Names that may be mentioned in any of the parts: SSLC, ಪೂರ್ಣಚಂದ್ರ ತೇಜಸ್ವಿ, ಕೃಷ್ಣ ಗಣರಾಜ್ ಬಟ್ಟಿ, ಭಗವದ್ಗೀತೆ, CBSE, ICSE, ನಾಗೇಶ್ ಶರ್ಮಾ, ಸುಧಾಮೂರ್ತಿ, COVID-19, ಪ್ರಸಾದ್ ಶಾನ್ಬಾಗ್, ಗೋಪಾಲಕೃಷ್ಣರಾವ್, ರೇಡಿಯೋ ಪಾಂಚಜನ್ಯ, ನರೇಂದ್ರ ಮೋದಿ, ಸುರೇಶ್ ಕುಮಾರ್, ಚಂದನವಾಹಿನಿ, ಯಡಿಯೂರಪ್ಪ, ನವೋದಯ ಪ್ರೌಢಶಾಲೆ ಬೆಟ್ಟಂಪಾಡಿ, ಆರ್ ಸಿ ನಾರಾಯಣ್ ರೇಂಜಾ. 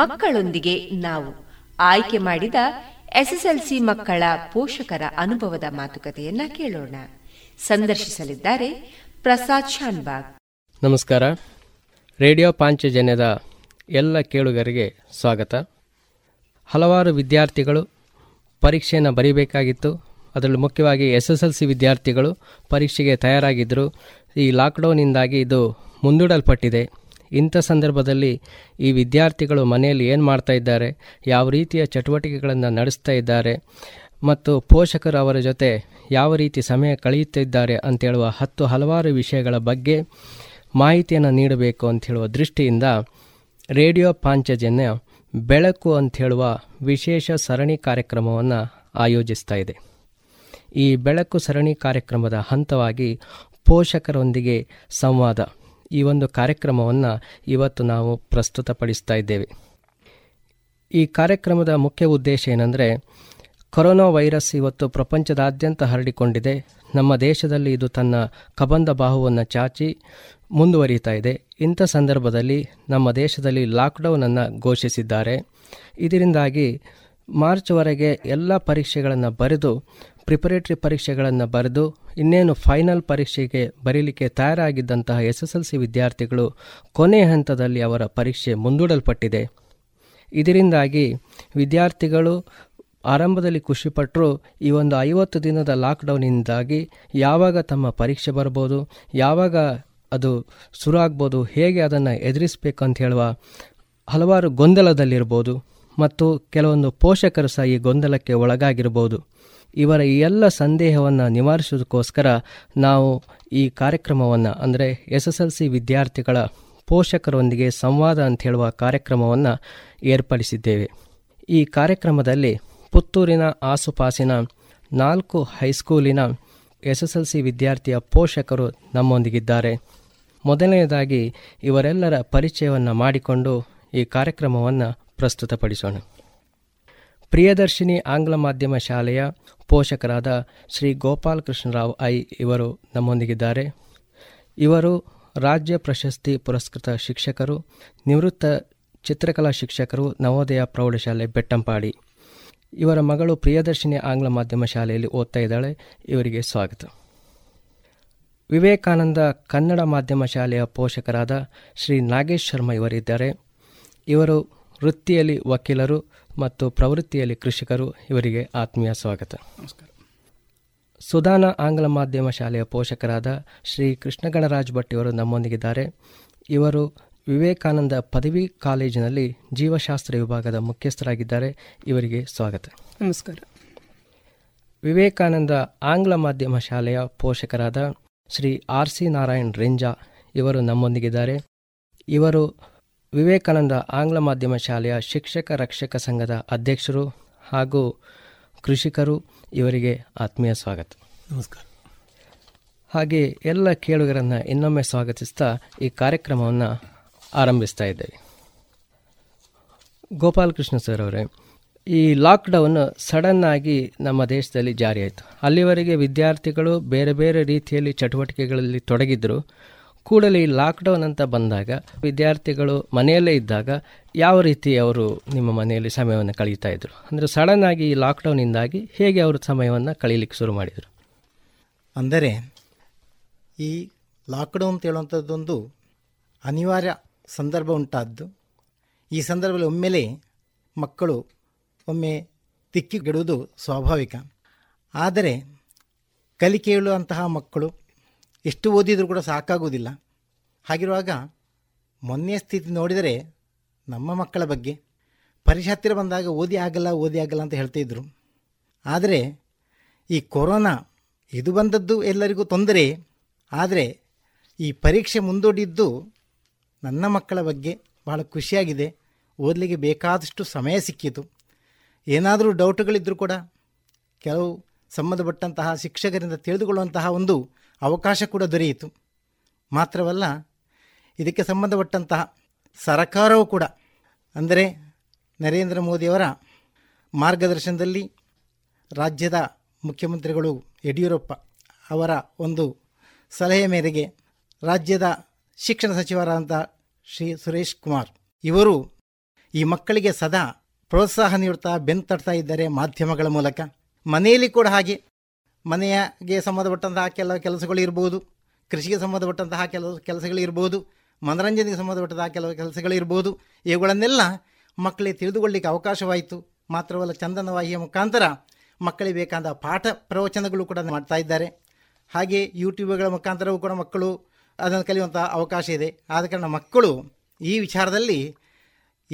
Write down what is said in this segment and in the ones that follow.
ಮಕ್ಕಳೊಂದಿಗೆ ನಾವು ಆಯ್ಕೆ ಮಾಡಿದ ಎಸ್ಎಸ್ಎಲ್ಸಿ ಮಕ್ಕಳ ಪೋಷಕರ ಅನುಭವದ ಮಾತುಕತೆಯನ್ನ ಕೇಳೋಣ. ಸಂದರ್ಶಿಸಲಿದ್ದಾರೆ ಪ್ರಸಾದ್ ಶಾನ್ಬಾಗ್. ನಮಸ್ಕಾರ. ರೇಡಿಯೋ ಪಾಂಚಜನ್ಯದ ಎಲ್ಲ ಕೇಳುಗರಿಗೆ ಸ್ವಾಗತ. ಹಲವಾರು ವಿದ್ಯಾರ್ಥಿಗಳು ಪರೀಕ್ಷೆಯನ್ನು ಬರೀಬೇಕಾಗಿತ್ತು. ಅದರಲ್ಲೂ ಮುಖ್ಯವಾಗಿ ಎಸ್ಎಸ್ಎಲ್ಸಿ ವಿದ್ಯಾರ್ಥಿಗಳು ಪರೀಕ್ಷೆಗೆ ತಯಾರಾಗಿದ್ದರು. ಈ ಲಾಕ್ಡೌನಿಂದಾಗಿ ಇದು ಮುಂದೂಡಲ್ಪಟ್ಟಿದೆ. ಇಂಥ ಸಂದರ್ಭದಲ್ಲಿ ಈ ವಿದ್ಯಾರ್ಥಿಗಳು ಮನೆಯಲ್ಲಿ ಏನು ಮಾಡ್ತಾ ಇದ್ದಾರೆ, ಯಾವ ರೀತಿಯ ಚಟುವಟಿಕೆಗಳನ್ನು ನಡೆಸ್ತಾ ಇದ್ದಾರೆ ಮತ್ತು ಪೋಷಕರು ಅವರ ಜೊತೆ ಯಾವ ರೀತಿ ಸಮಯ ಕಳೆಯುತ್ತಿದ್ದಾರೆ ಅಂತೇಳುವ ಹಲವಾರು ವಿಷಯಗಳ ಬಗ್ಗೆ ಮಾಹಿತಿಯನ್ನು ನೀಡಬೇಕು ಅಂತ ಹೇಳುವ ದೃಷ್ಟಿಯಿಂದ ರೇಡಿಯೋ ಪಾಂಚಜನ್ಯ ಬೆಳಕು ಅಂಥೇಳುವ ವಿಶೇಷ ಸರಣಿ ಕಾರ್ಯಕ್ರಮವನ್ನು ಆಯೋಜಿಸ್ತಾ ಇದೆ. ಈ ಬೆಳಕು ಸರಣಿ ಕಾರ್ಯಕ್ರಮದ ಹಂತವಾಗಿ ಪೋಷಕರೊಂದಿಗೆ ಸಂವಾದ ಈ ಒಂದು ಕಾರ್ಯಕ್ರಮವನ್ನು ಇವತ್ತು ನಾವು ಪ್ರಸ್ತುತಪಡಿಸ್ತಾ ಇದ್ದೇವೆ. ಈ ಕಾರ್ಯಕ್ರಮದ ಮುಖ್ಯ ಉದ್ದೇಶ ಏನಂದರೆ, ಕೊರೋನಾ ವೈರಸ್ ಇವತ್ತು ಪ್ರಪಂಚದಾದ್ಯಂತ ಹರಡಿಕೊಂಡಿದೆ. ನಮ್ಮ ದೇಶದಲ್ಲಿ ಇದು ತನ್ನ ಕಬಂದ ಬಾಹುವನ್ನು ಚಾಚಿ ಮುಂದುವರಿತಾ ಇದೆ. ಇಂಥ ಸಂದರ್ಭದಲ್ಲಿ ನಮ್ಮ ದೇಶದಲ್ಲಿ ಲಾಕ್ಡೌನನ್ನು ಘೋಷಿಸಿದ್ದಾರೆ. ಇದರಿಂದಾಗಿ ಮಾರ್ಚ್ವರೆಗೆ ಎಲ್ಲ ಪರೀಕ್ಷೆಗಳನ್ನು ಬರೆದು, ಪ್ರಿಪರೇಟರಿ ಪರೀಕ್ಷೆಗಳನ್ನು ಬರೆದು, ಇನ್ನೇನು ಫೈನಲ್ ಪರೀಕ್ಷೆಗೆ ಬರೀಲಿಕ್ಕೆ ತಯಾರಾಗಿದ್ದಂತಹ ಎಸ್ಎಸ್ಎಲ್ಸಿ ವಿದ್ಯಾರ್ಥಿಗಳು ಕೊನೆ ಹಂತದಲ್ಲಿ ಅವರ ಪರೀಕ್ಷೆ ಮುಂದೂಡಲ್ಪಟ್ಟಿದೆ. ಇದರಿಂದಾಗಿ ವಿದ್ಯಾರ್ಥಿಗಳು ಆರಂಭದಲ್ಲಿ ಖುಷಿಪಟ್ಟರು. ಈ ಒಂದು 50 ದಿನದ ಲಾಕ್ಡೌನಿಂದಾಗಿ ಯಾವಾಗ ತಮ್ಮ ಪರೀಕ್ಷೆ ಬರ್ಬೋದು, ಯಾವಾಗ ಅದು ಶುರು ಆಗ್ಬೋದು, ಹೇಗೆ ಅದನ್ನು ಎದುರಿಸಬೇಕು ಅಂತ ಹೇಳುವ ಹಲವಾರು ಗೊಂದಲದಲ್ಲಿರ್ಬೋದು ಮತ್ತು ಕೆಲವೊಂದು ಪೋಷಕರು ಸಹ ಈ ಗೊಂದಲಕ್ಕೆ ಒಳಗಾಗಿರ್ಬೋದು. ಇವರ ಈ ಎಲ್ಲ ಸಂದೇಹವನ್ನು ನಿವಾರಿಸೋದಕ್ಕೋಸ್ಕರ ನಾವು ಈ ಕಾರ್ಯಕ್ರಮವನ್ನು, ಅಂದರೆ ಎಸ್ಎಸ್ಎಲ್ಸಿ ವಿದ್ಯಾರ್ಥಿಗಳ ಪೋಷಕರೊಂದಿಗೆ ಸಂವಾದ ಅಂತ ಹೇಳುವ ಕಾರ್ಯಕ್ರಮವನ್ನು ಏರ್ಪಡಿಸಿದ್ದೇವೆ. ಈ ಕಾರ್ಯಕ್ರಮದಲ್ಲಿ ಪುತ್ತೂರಿನ ಆಸುಪಾಸಿನ 4 ಹೈಸ್ಕೂಲಿನ ಎಸ್ಎಸ್ಎಲ್ಸಿ ವಿದ್ಯಾರ್ಥಿಯ ಪೋಷಕರು ನಮ್ಮೊಂದಿಗಿದ್ದಾರೆ. ಮೊದಲನೆಯದಾಗಿ ಇವರೆಲ್ಲರ ಪರಿಚಯವನ್ನು ಮಾಡಿಕೊಂಡು ಈ ಕಾರ್ಯಕ್ರಮವನ್ನು ಪ್ರಸ್ತುತಪಡಿಸೋಣ. ಪ್ರಿಯದರ್ಶಿನಿ ಆಂಗ್ಲ ಮಾಧ್ಯಮ ಶಾಲೆಯ ಪೋಷಕರಾದ ಶ್ರೀ ಗೋಪಾಲಕೃಷ್ಣರಾವ್ ಇವರು ನಮ್ಮೊಂದಿಗಿದ್ದಾರೆ. ಇವರು ರಾಜ್ಯ ಪ್ರಶಸ್ತಿ ಪುರಸ್ಕೃತ ಶಿಕ್ಷಕರು, ನಿವೃತ್ತ ಚಿತ್ರಕಲಾ ಶಿಕ್ಷಕರು, ನವೋದಯ ಪ್ರೌಢಶಾಲೆ ಬೆಟ್ಟಂಪಾಡಿ. ಇವರ ಮಗಳು ಪ್ರಿಯದರ್ಶಿನಿ ಆಂಗ್ಲ ಮಾಧ್ಯಮ ಶಾಲೆಯಲ್ಲಿ ಓದ್ತಾ ಇದ್ದಾಳೆ. ಇವರಿಗೆ ಸ್ವಾಗತ. ವಿವೇಕಾನಂದ ಕನ್ನಡ ಮಾಧ್ಯಮ ಶಾಲೆಯ ಪೋಷಕರಾದ ಶ್ರೀ ನಾಗೇಶ್ ಶರ್ಮಾ ಇವರಿದ್ದಾರೆ. ಇವರು ವೃತ್ತಿಯಲ್ಲಿ ವಕೀಲರು ಮತ್ತು ಪ್ರವೃತ್ತಿಯಲ್ಲಿ ಕೃಷಿಕರು. ಇವರಿಗೆ ಆತ್ಮೀಯ ಸ್ವಾಗತ. ನಮಸ್ಕಾರ. ಸುಧಾನ ಆಂಗ್ಲ ಮಾಧ್ಯಮ ಶಾಲೆಯ ಪೋಷಕರಾದ ಶ್ರೀ ಕೃಷ್ಣ ಗಣರಾಜ್ ಬಟ್ಟಿ ಅವರು ನಮ್ಮೊಂದಿಗಿದ್ದಾರೆ. ಇವರು ವಿವೇಕಾನಂದ ಪದವಿ ಕಾಲೇಜಿನಲ್ಲಿ ಜೀವಶಾಸ್ತ್ರ ವಿಭಾಗದ ಮುಖ್ಯಸ್ಥರಾಗಿದ್ದಾರೆ. ಇವರಿಗೆ ಸ್ವಾಗತ. ನಮಸ್ಕಾರ. ವಿವೇಕಾನಂದ ಆಂಗ್ಲ ಮಾಧ್ಯಮ ಶಾಲೆಯ ಪೋಷಕರಾದ ಶ್ರೀ ಆರ್ ಸಿ ನಾರಾಯಣ್ ರೇಂಜಾ ಇವರು ನಮ್ಮೊಂದಿಗಿದ್ದಾರೆ. ಇವರು ವಿವೇಕಾನಂದ ಆಂಗ್ಲ ಮಾಧ್ಯಮ ಶಾಲೆಯ ಶಿಕ್ಷಕ ರಕ್ಷಕ ಸಂಘದ ಅಧ್ಯಕ್ಷರು ಹಾಗೂ ಕೃಷಿಕರು. ಇವರಿಗೆ ಆತ್ಮೀಯ ಸ್ವಾಗತ. ನಮಸ್ಕಾರ. ಹಾಗೆ ಎಲ್ಲ ಕೇಳುಗರನ್ನು ಇನ್ನೊಮ್ಮೆ ಸ್ವಾಗತಿಸ್ತಾ ಈ ಕಾರ್ಯಕ್ರಮವನ್ನು ಆರಂಭಿಸ್ತಾ ಇದ್ದೇವೆ. ಗೋಪಾಲಕೃಷ್ಣ ಸರ್ ಅವರೇ, ಈ ಲಾಕ್ಡೌನ್ ಸಡನ್ನಾಗಿ ನಮ್ಮ ದೇಶದಲ್ಲಿ ಜಾರಿಯಾಯಿತು. ಅಲ್ಲಿವರೆಗೆ ವಿದ್ಯಾರ್ಥಿಗಳು ಬೇರೆ ಬೇರೆ ರೀತಿಯಲ್ಲಿ ಚಟುವಟಿಕೆಗಳಲ್ಲಿ ತೊಡಗಿದ್ದರು. ಕೂಡಲೇ ಈ ಲಾಕ್ಡೌನ್ ಅಂತ ಬಂದಾಗ ವಿದ್ಯಾರ್ಥಿಗಳು ಮನೆಯಲ್ಲೇ ಇದ್ದಾಗ ಯಾವ ರೀತಿ ಅವರು ನಿಮ್ಮ ಮನೆಯಲ್ಲಿ ಸಮಯವನ್ನು ಕಳೀತಾ ಇದ್ದರು? ಅಂದರೆ ಸಡನ್ನಾಗಿ ಈ ಲಾಕ್ಡೌನಿಂದಾಗಿ ಹೇಗೆ ಅವರು ಸಮಯವನ್ನು ಕಳೀಲಿಕ್ಕೆ ಶುರು ಮಾಡಿದರು? ಅಂದರೆ ಈ ಲಾಕ್ಡೌನ್ ಹೇಳುವಂಥದ್ದೊಂದು ಅನಿವಾರ್ಯ ಸಂದರ್ಭ ಉಂಟಾದ್ದು. ಈ ಸಂದರ್ಭದಲ್ಲಿ ಒಮ್ಮೆಲೆ ಮಕ್ಕಳು ತಿಕ್ಕಿಗೆಡುವುದು ಸ್ವಾಭಾವಿಕ. ಆದರೆ ಕಲಿಕೆ ಹೇಳುವಂತಹ ಮಕ್ಕಳು ಎಷ್ಟು ಓದಿದರೂ ಕೂಡ ಸಾಕಾಗುವುದಿಲ್ಲ. ಹಾಗಿರುವಾಗ ಮೊನ್ನೆಯ ಸ್ಥಿತಿ ನೋಡಿದರೆ ನಮ್ಮ ಮಕ್ಕಳ ಬಗ್ಗೆ ಪರೀಕ್ಷೆ ಹತ್ತಿರ ಬಂದಾಗ ಓದಿ ಆಗಲ್ಲ ಅಂತ ಹೇಳ್ತಾಯಿದ್ರು. ಆದರೆ ಈ ಕೊರೋನಾ ಇದು ಬಂದದ್ದು ಎಲ್ಲರಿಗೂ ತೊಂದರೆ. ಆದರೆ ಈ ಪರೀಕ್ಷೆ ಮುಂದೂಡಿದ್ದು ನನ್ನ ಮಕ್ಕಳ ಬಗ್ಗೆ ಬಹಳ ಖುಷಿಯಾಗಿದೆ. ಓದಲಿಕ್ಕೆ ಬೇಕಾದಷ್ಟು ಸಮಯ ಸಿಕ್ಕಿತು. ಏನಾದರೂ ಡೌಟ್ಗಳಿದ್ದರೂ ಕೂಡ ಕೆಲವು ಸಂಬಂಧಪಟ್ಟಂತಹ ಶಿಕ್ಷಕರಿಂದ ತಿಳಿದುಕೊಳ್ಳುವಂತಹ ಒಂದು ಅವಕಾಶ ಕೂಡ ದೊರೆಯಿತು. ಮಾತ್ರವಲ್ಲ, ಇದಕ್ಕೆ ಸಂಬಂಧಪಟ್ಟಂತಹ ಸರ್ಕಾರವೂ ಕೂಡ, ಅಂದರೆ ನರೇಂದ್ರ ಮೋದಿಯವರ ಮಾರ್ಗದರ್ಶನದಲ್ಲಿ ರಾಜ್ಯದ ಮುಖ್ಯಮಂತ್ರಿಗಳು ಯಡಿಯೂರಪ್ಪ ಅವರ ಒಂದು ಸಲಹೆ ಮೇರೆಗೆ ರಾಜ್ಯದ ಶಿಕ್ಷಣ ಸಚಿವರಾದಂಥ ಶ್ರೀ ಸುರೇಶ್ ಕುಮಾರ್ ಇವರು ಈ ಮಕ್ಕಳಿಗೆ ಸದಾ ಪ್ರೋತ್ಸಾಹ ನೀಡುತ್ತಾ ಬೆಂತಡ್ತಾ ಇದ್ದಾರೆ ಮಾಧ್ಯಮಗಳ ಮೂಲಕ. ಮನೆಯಲ್ಲಿ ಕೂಡ ಹಾಗೆ, ಮನೆಗೆ ಸಂಬಂಧಪಟ್ಟಂತಹ ಕೆಲವು ಕೆಲಸಗಳು ಇರ್ಬೋದು, ಕೃಷಿಗೆ ಸಂಬಂಧಪಟ್ಟಂತಹ ಕೆಲವು ಕೆಲಸಗಳಿರ್ಬೋದು, ಮನರಂಜನೆಗೆ ಸಂಬಂಧಪಟ್ಟಂತಹ ಕೆಲವು ಕೆಲಸಗಳಿರ್ಬೋದು. ಇವುಗಳನ್ನೆಲ್ಲ ಮಕ್ಕಳಿಗೆ ತಿಳಿದುಕೊಳ್ಳಿಕ್ಕೆ ಅವಕಾಶವಾಯಿತು. ಮಾತ್ರವಲ್ಲ, ಚಂದನವಾಹಿಯ ಮುಖಾಂತರ ಮಕ್ಕಳಿಗೆ ಬೇಕಾದ ಪಾಠ ಪ್ರವಚನಗಳು ಕೂಡ ಮಾಡ್ತಾ ಇದ್ದಾರೆ. ಹಾಗೆ ಯೂಟ್ಯೂಬ್ಗಳ ಮುಖಾಂತರವೂ ಕೂಡ ಮಕ್ಕಳು ಅದನ್ನು ಕಲಿಯುವಂಥ ಅವಕಾಶ ಇದೆ. ಆದ ಕಾರಣ ಮಕ್ಕಳು ಈ ವಿಚಾರದಲ್ಲಿ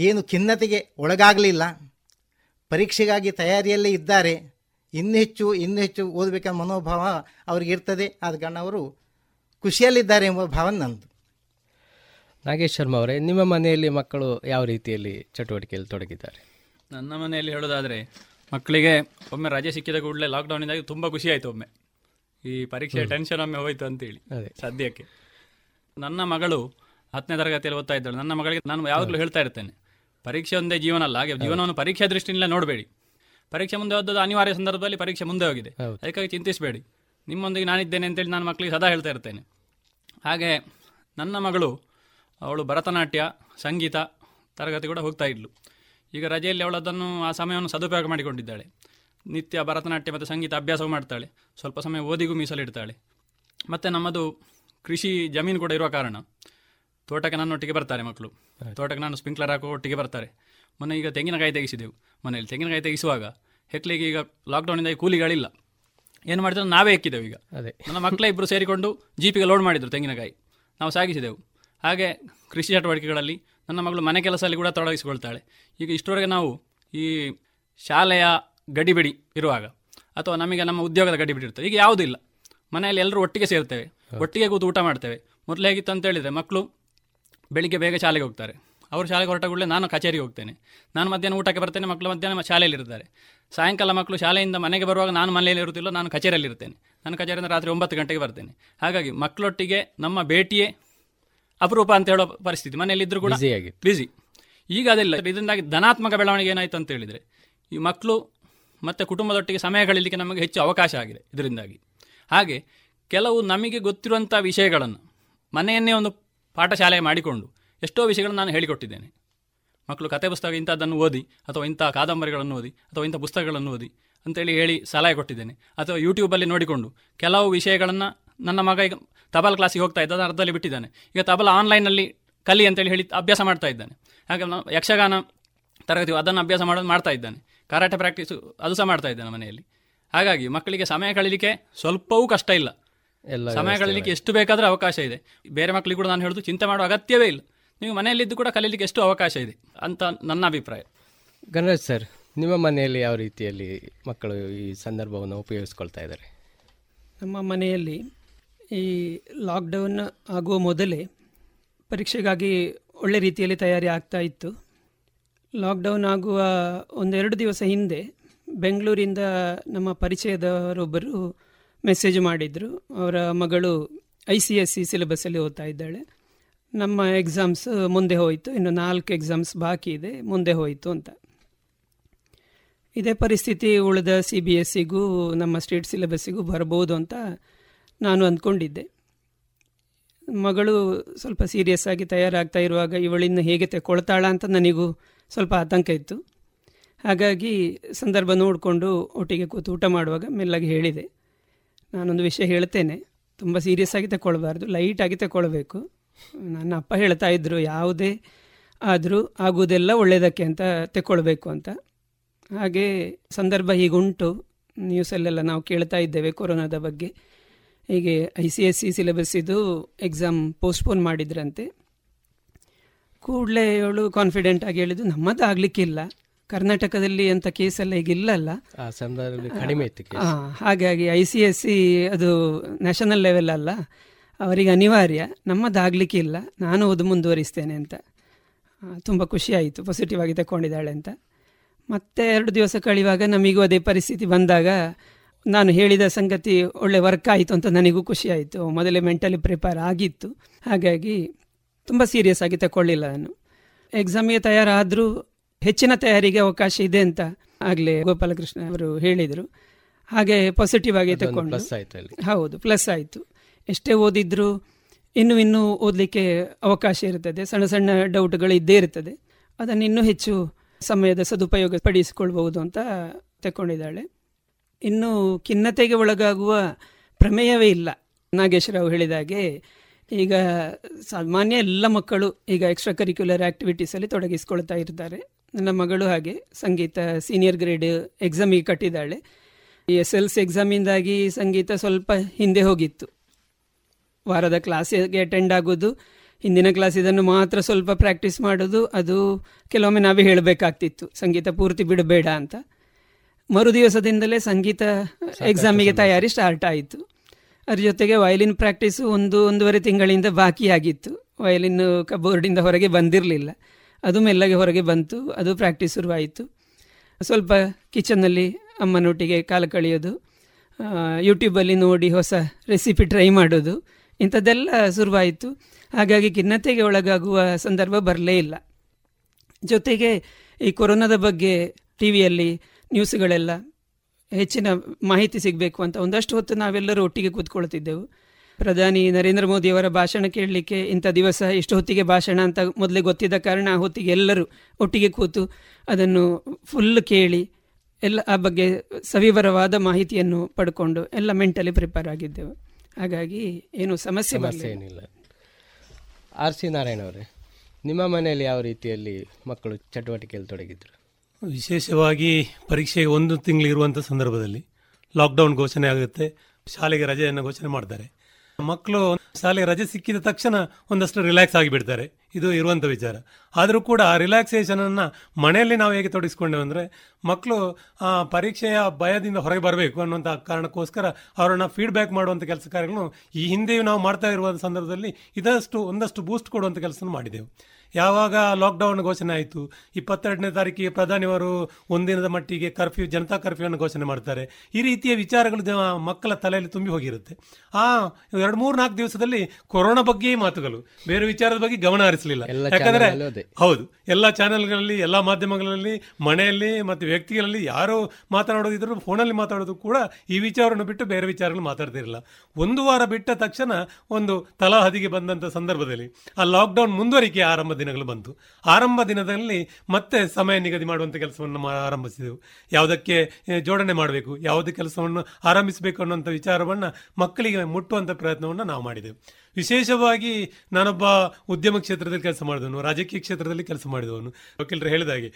ಏನು ಖಿನ್ನತೆಗೆ ಒಳಗಾಗಲಿಲ್ಲ, ಪರೀಕ್ಷೆಗಾಗಿ ತಯಾರಿಯಲ್ಲೇ ಇದ್ದಾರೆ. ಇನ್ನೂ ಹೆಚ್ಚು ಓದಬೇಕೆಂಬ ಮನೋಭಾವ ಅವ್ರಿಗೆ ಇರ್ತದೆ. ಆದ ಕಾರಣ ಅವರು ಖುಷಿಯಲ್ಲಿದ್ದಾರೆ ಎಂಬ ಭಾವನೆ ನಂದು. ನಾಗೇಶ್ ಶರ್ಮಾ ಅವರೇ, ನಿಮ್ಮ ಮನೆಯಲ್ಲಿ ಮಕ್ಕಳು ಯಾವ ರೀತಿಯಲ್ಲಿ ಚಟುವಟಿಕೆಯಲ್ಲಿ ತೊಡಗಿದ್ದಾರೆ? ನನ್ನ ಮನೆಯಲ್ಲಿ ಹೇಳೋದಾದರೆ, ಮಕ್ಕಳಿಗೆ ಒಮ್ಮೆ ರಜೆ ಸಿಕ್ಕಿದ ಕೂಡಲೇ ಲಾಕ್ಡೌನಿಂದಾಗಿ ತುಂಬ ಖುಷಿ ಆಯಿತು. ಒಮ್ಮೆ ಈ ಪರೀಕ್ಷೆ ಟೆನ್ಷನ್ ಒಮ್ಮೆ ಹೋಯಿತು ಅಂತೇಳಿ. ಸದ್ಯಕ್ಕೆ ನನ್ನ ಮಗಳು 10ನೇ ತರಗತಿಯಲ್ಲಿ ಓದ್ತಾ ಇದ್ದಾಳೆ. ನನ್ನ ಮಗಳಿಗೆ ನಾನು ಯಾವಾಗಲೂ ಹೇಳ್ತಾ ಇರ್ತೇನೆ, ಪರೀಕ್ಷೆ ಒಂದೇ ಜೀವನ ಅಲ್ಲ, ಹಾಗೆ ಜೀವನವನ್ನು ಪರೀಕ್ಷಾ ದೃಷ್ಟಿಯಿಂದ ನೋಡಬೇಡಿ. ಪರೀಕ್ಷೆ ಮುಂದೆ ಹೋದದ್ದು ಅನಿವಾರ್ಯ ಸಂದರ್ಭದಲ್ಲಿ ಪರೀಕ್ಷೆ ಮುಂದೆ ಹೋಗಿದೆ, ಅದಕ್ಕಾಗಿ ಚಿಂತಿಸಬೇಡಿ, ನಿಮ್ಮೊಂದಿಗೆ ನಾನಿದ್ದೇನೆ ಅಂತೇಳಿ ನಾನು ಮಕ್ಕಳಿಗೆ ಸದಾ ಹೇಳ್ತಾ ಇರ್ತೇನೆ. ಹಾಗೆ ನನ್ನ ಮಗಳು ಅವಳು ಭರತನಾಟ್ಯ ಸಂಗೀತ ತರಗತಿ ಕೂಡ ಹೋಗ್ತಾ ಇದ್ಲು. ಈಗ ರಜೆಯಲ್ಲಿ ಅವಳದನ್ನು ಆ ಸಮಯವನ್ನು ಸದುಪಯೋಗ ಮಾಡಿಕೊಂಡಿದ್ದಾಳೆ. ನಿತ್ಯ ಭರತನಾಟ್ಯ ಮತ್ತು ಸಂಗೀತ ಅಭ್ಯಾಸವೂ ಮಾಡ್ತಾಳೆ, ಸ್ವಲ್ಪ ಸಮಯ ಓದಿಗೂ ಮೀಸಲಿಡ್ತಾಳೆ. ಮತ್ತು ನಮ್ಮದು ಕೃಷಿ ಜಮೀನು ಕೂಡ ಇರುವ ಕಾರಣ ತೋಟಕ್ಕೆ ನಾನು ಒಟ್ಟಿಗೆ ಬರ್ತಾರೆ ಮಕ್ಕಳು, ತೋಟಕ್ಕೆ ನಾನು ಸ್ಪ್ರಿಂಕ್ಲರ್ ಹಾಕೋ ಒಟ್ಟಿಗೆ ಬರ್ತಾರೆ. ಮೊನ್ನೆ ಈಗ ತೆಂಗಿನಕಾಯಿ ತೆಗೆಸಿದೆವು ಮನೆಯಲ್ಲಿ. ತೆಂಗಿನಕಾಯಿ ತೆಗೆಸುವಾಗ ಹೆಕ್ಲಿಗೆ ಈಗ ಲಾಕ್ಡೌನಿಂದ ಕೂಲಿಗಳಿಲ್ಲ, ಏನು ಮಾಡಿದ್ರು ನಾವೇ ಹೆಕ್ಕಿದೆವು. ಈಗ ನನ್ನ ಮಕ್ಕಳೇ ಇಬ್ಬರು ಸೇರಿಕೊಂಡು ಜೀಪಿಗೆ ಲೋಡ್ ಮಾಡಿದರು ತೆಂಗಿನಕಾಯಿ, ನಾವು ಸಾಗಿಸಿದೆವು. ಹಾಗೆ ಕೃಷಿ ಚಟುವಟಿಕೆಗಳಲ್ಲಿ ನನ್ನ ಮಗಳು ಮನೆ ಕೆಲಸದಲ್ಲಿ ಕೂಡ ತೊಡಗಿಸಿಕೊಳ್ತಾಳೆ. ಈಗ ಇಷ್ಟವರೆಗೆ ನಾವು ಈ ಶಾಲೆಯ ಗಡಿಬಿಡಿ ಇರುವಾಗ ಅಥವಾ ನಮಗೆ ನಮ್ಮ ಉದ್ಯೋಗದ ಗಡಿಬಿಡಿ ಇರ್ತದೆ, ಈಗ ಯಾವುದೂ ಇಲ್ಲ. ಮನೆಯಲ್ಲಿ ಎಲ್ಲರೂ ಒಟ್ಟಿಗೆ ಸೇರ್ತೇವೆ, ಒಟ್ಟಿಗೆ ಕೂತು ಊಟ ಮಾಡ್ತೇವೆ. ಮೊದಲು ಹೇಗಿತ್ತು ಅಂತೇಳಿದರೆ, ಮಕ್ಕಳು ಬೆಳಿಗ್ಗೆ ಬೇಗ ಶಾಲೆಗೆ ಹೋಗ್ತಾರೆ, ಅವರು ಶಾಲೆಗೆ ಹೊರಟ ಕೂಡಲೇ ನಾನು ಕಚೇರಿಗೆ ಹೋಗ್ತೇನೆ, ನಾನು ಮಧ್ಯಾಹ್ನ ಊಟಕ್ಕೆ ಬರ್ತೇನೆ, ಮಕ್ಕಳು ಮಧ್ಯಾಹ್ನ ಶಾಲೆಯಲ್ಲಿರ್ತಾರೆ. ಸಾಯಂಕಾಲ ಮಕ್ಕಳು ಶಾಲೆಯಿಂದ ಮನೆಗೆ ಬರುವಾಗ ನಾನು ಮನೆಯಲ್ಲಿ ಇರುತ್ತಿಲ್ಲ, ನಾನು ಕಚೇರಿಯಲ್ಲಿರ್ತೇನೆ, ನಾನು ಕಚೇರಿಯಿಂದ ರಾತ್ರಿ 9 ಗಂಟೆಗೆ ಬರ್ತೇನೆ. ಹಾಗಾಗಿ ಮಕ್ಕಳೊಟ್ಟಿಗೆ ನಮ್ಮ ಭೇಟಿಯೇ ಅಪರೂಪ ಅಂತ ಹೇಳೋ ಪರಿಸ್ಥಿತಿ, ಮನೆಯಲ್ಲಿದ್ದರೂ ಕೂಡ ಬ್ಯುಸಿ. ಈಗ ಅದೆಲ್ಲ, ಇದರಿಂದಾಗಿ ಧನಾತ್ಮಕ ಬೆಳವಣಿಗೆ ಏನಾಯಿತು ಅಂತ ಹೇಳಿದರೆ, ಈ ಮಕ್ಕಳು ಮತ್ತು ಕುಟುಂಬದೊಟ್ಟಿಗೆ ಸಮಯ ಕಳೀಲಿಕ್ಕೆ ನಮಗೆ ಹೆಚ್ಚು ಅವಕಾಶ ಆಗಿದೆ ಇದರಿಂದಾಗಿ. ಹಾಗೆ ಕೆಲವು ನಮಗೆ ಗೊತ್ತಿರುವಂಥ ವಿಷಯಗಳನ್ನು ಮನೆಯನ್ನೇ ಒಂದು ಪಾಠಶಾಲೆ ಮಾಡಿಕೊಂಡು ಎಷ್ಟೋ ವಿಷಯಗಳನ್ನು ನಾನು ಹೇಳಿಕೊಟ್ಟಿದ್ದೇನೆ. ಮಕ್ಕಳು ಕಥೆ ಪುಸ್ತಕ ಇಂಥದ್ದನ್ನು ಓದಿ, ಅಥವಾ ಇಂಥ ಕಾದಂಬರಿಗಳನ್ನು ಓದಿ, ಅಥವಾ ಇಂಥ ಪುಸ್ತಕಗಳನ್ನು ಓದಿ ಅಂತೇಳಿ ಹೇಳಿ ಸಲಹೆ ಕೊಟ್ಟಿದ್ದೇನೆ. ಅಥವಾ ಯೂಟ್ಯೂಬಲ್ಲಿ ನೋಡಿಕೊಂಡು ಕೆಲವು ವಿಷಯಗಳನ್ನು, ನನ್ನ ಮಗ ಈಗ ತಬಲ ಕ್ಲಾಸಿಗೆ ಹೋಗ್ತಾ ಇದ್ದ, ಅರ್ಧದಲ್ಲಿ ಬಿಟ್ಟಿದ್ದಾನೆ. ಈಗ ತಬಲ ಆನ್ಲೈನಲ್ಲಿ ಕಲಿ ಅಂತೇಳಿ ಹೇಳಿ ಅಭ್ಯಾಸ ಮಾಡ್ತಾ ಇದ್ದಾನೆ. ಹಾಗೆ ಯಕ್ಷಗಾನ ತರಗತಿ ಅದನ್ನು ಅಭ್ಯಾಸ ಮಾಡ್ತಾ ಇದ್ದಾನೆ. ಕರಾಟೆ ಪ್ರಾಕ್ಟೀಸು ಅದು ಸಹ ಮಾಡ್ತಾ ಇದ್ದಾನೆ ಮನೆಯಲ್ಲಿ. ಹಾಗಾಗಿ ಮಕ್ಕಳಿಗೆ ಸಮಯ ಕಳೀಲಿಕ್ಕೆ ಸ್ವಲ್ಪವೂ ಕಷ್ಟ ಇಲ್ಲ, ಸಮಯ ಕಳೀಲಿಕ್ಕೆ ಎಷ್ಟು ಬೇಕಾದರೂ ಅವಕಾಶ ಇದೆ. ಬೇರೆ ಮಕ್ಕಳಿಗೆ ಕೂಡ ನಾನು ಹೇಳೋದು, ಚಿಂತೆ ಮಾಡೋ ಅಗತ್ಯವೇ ಇಲ್ಲ, ನೀವು ಮನೆಯಲ್ಲಿದ್ದು ಕೂಡ ಕಲೀಲಿಕ್ಕೆ ಎಷ್ಟು ಅವಕಾಶ ಇದೆ ಅಂತ ನನ್ನ ಅಭಿಪ್ರಾಯ. ಗಣರಾಜ್ ಸರ್, ನಿಮ್ಮ ಮನೆಯಲ್ಲಿ ಯಾವ ರೀತಿಯಲ್ಲಿ ಮಕ್ಕಳು ಈ ಸಂದರ್ಭವನ್ನು ಉಪಯೋಗಿಸ್ಕೊಳ್ತಾ ಇದ್ದಾರೆ? ನಮ್ಮ ಮನೆಯಲ್ಲಿ ಈ ಲಾಕ್ಡೌನ್ ಆಗುವ ಮೊದಲೇ ಪರೀಕ್ಷೆಗಾಗಿ ಒಳ್ಳೆ ರೀತಿಯಲ್ಲಿ ತಯಾರಿ ಆಗ್ತಾ ಇತ್ತು. ಲಾಕ್ಡೌನ್ ಆಗುವ ಒಂದೆರಡು ದಿವಸ ಹಿಂದೆ ಬೆಂಗಳೂರಿಂದ ನಮ್ಮ ಪರಿಚಯದವರೊಬ್ಬರು ಮೆಸೇಜ್ ಮಾಡಿದರು. ಅವರ ಮಗಳು ICSE ಸಿಲೆಬಸ್ಸಲ್ಲಿ ಓದ್ತಾ ಇದ್ದಾಳೆ, ನಮ್ಮ ಎಕ್ಸಾಮ್ಸ್ ಮುಂದೆ ಹೋಯಿತು, ಇನ್ನು 4 ಎಕ್ಸಾಮ್ಸ್ ಬಾಕಿ ಇದೆ, ಮುಂದೆ ಹೋಯಿತು ಅಂತ. ಇದೇ ಪರಿಸ್ಥಿತಿ ಉಳಿದ CBSE ನಮ್ಮ ಸ್ಟೇಟ್ ಸಿಲೆಬಸ್ಸಿಗೂ ಬರಬಹುದು ಅಂತ ನಾನು ಅಂದ್ಕೊಂಡಿದ್ದೆ. ಮಗಳು ಸ್ವಲ್ಪ ಸೀರಿಯಸ್ ಆಗಿ ತಯಾರಾಗ್ತಾ ಇರುವಾಗ ಇವಳಿನ್ನು ಹೇಗೆ ತೆಕೊಳ್ತಾಳ ಅಂತ ನನಗೂ ಸ್ವಲ್ಪ ಆತಂಕ ಇತ್ತು. ಹಾಗಾಗಿ ಸಂದರ್ಭ ನೋಡಿಕೊಂಡು ಒಟ್ಟಿಗೆ ಕೂತು ಊಟ ಮಾಡುವಾಗ ಮೆಲ್ಲಾಗಿ ಹೇಳಿದೆ, ನಾನೊಂದು ವಿಷಯ ಹೇಳ್ತೇನೆ, ತುಂಬ ಸೀರಿಯಸ್ ಆಗಿ ತಗೊಳ್ಬಾರ್ದು, ಲೈಟಾಗಿ ತಗೊಳ್ಬೇಕು. ನನ್ನ ಅಪ್ಪ ಹೇಳ್ತಾ ಇದ್ದರು, ಯಾವುದೇ ಆದರೂ ಆಗುವುದೆಲ್ಲ ಒಳ್ಳೆಯದಕ್ಕೆ ಅಂತ ತೆಕೊಳ್ಬೇಕು ಅಂತ. ಹಾಗೆ ಸಂದರ್ಭ ಹೀಗುಂಟು, ನ್ಯೂಸಲ್ಲೆಲ್ಲ ನಾವು ಕೇಳ್ತಾ ಇದ್ದೇವೆ ಕೊರೋನಾದ ಬಗ್ಗೆ. ಹೀಗೆ ICSE ಸಿಲೆಬಸ್ಸಿದು ಎಕ್ಸಾಮ್ ಪೋಸ್ಟ್ಪೋನ್ ಮಾಡಿದ್ರಂತೆ. ಕೂಡಲೇ ಅವಳು ಕಾನ್ಫಿಡೆಂಟ್ ಆಗಿ ಹೇಳಿದ್ದು, ನಮ್ಮದು ಆಗಲಿಕ್ಕಿಲ್ಲ, ಕರ್ನಾಟಕದಲ್ಲಿ ಅಂತ ಕೇಸೆಲ್ಲ ಈಗಿಲ್ಲಲ್ಲ, ಕಡಿಮೆ ಇತ್ತು, ಹಾಗಾಗಿ ICSE ಅದು ನ್ಯಾಷನಲ್ ಲೆವೆಲ್ ಅಲ್ಲ, ಅವರಿಗೆ ಅನಿವಾರ್ಯ, ನಮ್ಮದಾಗಲಿಕ್ಕಿಲ್ಲ, ನಾನು ಅದು ಮುಂದುವರಿಸ್ತೇನೆ ಅಂತ. ತುಂಬ ಖುಷಿಯಾಯಿತು, ಪಾಸಿಟಿವ್ ಆಗಿ ತಗೊಂಡಿದ್ದಾಳೆ ಅಂತ. ಮತ್ತೆ 2 ದಿವಸ ಕಳೆಯುವಾಗ ನಮಗೂ ಅದೇ ಪರಿಸ್ಥಿತಿ ಬಂದಾಗ ನಾನು ಹೇಳಿದ ಸಂಗತಿ ಒಳ್ಳೆ ವರ್ಕ್ ಆಯಿತು ಅಂತ ನನಗೂ ಖುಷಿಯಾಯಿತು. ಮೊದಲೇ ಮೆಂಟಲಿ ಪ್ರಿಪೇರ್ ಆಗಿತ್ತು, ಹಾಗಾಗಿ ತುಂಬ ಸೀರಿಯಸ್ ಆಗಿ ತಗೊಳ್ಳಿಲ್ಲ ನಾನು. ಎಕ್ಸಾಮಿಗೆ ತಯಾರಾದರೂ ಹೆಚ್ಚಿನ ತಯಾರಿಗೆ ಅವಕಾಶ ಇದೆ ಅಂತ ಆಗಲೇ ಗೋಪಾಲಕೃಷ್ಣ ಅವರು ಹೇಳಿದರು. ಹಾಗೆ ಪಾಸಿಟಿವ್ ಆಗಿ ತಗೊಂಡು ಹೌದು ಪ್ಲಸ್ ಆಯಿತು. ಎಷ್ಟೇ ಓದಿದ್ರೂ ಇನ್ನೂ ಓದಲಿಕ್ಕೆ ಅವಕಾಶ ಇರ್ತದೆ, ಸಣ್ಣ ಸಣ್ಣ ಡೌಟ್ಗಳು ಇದ್ದೇ ಇರ್ತದೆ, ಅದನ್ನು ಇನ್ನೂ ಹೆಚ್ಚು ಸಮಯದ ಸದುಪಯೋಗ ಪಡಿಸಿಕೊಳ್ಬಹುದು ಅಂತ ತಗೊಂಡಿದ್ದಾಳೆ. ಇನ್ನು ಖಿನ್ನತೆಗೆ ಒಳಗಾಗುವ ಪ್ರಮೇಯವೇ ಇಲ್ಲ. ನಾಗೇಶ್ವರರಾವ್ ಹೇಳಿದಾಗೆ ಈಗ ಸಾಮಾನ್ಯ ಎಲ್ಲ ಮಕ್ಕಳು ಈಗ ಎಕ್ಸ್ಟ್ರಾ ಕರಿಕ್ಯುಲರ್ ಆಕ್ಟಿವಿಟೀಸಲ್ಲಿ ತೊಡಗಿಸ್ಕೊಳ್ತಾ ಇರ್ತಾರೆ. ನನ್ನ ಮಗಳು ಹಾಗೆ ಸಂಗೀತ ಸೀನಿಯರ್ ಗ್ರೇಡ್ ಎಕ್ಸಾಮಿಗೆ ಕಟ್ಟಿದ್ದಾಳೆ. SSLC ಎಕ್ಸಾಮಿಂದಾಗಿ ಸಂಗೀತ ಸ್ವಲ್ಪ ಹಿಂದೆ ಹೋಗಿತ್ತು. ವಾರದ ಕ್ಲಾಸಿಗೆ ಅಟೆಂಡ್ ಆಗೋದು, ಹಿಂದಿನ ಕ್ಲಾಸ್ ಇದನ್ನು ಮಾತ್ರ ಸ್ವಲ್ಪ ಪ್ರಾಕ್ಟೀಸ್ ಮಾಡೋದು, ಅದು ಕೆಲವೊಮ್ಮೆ ನಾವೇ ಹೇಳಬೇಕಾಗ್ತಿತ್ತು ಸಂಗೀತ ಪೂರ್ತಿ ಬಿಡಬೇಡ ಅಂತ. ಮರುದಿವಸದಿಂದಲೇ ಸಂಗೀತ ಎಕ್ಸಾಮಿಗೆ ತಯಾರಿ ಸ್ಟಾರ್ಟ್ ಆಯಿತು. ಅದ್ರ ಜೊತೆಗೆ ವಯಲಿನ್ ಪ್ರಾಕ್ಟೀಸು ಒಂದೂವರೆ ತಿಂಗಳಿಂದ ಬಾಕಿಯಾಗಿತ್ತು. ವಯಲಿನ್ ಕಬೋರ್ಡಿಂದ ಹೊರಗೆ ಬಂದಿರಲಿಲ್ಲ, ಅದು ಮೆಲ್ಲಗೆ ಹೊರಗೆ ಬಂತು, ಅದು ಪ್ರಾಕ್ಟೀಸ್ ಶುರುವಾಯಿತು. ಸ್ವಲ್ಪ ಕಿಚನ್ನಲ್ಲಿ ಅಮ್ಮನೊಟ್ಟಿಗೆ ಕಾಲ ಕಳೆಯೋದು, ಯೂಟ್ಯೂಬಲ್ಲಿ ನೋಡಿ ಹೊಸ ರೆಸಿಪಿ ಟ್ರೈ ಮಾಡೋದು, ಇಂಥದ್ದೆಲ್ಲ ಶುರುವಾಯಿತು. ಹಾಗಾಗಿ ಖಿನ್ನತೆಗೆ ಒಳಗಾಗುವ ಸಂದರ್ಭ ಬರಲೇ ಇಲ್ಲ. ಜೊತೆಗೆ ಈ ಕೊರೋನಾದ ಬಗ್ಗೆ ಟಿವಿಯಲ್ಲಿ ನ್ಯೂಸ್ಗಳೆಲ್ಲ ಹೆಚ್ಚಿನ ಮಾಹಿತಿ ಸಿಗಬೇಕು ಅಂತ ಒಂದಷ್ಟು ಹೊತ್ತು ನಾವೆಲ್ಲರೂ ಒಟ್ಟಿಗೆ ಕೂತ್ಕೊಳ್ತಿದ್ದೆವು. ಪ್ರಧಾನಿ ನರೇಂದ್ರ ಮೋದಿಯವರ ಭಾಷಣ ಕೇಳಲಿಕ್ಕೆ ಇಂಥ ದಿವಸ ಇಷ್ಟು ಹೊತ್ತಿಗೆ ಭಾಷಣ ಅಂತ ಮೊದಲೇ ಗೊತ್ತಿದ್ದ ಕಾರಣ ಆ ಹೊತ್ತಿಗೆ ಎಲ್ಲರೂ ಒಟ್ಟಿಗೆ ಕೂತು ಅದನ್ನು ಫುಲ್ ಕೇಳಿ ಎಲ್ಲ ಆ ಬಗ್ಗೆ ಸವಿವರವಾದ ಮಾಹಿತಿಯನ್ನು ಪಡ್ಕೊಂಡು ಎಲ್ಲ ಮೆಂಟಲಿ ಪ್ರಿಪೇರ್ ಆಗಿದ್ದೆವು. ಹಾಗಾಗಿ ಏನು ಸಮಸ್ಯೆ ಏನಿಲ್ಲ. ಆರ್ ಸಿ ನಾರಾಯಣ್ ಅವರೇ, ನಿಮ್ಮ ಮನೆಯಲ್ಲಿ ಯಾವ ರೀತಿಯಲ್ಲಿ ಮಕ್ಕಳು ಚಟುವಟಿಕೆಯಲ್ಲಿ ತೊಡಗಿದ್ರು? ವಿಶೇಷವಾಗಿ ಪರೀಕ್ಷೆಗೆ ಒಂದು ತಿಂಗಳಿರುವಂಥ ಸಂದರ್ಭದಲ್ಲಿ ಲಾಕ್ಡೌನ್ ಘೋಷಣೆ ಆಗುತ್ತೆ, ಶಾಲೆಗೆ ರಜೆಯನ್ನು ಘೋಷಣೆ ಮಾಡ್ತಾರೆ. ಮಕ್ಕಳು ಶಾಲೆಗೆ ರಜೆ ಸಿಕ್ಕಿದ ತಕ್ಷಣ ಒಂದಷ್ಟು ರಿಲ್ಯಾಕ್ಸ್ ಆಗಿಬಿಡ್ತಾರೆ, ಇದು ಇರುವಂಥ ವಿಚಾರ. ಆದರೂ ಕೂಡ ಆ ರಿಲ್ಯಾಕ್ಸೇಷನನ್ನು ಮನೆಯಲ್ಲಿ ನಾವು ಹೇಗೆ ತೊಡಗಿಸ್ಕೊಂಡೆವು ಅಂದರೆ, ಮಕ್ಕಳು ಪರೀಕ್ಷೆಯ ಭಯದಿಂದ ಹೊರಗೆ ಬರಬೇಕು ಅನ್ನುವಂಥ ಕಾರಣಕ್ಕೋಸ್ಕರ ಅವರನ್ನು ಫೀಡ್ಬ್ಯಾಕ್ ಮಾಡುವಂಥ ಕೆಲಸ ಕಾರ್ಯಗಳನ್ನು ಈ ಹಿಂದೆಯೂ ನಾವು ಮಾಡ್ತಾ ಇರುವ ಸಂದರ್ಭದಲ್ಲಿ ಒಂದಷ್ಟು ಬೂಸ್ಟ್ ಕೊಡುವಂಥ ಕೆಲಸ ಮಾಡಿದೆವು. ಯಾವಾಗ ಲಾಕ್ಡೌನ್ ಘೋಷಣೆ ಆಯಿತು, 22ನೇ ತಾರೀಕಿಗೆ ಪ್ರಧಾನಿಯವರು ಒಂದಿನದ ಮಟ್ಟಿಗೆ ಜನತಾ ಕರ್ಫ್ಯೂವನ್ನು ಘೋಷಣೆ ಮಾಡ್ತಾರೆ. ಈ ರೀತಿಯ ವಿಚಾರಗಳು ಮಕ್ಕಳ ತಲೆಯಲ್ಲಿ ತುಂಬಿ ಹೋಗಿರುತ್ತೆ. 2-3-4 ದಿವಸದಲ್ಲಿ ಕೊರೋನಾ ಬಗ್ಗೆಯೇ ಮಾತುಗಳು, ಬೇರೆ ವಿಚಾರದ ಬಗ್ಗೆ ಗಮನ ಹರಿಸಲಿಲ್ಲ. ಯಾಕಂದರೆ ಹೌದು, ಎಲ್ಲ ಚಾನೆಲ್ಗಳಲ್ಲಿ, ಎಲ್ಲ ಮಾಧ್ಯಮಗಳಲ್ಲಿ, ಮನೆಯಲ್ಲಿ ಮತ್ತು ವ್ಯಕ್ತಿಗಳಲ್ಲಿ ಯಾರು ಮಾತನಾಡೋದಿದ್ರು ಫೋನಲ್ಲಿ ಮಾತಾಡೋದು ಕೂಡ ಈ ವಿಚಾರವನ್ನು ಬಿಟ್ಟು ಬೇರೆ ವಿಚಾರಗಳು ಮಾತಾಡ್ತಿರಲಿಲ್ಲ. ಒಂದು ವಾರ ಬಿಟ್ಟ ತಕ್ಷಣ ಒಂದು ತಲಾಹದಿಗೆ ಬಂದಂಥ ಸಂದರ್ಭದಲ್ಲಿ ಆ ಲಾಕ್ಡೌನ್ ಮುಂದುವರಿಕೆ ಆರಂಭ ದಿನಗಳು ಬಂತು. ಆರಂಭ ದಿನದಲ್ಲಿ ಮತ್ತೆ ಸಮಯ ನಿಗದಿ ಮಾಡುವಂಥ ಕೆಲಸವನ್ನು ಆರಂಭಿಸಿದೆವು. ಯಾವುದಕ್ಕೆ ಜೋಡಣೆ ಮಾಡಬೇಕು, ಯಾವುದೇ ಕೆಲಸವನ್ನು ಆರಂಭಿಸಬೇಕು ಅನ್ನುವಂಥ ವಿಚಾರವನ್ನು ಮಕ್ಕಳಿಗೆ ಮುಟ್ಟುವಂಥ ಪ್ರಯತ್ನವನ್ನು ನಾವು ಮಾಡಿದೆವು. ವಿಶೇಷವಾಗಿ ನಾನೊಬ್ಬ ಉದ್ಯಮ ಕ್ಷೇತ್ರದಲ್ಲಿ ಕೆಲಸ ಮಾಡಿದವನು, ರಾಜಕೀಯ ಕ್ಷೇತ್ರದಲ್ಲಿ ಕೆಲಸ ಮಾಡಿದವನು. ವಕೀಲರು ಹೇಳಿದಾಗೆ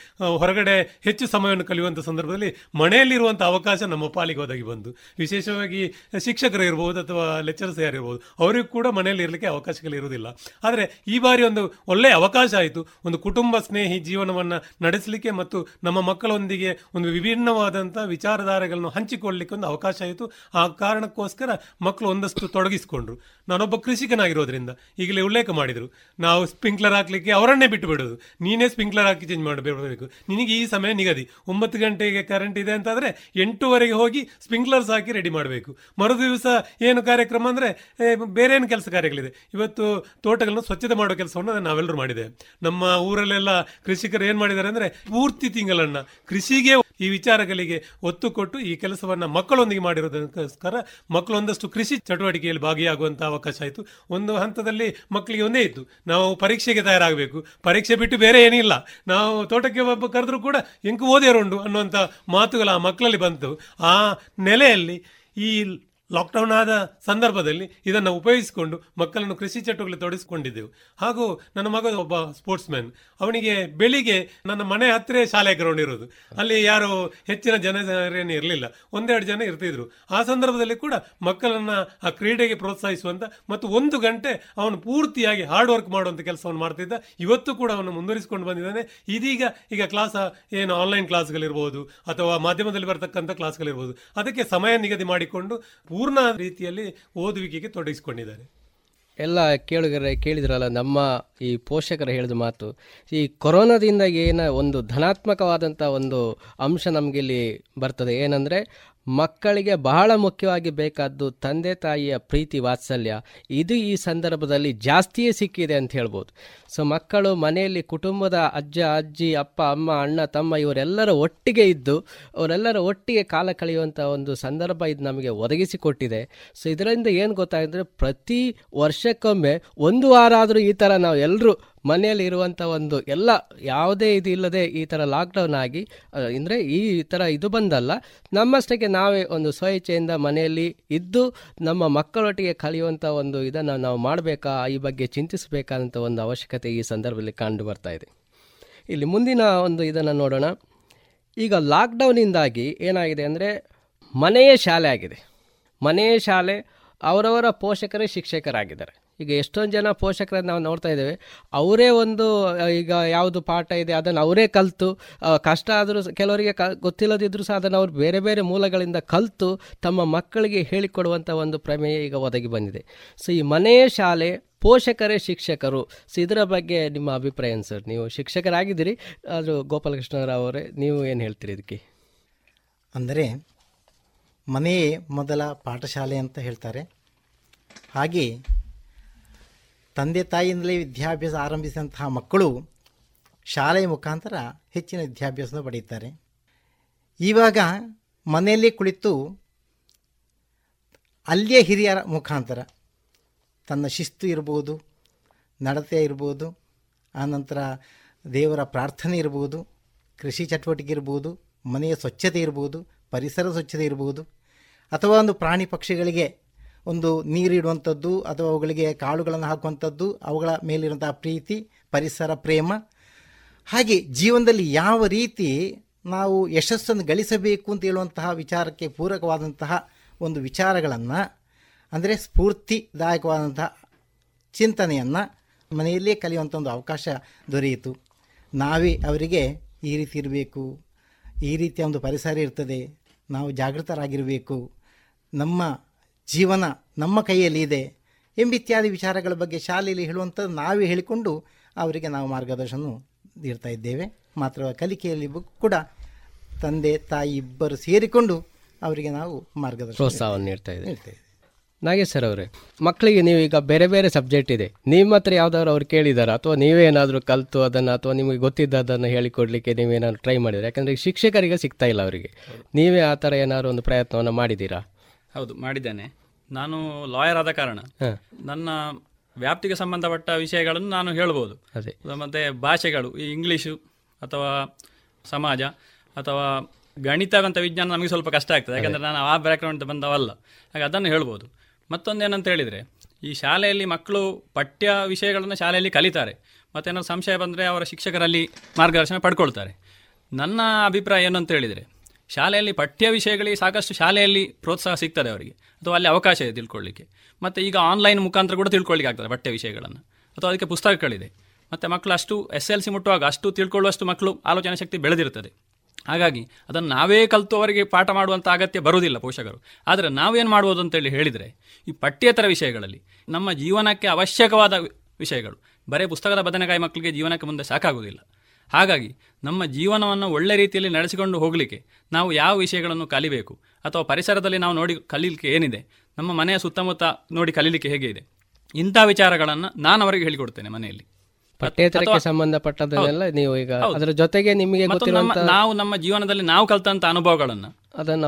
ಹೊರಗಡೆ ಹೆಚ್ಚು ಸಮಯವನ್ನು ಕಳೆಯುವಂಥ ಸಂದರ್ಭದಲ್ಲಿ ಮನೆಯಲ್ಲಿರುವಂಥ ಅವಕಾಶ ನಮ್ಮ ಪಾಲಿಗೆ ಒದಗಿ ಬಂತು. ವಿಶೇಷವಾಗಿ ಶಿಕ್ಷಕರು ಇರ್ಬೋದು ಅಥವಾ ಲೆಕ್ಚರರ್ಸ್ ಯಾರಿರ್ಬೋದು, ಅವರಿಗೂ ಕೂಡ ಮನೆಯಲ್ಲಿ ಇರಲಿಕ್ಕೆ ಅವಕಾಶಗಳಿರುವುದಿಲ್ಲ. ಆದರೆ ಈ ಬಾರಿ ಒಂದು ಒಳ್ಳೆಯ ಅವಕಾಶ ಆಯಿತು. ಒಂದು ಕುಟುಂಬ ಸ್ನೇಹಿ ಜೀವನವನ್ನು ನಡೆಸಲಿಕ್ಕೆ ಮತ್ತು ನಮ್ಮ ಮಕ್ಕಳೊಂದಿಗೆ ಒಂದು ವಿಭಿನ್ನವಾದಂಥ ವಿಚಾರಧಾರೆಗಳನ್ನು ಹಂಚಿಕೊಳ್ಳಲಿಕ್ಕೆ ಒಂದು ಅವಕಾಶ ಆಯಿತು. ಆ ಕಾರಣಕ್ಕೋಸ್ಕರ ಮಕ್ಕಳು ಒಂದಷ್ಟು ತೊಡಗಿಸಿಕೊಂಡ್ರು. ನಾನೊಬ್ಬ ಕೃಷಿಕನಾಗಿರೋದ್ರಿಂದ ಈಗಲೇ ಉಲ್ಲೇಖ ಮಾಡಿದರು, ನಾವು ಸ್ಪ್ರಿಂಕ್ಲರ್ ಹಾಕಲಿಕ್ಕೆ ಅವರನ್ನೇ ಬಿಟ್ಟು ಬಿಡೋದು, ನೀನೇ ಸ್ಪ್ರಿಂಕ್ಲರ್ ಹಾಕಿ ಚೇಂಜ್ ಮಾಡಬೇಕು, ನಿನಗೆ ಈ ಸಮಯ ನಿಗದಿ, 9 ಗಂಟೆಗೆ ಕರೆಂಟ್ ಇದೆ ಅಂತಾದರೆ 8ವರೆಗೆ ಹೋಗಿ ಸ್ಪ್ರಿಂಕ್ಲರ್ಸ್ ಹಾಕಿ ರೆಡಿ ಮಾಡಬೇಕು. ಮರುದಿವಸ ಏನು ಕಾರ್ಯಕ್ರಮ ಅಂದರೆ ಬೇರೆ ಏನು ಕೆಲಸ ಕಾರ್ಯಗಳಿದೆ, ಇವತ್ತು ತೋಟಗಳನ್ನು ಸ್ವಚ್ಛತೆ ಮಾಡೋ ಕೆಲಸವನ್ನು ನಾವೆಲ್ಲರೂ ಮಾಡಿದೆ. ನಮ್ಮ ಊರಲ್ಲೆಲ್ಲ ಕೃಷಿಕರು ಏನು ಮಾಡಿದ್ದಾರೆ ಅಂದರೆ ಪೂರ್ತಿ ತಿಂಗಳನ್ನು ಕೃಷಿಗೆ ಈ ವಿಚಾರಗಳಿಗೆ ಒತ್ತು ಕೊಟ್ಟು ಈ ಕೆಲಸವನ್ನು ಮಕ್ಕಳೊಂದಿಗೆ ಮಾಡಿರೋದಕ್ಕೋಸ್ಕರ ಮಕ್ಕಳು ಒಂದಷ್ಟು ಕೃಷಿ ಚಟುವಟಿಕೆಯಲ್ಲಿ ಭಾಗಿಯಾಗುವಂಥ ಅವಕಾಶ ಆಯಿತು. ಒಂದು ಹಂತದಲ್ಲಿ ಮಕ್ಕಳಿಗೆ ಒಂದೇ ಇತ್ತು, ನಾವು ಪರೀಕ್ಷೆಗೆ ತಯಾರಾಗಬೇಕು, ಪರೀಕ್ಷೆ ಬಿಟ್ಟು ಬೇರೆ ಏನಿಲ್ಲ, ನಾವು ತೋಟಕ್ಕೆ ಒಬ್ಬ ಕರೆದರೂ ಕೂಡ ಎಂಕು ಓದೇರುಂಡು ಅನ್ನುವಂಥ ಮಾತುಗಳು ಆ ಮಕ್ಕಳಲ್ಲಿ ಬಂತು. ಆ ನೆಲೆಯಲ್ಲಿ ಈ ಲಾಕ್ಡೌನ್ ಆದ ಸಂದರ್ಭದಲ್ಲಿ ಇದನ್ನು ಉಪಯೋಗಿಸಿಕೊಂಡು ಮಕ್ಕಳನ್ನು ಕೃಷಿ ಚಟುವಟಿಕೆಯಲ್ಲಿ ತೊಡಗಿಸಿಕೊಂಡಿದ್ದೆವು. ಹಾಗೂ ನನ್ನ ಮಗ ಒಬ್ಬ ಸ್ಪೋರ್ಟ್ಸ್ ಮ್ಯಾನ್, ಅವನಿಗೆ ಬೆಳಿಗ್ಗೆ ನನ್ನ ಮನೆ ಹತ್ತಿರ ಶಾಲೆ ಗ್ರೌಂಡ್ ಇರೋದು, ಅಲ್ಲಿ ಯಾರು ಹೆಚ್ಚಿನ ಜನರೇನು ಇರಲಿಲ್ಲ, 1-2 ಜನ ಇರ್ತಿದ್ರು. ಆ ಸಂದರ್ಭದಲ್ಲಿ ಕೂಡ ಮಕ್ಕಳನ್ನು ಆ ಕ್ರೀಡೆಗೆ ಪ್ರೋತ್ಸಾಹಿಸುವಂಥ ಮತ್ತು 1 ಗಂಟೆ ಅವನು ಪೂರ್ತಿಯಾಗಿ ಹಾರ್ಡ್ ವರ್ಕ್ ಮಾಡುವಂಥ ಕೆಲಸವನ್ನು ಮಾಡ್ತಿದ್ದ. ಇವತ್ತು ಕೂಡ ಅವನು ಮುಂದುವರಿಸಿಕೊಂಡು ಬಂದಿದ್ದಾನೆ. ಈಗ ಕ್ಲಾಸ್ ಏನು ಆನ್ಲೈನ್ ಕ್ಲಾಸ್ಗಳಿರ್ಬೋದು ಅಥವಾ ಮಾಧ್ಯಮದಲ್ಲಿ ಬರತಕ್ಕಂಥ ಕ್ಲಾಸ್ಗಳಿರ್ಬೋದು, ಅದಕ್ಕೆ ಸಮಯ ನಿಗದಿ ಮಾಡಿಕೊಂಡು ಪೂರ್ಣ ರೀತಿಯಲ್ಲಿ ಓದುವಿಕೆಗೆ ತೊಡಗಿಸಿಕೊಂಡಿದ್ದಾರೆ. ಎಲ್ಲ ಕೇಳಿದ್ರಲ್ಲ, ನಮ್ಮ ಈ ಪೋಷಕರು ಹೇಳಿದ ಮಾತು, ಈ ಕೊರೋನಾದಿಂದಾಗಿ ಒಂದು ಧನಾತ್ಮಕವಾದಂಥ ಒಂದು ಅಂಶ ನಮಗೆ ಇಲ್ಲಿ ಬರ್ತದೆ. ಏನಂದರೆ ಮಕ್ಕಳಿಗೆ ಬಹಳ ಮುಖ್ಯವಾಗಿ ಬೇಕಾದ್ದು ತಂದೆ ತಾಯಿಯ ಪ್ರೀತಿ ವಾತ್ಸಲ್ಯ, ಇದು ಈ ಸಂದರ್ಭದಲ್ಲಿ ಜಾಸ್ತಿಯೇ ಸಿಕ್ಕಿದೆ ಅಂತ ಹೇಳ್ಬೋದು. ಸೊ ಮಕ್ಕಳು ಮನೆಯಲ್ಲಿ ಕುಟುಂಬದ ಅಜ್ಜ ಅಜ್ಜಿ ಅಪ್ಪ ಅಮ್ಮ ಅಣ್ಣ ತಮ್ಮ ಅವರೆಲ್ಲರ ಒಟ್ಟಿಗೆ ಕಾಲ ಕಳೆಯುವಂಥ ಒಂದು ಸಂದರ್ಭ ಇದು ನಮಗೆ ಒದಗಿಸಿಕೊಟ್ಟಿದೆ. ಸೊ ಇದರಿಂದ ಏನು ಗೊತ್ತಾಗಿದೆ, ಪ್ರತಿ ವರ್ಷಕ್ಕೊಮ್ಮೆ ಒಂದು ವಾರ ಆದರೂ ಈ ಥರ ನಾವು ಎಲ್ಲರೂ ಮನೆಯಲ್ಲಿರುವಂಥ ಒಂದು ಎಲ್ಲ ಯಾವುದೇ ಇದಿಲ್ಲದೆ ಈ ಥರ ಲಾಕ್ಡೌನ್ ಆಗಿ ಅಂದರೆ ಈ ಥರ ಇದು ಬಂದಲ್ಲ, ನಮ್ಮಷ್ಟಕ್ಕೆ ನಾವೇ ಒಂದು ಸ್ವಇಚ್ಛೆಯಿಂದ ಮನೆಯಲ್ಲಿ ಇದ್ದು ನಮ್ಮ ಮಕ್ಕಳೊಟ್ಟಿಗೆ ಕಲಿಯುವಂಥ ಒಂದು ಇದನ್ನು ನಾವು ಮಾಡಬೇಕಾ, ಈ ಬಗ್ಗೆ ಚಿಂತಿಸಬೇಕಾದಂಥ ಒಂದು ಅವಶ್ಯಕತೆ ಈ ಸಂದರ್ಭದಲ್ಲಿ ಕಂಡು ಬರ್ತಾ ಇದೆ. ಇಲ್ಲಿ ಮುಂದಿನ ಒಂದು ಇದನ್ನು ನೋಡೋಣ. ಈಗ ಲಾಕ್ಡೌನಿಂದಾಗಿ ಏನಾಗಿದೆ ಅಂದರೆ ಮನೆಯೇ ಶಾಲೆ ಆಗಿದೆ. ಮನೆಯೇ ಶಾಲೆ, ಅವರವರ ಪೋಷಕರೇ ಶಿಕ್ಷಕರಾಗಿದ್ದಾರೆ. ಈಗ ಎಷ್ಟೊಂದು ಜನ ಪೋಷಕರನ್ನು ನಾವು ನೋಡ್ತಾ ಇದ್ದೇವೆ, ಅವರೇ ಒಂದು ಈಗ ಯಾವುದು ಪಾಠ ಇದೆ ಅದನ್ನು ಅವರೇ ಕಲಿತು, ಕಷ್ಟ ಆದರೂ ಕೆಲವರಿಗೆ ಗೊತ್ತಿಲ್ಲದಿದ್ದರೂ ಸಹ ಅದನ್ನು ಅವರು ಬೇರೆ ಬೇರೆ ಮೂಲಗಳಿಂದ ಕಲಿತು ತಮ್ಮ ಮಕ್ಕಳಿಗೆ ಹೇಳಿಕೊಡುವಂಥ ಒಂದು ಪ್ರಮೇಯ ಈಗ ಒದಗಿ ಬಂದಿದೆ. ಸೊ ಈ ಮನೆಯೇ ಶಾಲೆ, ಪೋಷಕರೇ ಶಿಕ್ಷಕರು, ಸೊ ಇದರ ಬಗ್ಗೆ ನಿಮ್ಮ ಅಭಿಪ್ರಾಯ ಏನು ಸರ್? ನೀವು ಶಿಕ್ಷಕರಾಗಿದ್ದೀರಿ, ಅದು ಗೋಪಾಲಕೃಷ್ಣರಾವ್ ಅವರೇ, ನೀವು ಏನು ಹೇಳ್ತೀರಿ ಇದಕ್ಕೆ? ಅಂದರೆ ಮನೆಯೇ ಮೊದಲ ಪಾಠಶಾಲೆ ಅಂತ ಹೇಳ್ತಾರೆ. ಹಾಗೆಯೇ ತಂದೆ ತಾಯಿಯಿಂದಲೇ ವಿದ್ಯಾಭ್ಯಾಸ ಆರಂಭಿಸಿದಂತಹ ಮಕ್ಕಳು ಶಾಲೆಯ ಮುಖಾಂತರ ಹೆಚ್ಚಿನ ವಿದ್ಯಾಭ್ಯಾಸನ ಪಡೆಯುತ್ತಾರೆ. ಇವಾಗ ಮನೆಯಲ್ಲಿ ಕುಳಿತು ಅಲ್ಲಿಯ ಹಿರಿಯರ ಮುಖಾಂತರ ತನ್ನ ಶಿಸ್ತು ಇರ್ಬೋದು, ನಡತೆ ಇರ್ಬೋದು, ಆನಂತರ ದೇವರ ಪ್ರಾರ್ಥನೆ ಇರ್ಬೋದು, ಕೃಷಿ ಚಟುವಟಿಕೆ ಇರ್ಬೋದು, ಮನೆಯ ಸ್ವಚ್ಛತೆ ಇರ್ಬೋದು, ಪರಿಸರ ಸ್ವಚ್ಛತೆ ಇರ್ಬೋದು, ಅಥವಾ ಒಂದು ಪ್ರಾಣಿ ಪಕ್ಷಿಗಳಿಗೆ ಒಂದು ನೀರಿಡುವಂಥದ್ದು ಅಥವಾ ಅವುಗಳಿಗೆ ಕಾಳುಗಳನ್ನು ಹಾಕುವಂಥದ್ದು, ಅವುಗಳ ಮೇಲಿರುವಂಥ ಪ್ರೀತಿ, ಪರಿಸರ ಪ್ರೇಮ, ಹಾಗೆ ಜೀವನದಲ್ಲಿ ಯಾವ ರೀತಿ ನಾವು ಯಶಸ್ಸನ್ನು ಗಳಿಸಬೇಕು ಅಂತ ಹೇಳುವಂತಹ ವಿಚಾರಕ್ಕೆ ಪೂರಕವಾದಂತಹ ಒಂದು ವಿಚಾರಗಳನ್ನು, ಅಂದರೆ ಸ್ಫೂರ್ತಿದಾಯಕವಾದಂತಹ ಚಿಂತನೆಯನ್ನು ಮನೆಯಲ್ಲೇ ಕಲಿಯುವಂಥ ಒಂದು ಅವಕಾಶ ದೊರೆಯಿತು. ನಾವೇ ಅವರಿಗೆ ಈ ರೀತಿ ಇರಬೇಕು, ಈ ರೀತಿಯ ಒಂದು ಪರಿಸರ ಇರ್ತದೆ, ನಾವು ಜಾಗೃತರಾಗಿರಬೇಕು, ನಮ್ಮ ಜೀವನ ನಮ್ಮ ಕೈಯಲ್ಲಿ ಇದೆ ಎಂಬಿತ್ಯಾದಿ ವಿಚಾರಗಳ ಬಗ್ಗೆ ಶಾಲೆಯಲ್ಲಿ ಹೇಳುವಂಥದ್ದು ನಾವೇ ಹೇಳಿಕೊಂಡು ಅವರಿಗೆ ನಾವು ಮಾರ್ಗದರ್ಶನ ನೀಡ್ತಾ ಇದ್ದೇವೆ. ಮಾತ್ರ ಕಲಿಕೆಯಲ್ಲಿ ಕೂಡ ತಂದೆ ತಾಯಿ ಇಬ್ಬರು ಸೇರಿಕೊಂಡು ಅವರಿಗೆ ನಾವು ಮಾರ್ಗದರ್ಶನ ಪ್ರೋತ್ಸಾಹವನ್ನು ನೀಡ್ತಾ ಇದ್ದೇವೆ. ನಾಗೇಶ್ ಸರ್ ಅವರೇ, ಮಕ್ಕಳಿಗೆ ನೀವೀಗ ಬೇರೆ ಬೇರೆ ಸಬ್ಜೆಕ್ಟ್ ಇದೆ, ನಿಮ್ಮ ಹತ್ರ ಯಾವ್ದಾದ್ರು ಅವ್ರು ಕೇಳಿದಾರ ಅಥವಾ ನೀವೇನಾದರೂ ಕಲಿತು ಅದನ್ನು ಅಥವಾ ನಿಮಗೆ ಗೊತ್ತಿದ್ದದನ್ನು ಹೇಳಿಕೊಡ್ಲಿಕ್ಕೆ ನೀವೇನಾದ್ರು ಟ್ರೈ ಮಾಡಿದ್ರೆ? ಯಾಕಂದರೆ ಶಿಕ್ಷಕರಿಗೆ ಸಿಗ್ತಾ ಇಲ್ಲ ಅವರಿಗೆ. ನೀವೇ ಆ ಥರ ಏನಾದ್ರು ಒಂದು ಪ್ರಯತ್ನವನ್ನು ಮಾಡಿದ್ದೀರಾ? ಹೌದು, ಮಾಡಿದ್ದೇನೆ. ನಾನು ಲಾಯರ್ ಆದ ಕಾರಣ ನನ್ನ ವ್ಯಾಪ್ತಿಗೆ ಸಂಬಂಧಪಟ್ಟ ವಿಷಯಗಳನ್ನು ನಾನು ಹೇಳ್ಬೋದು. ಮತ್ತು ಭಾಷೆಗಳು, ಈ ಇಂಗ್ಲೀಷು ಅಥವಾ ಸಮಾಜ ಅಥವಾ ಗಣಿತವಂಥ ವಿಜ್ಞಾನ ನಮಗೆ ಸ್ವಲ್ಪ ಕಷ್ಟ ಆಗ್ತದೆ, ಯಾಕಂದರೆ ನಾನು ಆ ಬ್ಯಾಕ್ಗ್ರೌಂಡ್ ಬಂದವಲ್ಲ, ಹಾಗೆ ಅದನ್ನು ಹೇಳ್ಬೋದು. ಮತ್ತೊಂದೇನಂತ ಹೇಳಿದರೆ, ಈ ಶಾಲೆಯಲ್ಲಿ ಮಕ್ಕಳು ಪಠ್ಯ ವಿಷಯಗಳನ್ನು ಶಾಲೆಯಲ್ಲಿ ಕಲಿತಾರೆ, ಮತ್ತೇನಾದ್ರು ಸಂಶಯ ಬಂದರೆ ಅವರ ಶಿಕ್ಷಕರಲ್ಲಿ ಮಾರ್ಗದರ್ಶನ ಪಡ್ಕೊಳ್ತಾರೆ. ನನ್ನ ಅಭಿಪ್ರಾಯ ಏನು ಅಂತ ಹೇಳಿದರೆ, ಶಾಲೆಯಲ್ಲಿ ಪಠ್ಯ ವಿಷಯಗಳಿಗೆ ಸಾಕಷ್ಟು ಶಾಲೆಯಲ್ಲಿ ಪ್ರೋತ್ಸಾಹ ಸಿಗ್ತದೆ ಅವರಿಗೆ, ಅಥವಾ ಅಲ್ಲಿ ಅವಕಾಶ ಇದೆ ತಿಳ್ಕೊಳ್ಳಿಕ್ಕೆ. ಮತ್ತು ಈಗ ಆನ್ಲೈನ್ ಮುಖಾಂತರ ಕೂಡ ತಿಳ್ಕೊಳ್ಳಿಕ್ಕೆ ಆಗ್ತದೆ ಪಠ್ಯ ವಿಷಯಗಳನ್ನು, ಅಥವಾ ಅದಕ್ಕೆ ಪುಸ್ತಕಗಳಿದೆ. ಮತ್ತು ಮಕ್ಕಳು ಅಷ್ಟು SSLC ಮುಟ್ಟುವಾಗ ಅಷ್ಟು ತಿಳ್ಕೊಳ್ಳುವಷ್ಟು ಮಕ್ಕಳು ಆಲೋಚನಾ ಶಕ್ತಿ ಬೆಳೆದಿರ್ತದೆ. ಹಾಗಾಗಿ ಅದನ್ನು ನಾವೇ ಕಲಿತು ಅವರಿಗೆ ಪಾಠ ಮಾಡುವಂಥ ಅಗತ್ಯ ಬರುವುದಿಲ್ಲ ಪೋಷಕರು. ಆದರೆ ನಾವೇನು ಮಾಡ್ಬೋದು ಅಂತೇಳಿ ಹೇಳಿದರೆ, ಈ ಪಠ್ಯೇತರ ವಿಷಯಗಳಲ್ಲಿ ನಮ್ಮ ಜೀವನಕ್ಕೆ ಅವಶ್ಯಕವಾದ ವಿಷಯಗಳು, ಬರೀ ಪುಸ್ತಕದ ಬದನೆಕಾಯಿ ಮಕ್ಕಳಿಗೆ ಜೀವನಕ್ಕೆ ಮುಂದೆ ಸಾಕಾಗುವುದಿಲ್ಲ. ಹಾಗಾಗಿ ನಮ್ಮ ಜೀವನವನ್ನು ಒಳ್ಳೆ ರೀತಿಯಲ್ಲಿ ನಡೆಸಿಕೊಂಡು ಹೋಗಲಿಕ್ಕೆ ನಾವು ಯಾವ ವಿಷಯಗಳನ್ನು ಕಲಿಬೇಕು, ಅಥವಾ ಪರಿಸರದಲ್ಲಿ ನಾವು ನೋಡಿ ಕಲೀಲಿಕ್ಕೆ ಏನಿದೆ, ನಮ್ಮ ಮನೆಯ ಸುತ್ತಮುತ್ತ ನೋಡಿ ಕಲೀಲಿಕ್ಕೆ ಹೇಗೆ ಇದೆ, ಇಂಥ ವಿಚಾರಗಳನ್ನು ನಾನು ಅವರಿಗೆ ಹೇಳಿಕೊಡ್ತೇನೆ ಮನೆಯಲ್ಲಿ. ಪಠ್ಯೇತರಕ್ಕೆ ಸಂಬಂಧಪಟ್ಟದನ್ನೆಲ್ಲ ನೀವು ಈಗ ಅದರ ಜೊತೆಗೆ ನಿಮಗೆ ನಾವು ನಮ್ಮ ಜೀವನದಲ್ಲಿ ನಾವು ಕಲಿತಂಥ ಅನುಭವಗಳನ್ನು ಅದನ್ನು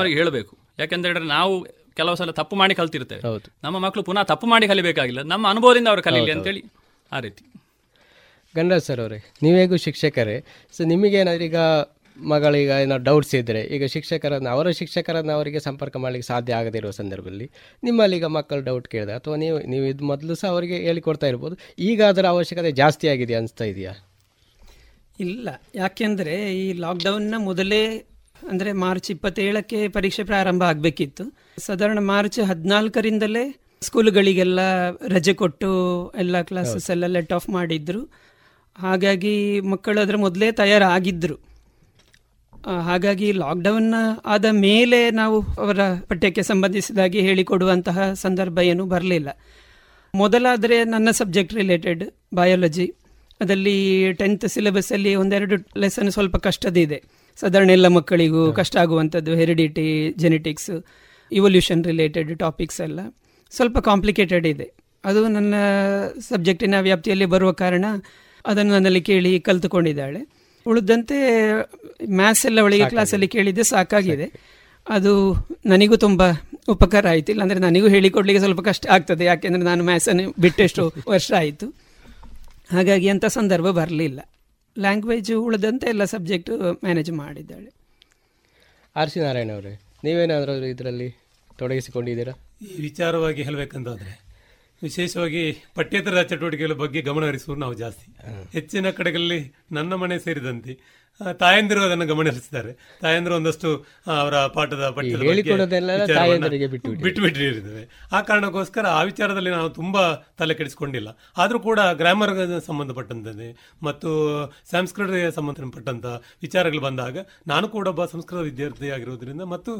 ಅವರಿಗೆ ಹೇಳಬೇಕು. ಯಾಕೆಂದ್ರೆ ನಾವು ಕೆಲವು ಸಲ ತಪ್ಪು ಮಾಡಿ ಕಲ್ತಿರ್ತೇವೆ, ನಮ್ಮ ಮಕ್ಕಳು ಪುನಃ ತಪ್ಪು ಮಾಡಿ ಕಲಿಬೇಕಾಗಿಲ್ಲ, ನಮ್ಮ ಅನುಭವದಿಂದ ಅವರು ಕಲೀಲಿ ಅಂತೇಳಿ ಆ ರೀತಿ. ಗಣರಾಜ್ ಸರ್ ಅವರೇ, ನೀವೇಗೂ ಶಿಕ್ಷಕರೇ, ಸೊ ನಿಮಗೇನಾದ್ರೂ ಈಗ ಮಗಳೀಗ ಏನೋ ಡೌಟ್ಸ್ ಇದ್ದರೆ ಈಗ ಅವರ ಶಿಕ್ಷಕರನ್ನು ಅವರಿಗೆ ಸಂಪರ್ಕ ಮಾಡಲಿಕ್ಕೆ ಸಾಧ್ಯ ಆಗದಿರೋ ಸಂದರ್ಭದಲ್ಲಿ ನಿಮ್ಮಲ್ಲಿ ಈಗ ಮಕ್ಕಳು ಡೌಟ್ ಕೇಳಿದೆ ಅಥವಾ ನೀವು ಇದು ಮೊದಲು ಸಹ ಅವರಿಗೆ ಹೇಳಿಕೊಡ್ತಾ ಇರ್ಬೋದು, ಈಗ ಅದರ ಅವಶ್ಯಕತೆ ಜಾಸ್ತಿ ಆಗಿದೆ ಅನಿಸ್ತಾ ಇದೆಯಾ? ಇಲ್ಲ, ಯಾಕೆಂದರೆ ಈ ಲಾಕ್ಡೌನ್ನ ಮೊದಲೇ ಅಂದರೆ ಮಾರ್ಚ್ 27ಕ್ಕೆ ಪರೀಕ್ಷೆ ಪ್ರಾರಂಭ ಆಗಬೇಕಿತ್ತು. ಸಾಧಾರಣ ಮಾರ್ಚ್ 14ರಿಂದಲೇ ಸ್ಕೂಲುಗಳಿಗೆಲ್ಲ ರಜೆ ಕೊಟ್ಟು ಎಲ್ಲ ಕ್ಲಾಸಸ್ ಎಲ್ಲ ಲೆಟ್ ಆಫ್ ಮಾಡಿದ್ರು. ಹಾಗಾಗಿ ಮಕ್ಕಳು ಅದರ ಮೊದಲೇ ತಯಾರಾಗಿದ್ದರು. ಹಾಗಾಗಿ ಲಾಕ್ಡೌನ್ ಆದ ಮೇಲೆ ನಾವು ಅವರ ಪಠ್ಯಕ್ಕೆ ಸಂಬಂಧಿಸಿದಾಗಿ ಹೇಳಿಕೊಡುವಂತಹ ಸಂದರ್ಭ ಏನೂ ಬರಲಿಲ್ಲ. ಮೊದಲಾದರೆ ನನ್ನ ಸಬ್ಜೆಕ್ಟ್ ರಿಲೇಟೆಡ್ ಬಯಾಲಜಿ, ಅದರಲ್ಲಿ 10th ಸಿಲೆಬಸ್ಸಲ್ಲಿ ಒಂದೆರಡು ಲೆಸನ್ ಸ್ವಲ್ಪ ಕಷ್ಟದಿದೆ, ಸಾಧಾರಣ ಎಲ್ಲ ಮಕ್ಕಳಿಗೂ ಕಷ್ಟ ಆಗುವಂಥದ್ದು, heredity, genetics, evolution related topics ಎಲ್ಲ ಸ್ವಲ್ಪ ಕಾಂಪ್ಲಿಕೇಟೆಡ್ ಇದೆ. ಅದು ನನ್ನ ಸಬ್ಜೆಕ್ಟಿನ ವ್ಯಾಪ್ತಿಯಲ್ಲಿ ಬರುವ ಕಾರಣ ಅದನ್ನು ನನ್ನಲ್ಲಿ ಕೇಳಿ ಕಲಿತುಕೊಂಡಿದ್ದಾಳೆ. ಉಳಿದಂತೆ ಮ್ಯಾಥ್ಸ್ ಎಲ್ಲ ಅವಳಿಗೆ ಕ್ಲಾಸಲ್ಲಿ ಕೇಳಿದ್ದೆ ಸಾಕಾಗಿದೆ, ಅದು ನನಗೂ ತುಂಬ ಉಪಕಾರ ಆಯಿತು. ಇಲ್ಲಾಂದರೆ ನನಗೂ ಹೇಳಿಕೊಡ್ಲಿಕ್ಕೆ ಸ್ವಲ್ಪ ಕಷ್ಟ ಆಗ್ತದೆ, ಯಾಕೆಂದರೆ ನಾನು ಮ್ಯಾಥ್ಸನ್ನು ಬಿಟ್ಟೆಷ್ಟು ವರ್ಷ ಆಯಿತು. ಹಾಗಾಗಿ ಅಂಥ ಸಂದರ್ಭ ಬರಲಿಲ್ಲ. ಲ್ಯಾಂಗ್ವೇಜು ಉಳಿದಂತೆ ಎಲ್ಲ ಸಬ್ಜೆಕ್ಟು ಮ್ಯಾನೇಜ್ ಮಾಡಿದ್ದಾಳೆ. ಆರ್ ಸಿ ನಾರಾಯಣ್ ಅವರೇ, ನೀವೇನಾದರೂ ಇದರಲ್ಲಿ ತೊಡಗಿಸಿಕೊಂಡಿದ್ದೀರಾ? ಈ ವಿಚಾರವಾಗಿ ಹೇಳಬೇಕಂತಾದರೆ ವಿಶೇಷವಾಗಿ ಪಠ್ಯೇತರ ಚಟುವಟಿಕೆಗಳ ಬಗ್ಗೆ ಗಮನ ಹರಿಸುವುದು ನಾವು ಜಾಸ್ತಿ. ಹೆಚ್ಚಿನ ಕಡೆಗಳಲ್ಲಿ ನನ್ನ ಮನೆ ಸೇರಿದಂತೆ ತಾಯಂದಿರು ಅದನ್ನು ಗಮನ ಹರಿಸಿದ್ದಾರೆ. ತಾಯಂದಿರು ಒಂದಷ್ಟು ಅವರ ಪಾಠದ ಪಠ್ಯದ ಬಿಟ್ಟುಬಿಟ್ಟಿರ್ತದೆ. ಆ ಕಾರಣಕ್ಕೋಸ್ಕರ ಆ ವಿಚಾರದಲ್ಲಿ ನಾವು ತುಂಬ ತಲೆ ಕೆಡಿಸಿಕೊಂಡಿಲ್ಲ. ಆದರೂ ಕೂಡ ಗ್ರಾಮರ್ಗೆ ಸಂಬಂಧಪಟ್ಟಂಥದ್ದೇ ಮತ್ತು ಸಂಸ್ಕೃತಿಗೆ ಸಂಬಂಧಪಟ್ಟಂಥ ವಿಚಾರಗಳು ಬಂದಾಗ ನಾನು ಕೂಡ ಒಬ್ಬ ಸಂಸ್ಕೃತ ವಿದ್ಯಾರ್ಥಿಯಾಗಿರೋದ್ರಿಂದ ಮತ್ತು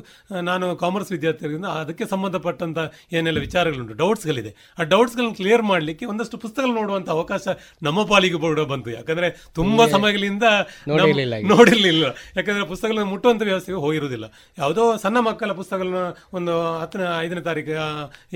ನಾನು ಕಾಮರ್ಸ್ ವಿದ್ಯಾರ್ಥಿಯಾಗಿರೋದ್ರಿಂದ ಅದಕ್ಕೆ ಸಂಬಂಧಪಟ್ಟಂಥ ಏನೆಲ್ಲ ವಿಚಾರಗಳುಂಟು, ಡೌಟ್ಸ್ಗಳಿದೆ, ಆ ಡೌಟ್ಸ್ಗಳನ್ನು ಕ್ಲಿಯರ್ ಮಾಡಲಿಕ್ಕೆ ಒಂದಷ್ಟು ಪುಸ್ತಕಗಳು ನೋಡುವಂಥ ಅವಕಾಶ ನಮ್ಮ ಪಾಲಿಗೆ ಕೂಡ ಬಂತು. ಯಾಕಂದರೆ ತುಂಬ ಸಮಯಗಳಿಂದ ನೋಡಿರಲಿಲ್ಲ, ಯಾಕಂದರೆ ಪುಸ್ತಕಗಳನ್ನು ಮುಟ್ಟುವಂಥ ವ್ಯವಸ್ಥೆಗೆ ಹೋಗಿರೋದಿಲ್ಲ. ಯಾವುದೋ ಸಣ್ಣ ಮಕ್ಕಳ ಪುಸ್ತಕಗಳನ್ನ ಒಂದು 10ನೇ 5ನೇ ತಾರೀಕು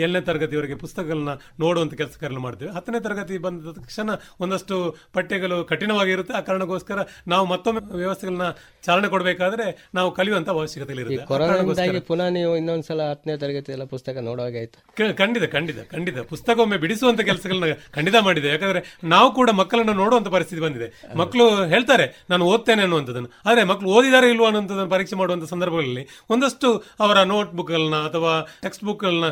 7ನೇ ತರಗತಿವರೆಗೆ ಪುಸ್ತಕಗಳನ್ನ ನೋಡುವಂಥ ಕೆಲಸಗಳನ್ನು ಮಾಡ್ತೇವೆ. 10ನೇ ತರಗತಿ ಬಂದ ತಕ್ಷಣ ಒಂದಷ್ಟು ಪಠ್ಯಗಳು ಕಠಿಣವಾಗಿರುತ್ತೆ. ಆ ಕಾರಣಕ್ಕೋಸ್ಕರ ನಾವು ಮತ್ತೊಮ್ಮೆ ವ್ಯವಸ್ಥೆಗಳನ್ನ ಚಾಲನೆ ಕೊಡಬೇಕಾದ್ರೆ ನಾವು ಕಲಿಯುವಂಥ ಅವಶ್ಯಕತೆ ಇರುತ್ತೆ. ಪುನಃ ನೀವು ಇನ್ನೊಂದ್ಸಲ 10ನೇ ತರಗತಿ ಎಲ್ಲ ಪುಸ್ತಕ ನೋಡುವಾಗ ಆಯ್ತು. ಖಂಡಿತ ಖಂಡಿತ ಖಂಡಿತ ಪುಸ್ತಕ ಒಮ್ಮೆ ಬಿಡಿಸುವಂಥ ಕೆಲಸಗಳನ್ನ ಖಂಡಿತ ಮಾಡಿದೆ. ಯಾಕಂದರೆ ನಾವು ಕೂಡ ಮಕ್ಕಳನ್ನು ನೋಡುವಂಥ ಪರಿಸ್ಥಿತಿ ಬಂದಿದೆ. ಮಕ್ಕಳು ಹೇಳ್ತಾರೆ ನಾನು ಓದ್ತೇನೆ ಅನ್ನುವಂಥದ್ದನ್ನು, ಆದರೆ ಮಕ್ಕಳು ಓದಿದ್ದಾರೆ ಇಲ್ವೋ ಅನ್ನೋಂಥದ್ದನ್ನು ಪರೀಕ್ಷೆ ಮಾಡುವಂಥ ಸಂದರ್ಭಗಳಲ್ಲಿ ಒಂದಷ್ಟು ಅವರ ನೋಟ್ಬುಕ್ಗಳನ್ನ ಅಥವಾ ಟೆಕ್ಸ್ಟ್ ಬುಕ್ಗಳನ್ನ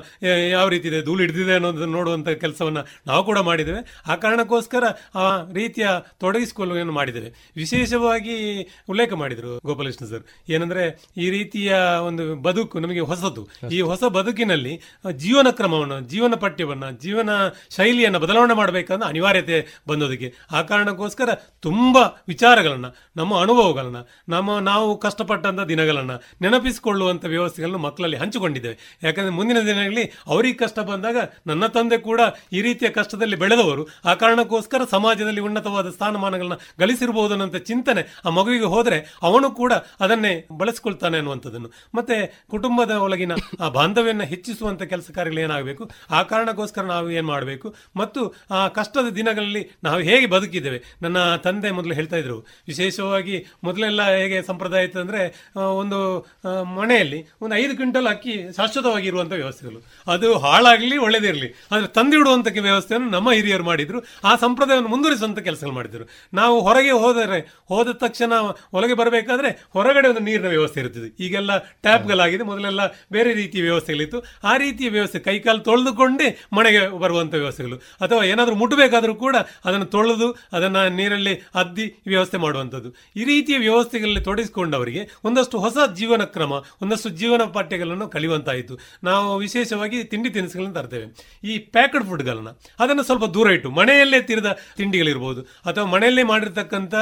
ಯಾವ ರೀತಿ ಇದೆ, ಧೂಳು ಹಿಡಿದಿದೆ ಅನ್ನೋದನ್ನು ನೋಡುವಂಥ ಕೆಲಸವನ್ನು ನಾವು ಕೂಡ ಮಾಡಿದ್ದೇವೆ. ಆ ಕಾರಣಕ್ಕೋಸ್ಕರ ಆ ರೀತಿಯ ತೊಡಗಿಸಿಕೊಳ್ಳುವನ್ನು ಮಾಡಿದ್ದೇವೆ. ವಿಶೇಷವಾಗಿ ಉಲ್ಲೇಖ ಮಾಡಿದರು ಗೋಪಾಲಕೃಷ್ಣ ಸರ್, ಏನಂದರೆ ಈ ರೀತಿಯ ಒಂದು ಬದುಕು ನಮಗೆ ಹೊಸದು. ಈ ಹೊಸ ಬದುಕಿನಲ್ಲಿ ಜೀವನ ಕ್ರಮವನ್ನು, ಜೀವನ ಪಠ್ಯವನ್ನು, ಜೀವನ ಶೈಲಿಯನ್ನು ಬದಲಾವಣೆ ಮಾಡಬೇಕಂದ್ರೆ ಅನಿವಾರ್ಯತೆ ಬಂದೋದಕ್ಕೆ ಆ ಕಾರಣಕ್ಕೋಸ್ಕರ ತುಂಬ ವಿಚಾರಗಳನ್ನು, ನಮ್ಮ ಅನುಭವಗಳನ್ನು, ನಾವು ಕಷ್ಟಪಟ್ಟಂಥ ದಿನಗಳನ್ನು ನೆನಪಿಸಿಕೊಳ್ಳುವಂಥ ವ್ಯವಸ್ಥೆಗಳನ್ನು ಮಕ್ಕಳಲ್ಲಿ ಹಂಚಿಕೊಂಡಿದ್ದೇವೆ. ಯಾಕಂದರೆ ಮುಂದಿನ ದಿನಗಳಲ್ಲಿ ಅವ್ರಿಗೆ ಕಷ್ಟ ಬಂದಾಗ ನನ್ನ ತಂದೆ ಕೂಡ ಈ ರೀತಿಯ ಕಷ್ಟದಲ್ಲಿ ಬೆಳೆದವರು, ಆ ಕಾರಣಕ್ಕೋಸ್ಕರ ಸಮಾಜದಲ್ಲಿ ಉನ್ನತವಾದ ಸ್ಥಾನಮಾನಗಳನ್ನು ಗಳಿಸಿರಬಹುದು ಅನ್ನೋಂಥ ಚಿಂತನೆ ಆ ಮಗುವಿಗೆ ಹೋದರೆ ಅವನು ಕೂಡ ಅದನ್ನೇ ಬಳಸಿಕೊಳ್ತಾನೆ ಅನ್ನುವಂಥದ್ದನ್ನು, ಮತ್ತು ಕುಟುಂಬದ ಒಳಗಿನ ಆ ಬಾಂಧವ್ಯವನ್ನು ಹೆಚ್ಚಿಸುವಂಥ ಕೆಲಸ ಕಾರ್ಯಗಳು ಏನಾಗಬೇಕು, ಆ ಕಾರಣಕ್ಕೋಸ್ಕರ ನಾವು ಏನು ಮಾಡಬೇಕು ಮತ್ತು ಆ ಕಷ್ಟದ ದಿನಗಳಲ್ಲಿ ನಾವು ಹೇಗೆ ಬದುಕಿದ್ದೇವೆ. ನನ್ನ ತಂದೆ ಮೊದಲು ಹೇಳ್ತಾ ಇದ್ರು, ವಿಶೇಷವಾಗಿ ಮೊದಲೆಲ್ಲ ಹೇಗೆ ಸಂಪ್ರದಾಯ ಇತ್ತು ಅಂದರೆ ಒಂದು ಮನೆಯಲ್ಲಿ ಒಂದು 5 ಕ್ವಿಂಟಲ್ ಅಕ್ಕಿ ಶಾಶ್ವತವಾಗಿ ಇರುವಂಥ ವ್ಯವಸ್ಥೆಗಳು, ಅದು ಹಾಳಾಗಲಿ ಒಳ್ಳೆದಿರಲಿ ಆದರೆ ತಂದಿಡುವಂಥ ವ್ಯವಸ್ಥೆಯನ್ನು ನಮ್ಮ ಹಿರಿಯರು ಮಾಡಿದರು. ಆ ಸಂಪ್ರದಾಯವನ್ನು ಮುಂದುವರಿಸುವಂಥ ಕೆಲಸಗಳು ಮಾಡಿದರು. ನಾವು ಹೊರಗೆ ಹೋದ ತಕ್ಷಣ ಒಳಗೆ ಬರಬೇಕಾದ್ರೆ ಹೊರಗಡೆ ಒಂದು ನೀರಿನ ವ್ಯವಸ್ಥೆ ಇರುತ್ತದೆ. ಈಗೆಲ್ಲ ಟ್ಯಾಪ್ಗಳಾಗಿದೆ, ಮೊದಲೆಲ್ಲ ಬೇರೆ ರೀತಿಯ ವ್ಯವಸ್ಥೆಗಳಿತ್ತು. ಆ ರೀತಿಯ ವ್ಯವಸ್ಥೆ ಕೈಕಾಲು ತೊಳೆದುಕೊಂಡೇ ಮನೆಗೆ ಬರುವಂಥ ವ್ಯವಸ್ಥೆಗಳು, ಅಥವಾ ಏನಾದರೂ ಮುಟ್ಟಬೇಕಾದರೂ ಕೂಡ ಅದನ್ನು ತೊಳೆದು ಅದನ್ನು ನೀರಲ್ಲಿ ಅದ್ದಿ ವ್ಯವಸ್ಥೆ ಮಾಡುವಂಥದ್ದು. ಈ ರೀತಿಯ ವ್ಯವಸ್ಥೆಗಳಲ್ಲಿ ತೊಡಗಿಸಿಕೊಂಡವರಿಗೆ ಒಂದಷ್ಟು ಹೊಸ ಜೀವನ ಕ್ರಮ, ಒಂದಷ್ಟು ಜೀವನ ಪಾಠ್ಯಗಳನ್ನು ಕಲಿಯುವಂತಾಯಿತು. ನಾವು ವಿಶೇಷವಾಗಿ ತಿಂಡಿ ತಿನಿಸುಗಳನ್ನು ತರ್ತೇವೆ, ಈ ಪ್ಯಾಕೆಡ್ ಫುಡ್ಗಳನ್ನು, ಅದನ್ನು ಸ್ವಲ್ಪ ದೂರ ಇಟ್ಟು ಮನೆಯಲ್ಲೇ ತಿರಿದ ತಿಂಡಿಗಳಿರ್ಬೋದು ಅಥವಾ ಮನೆಯಲ್ಲೇ ಮಾಡಿರ್ತಕ್ಕಂಥ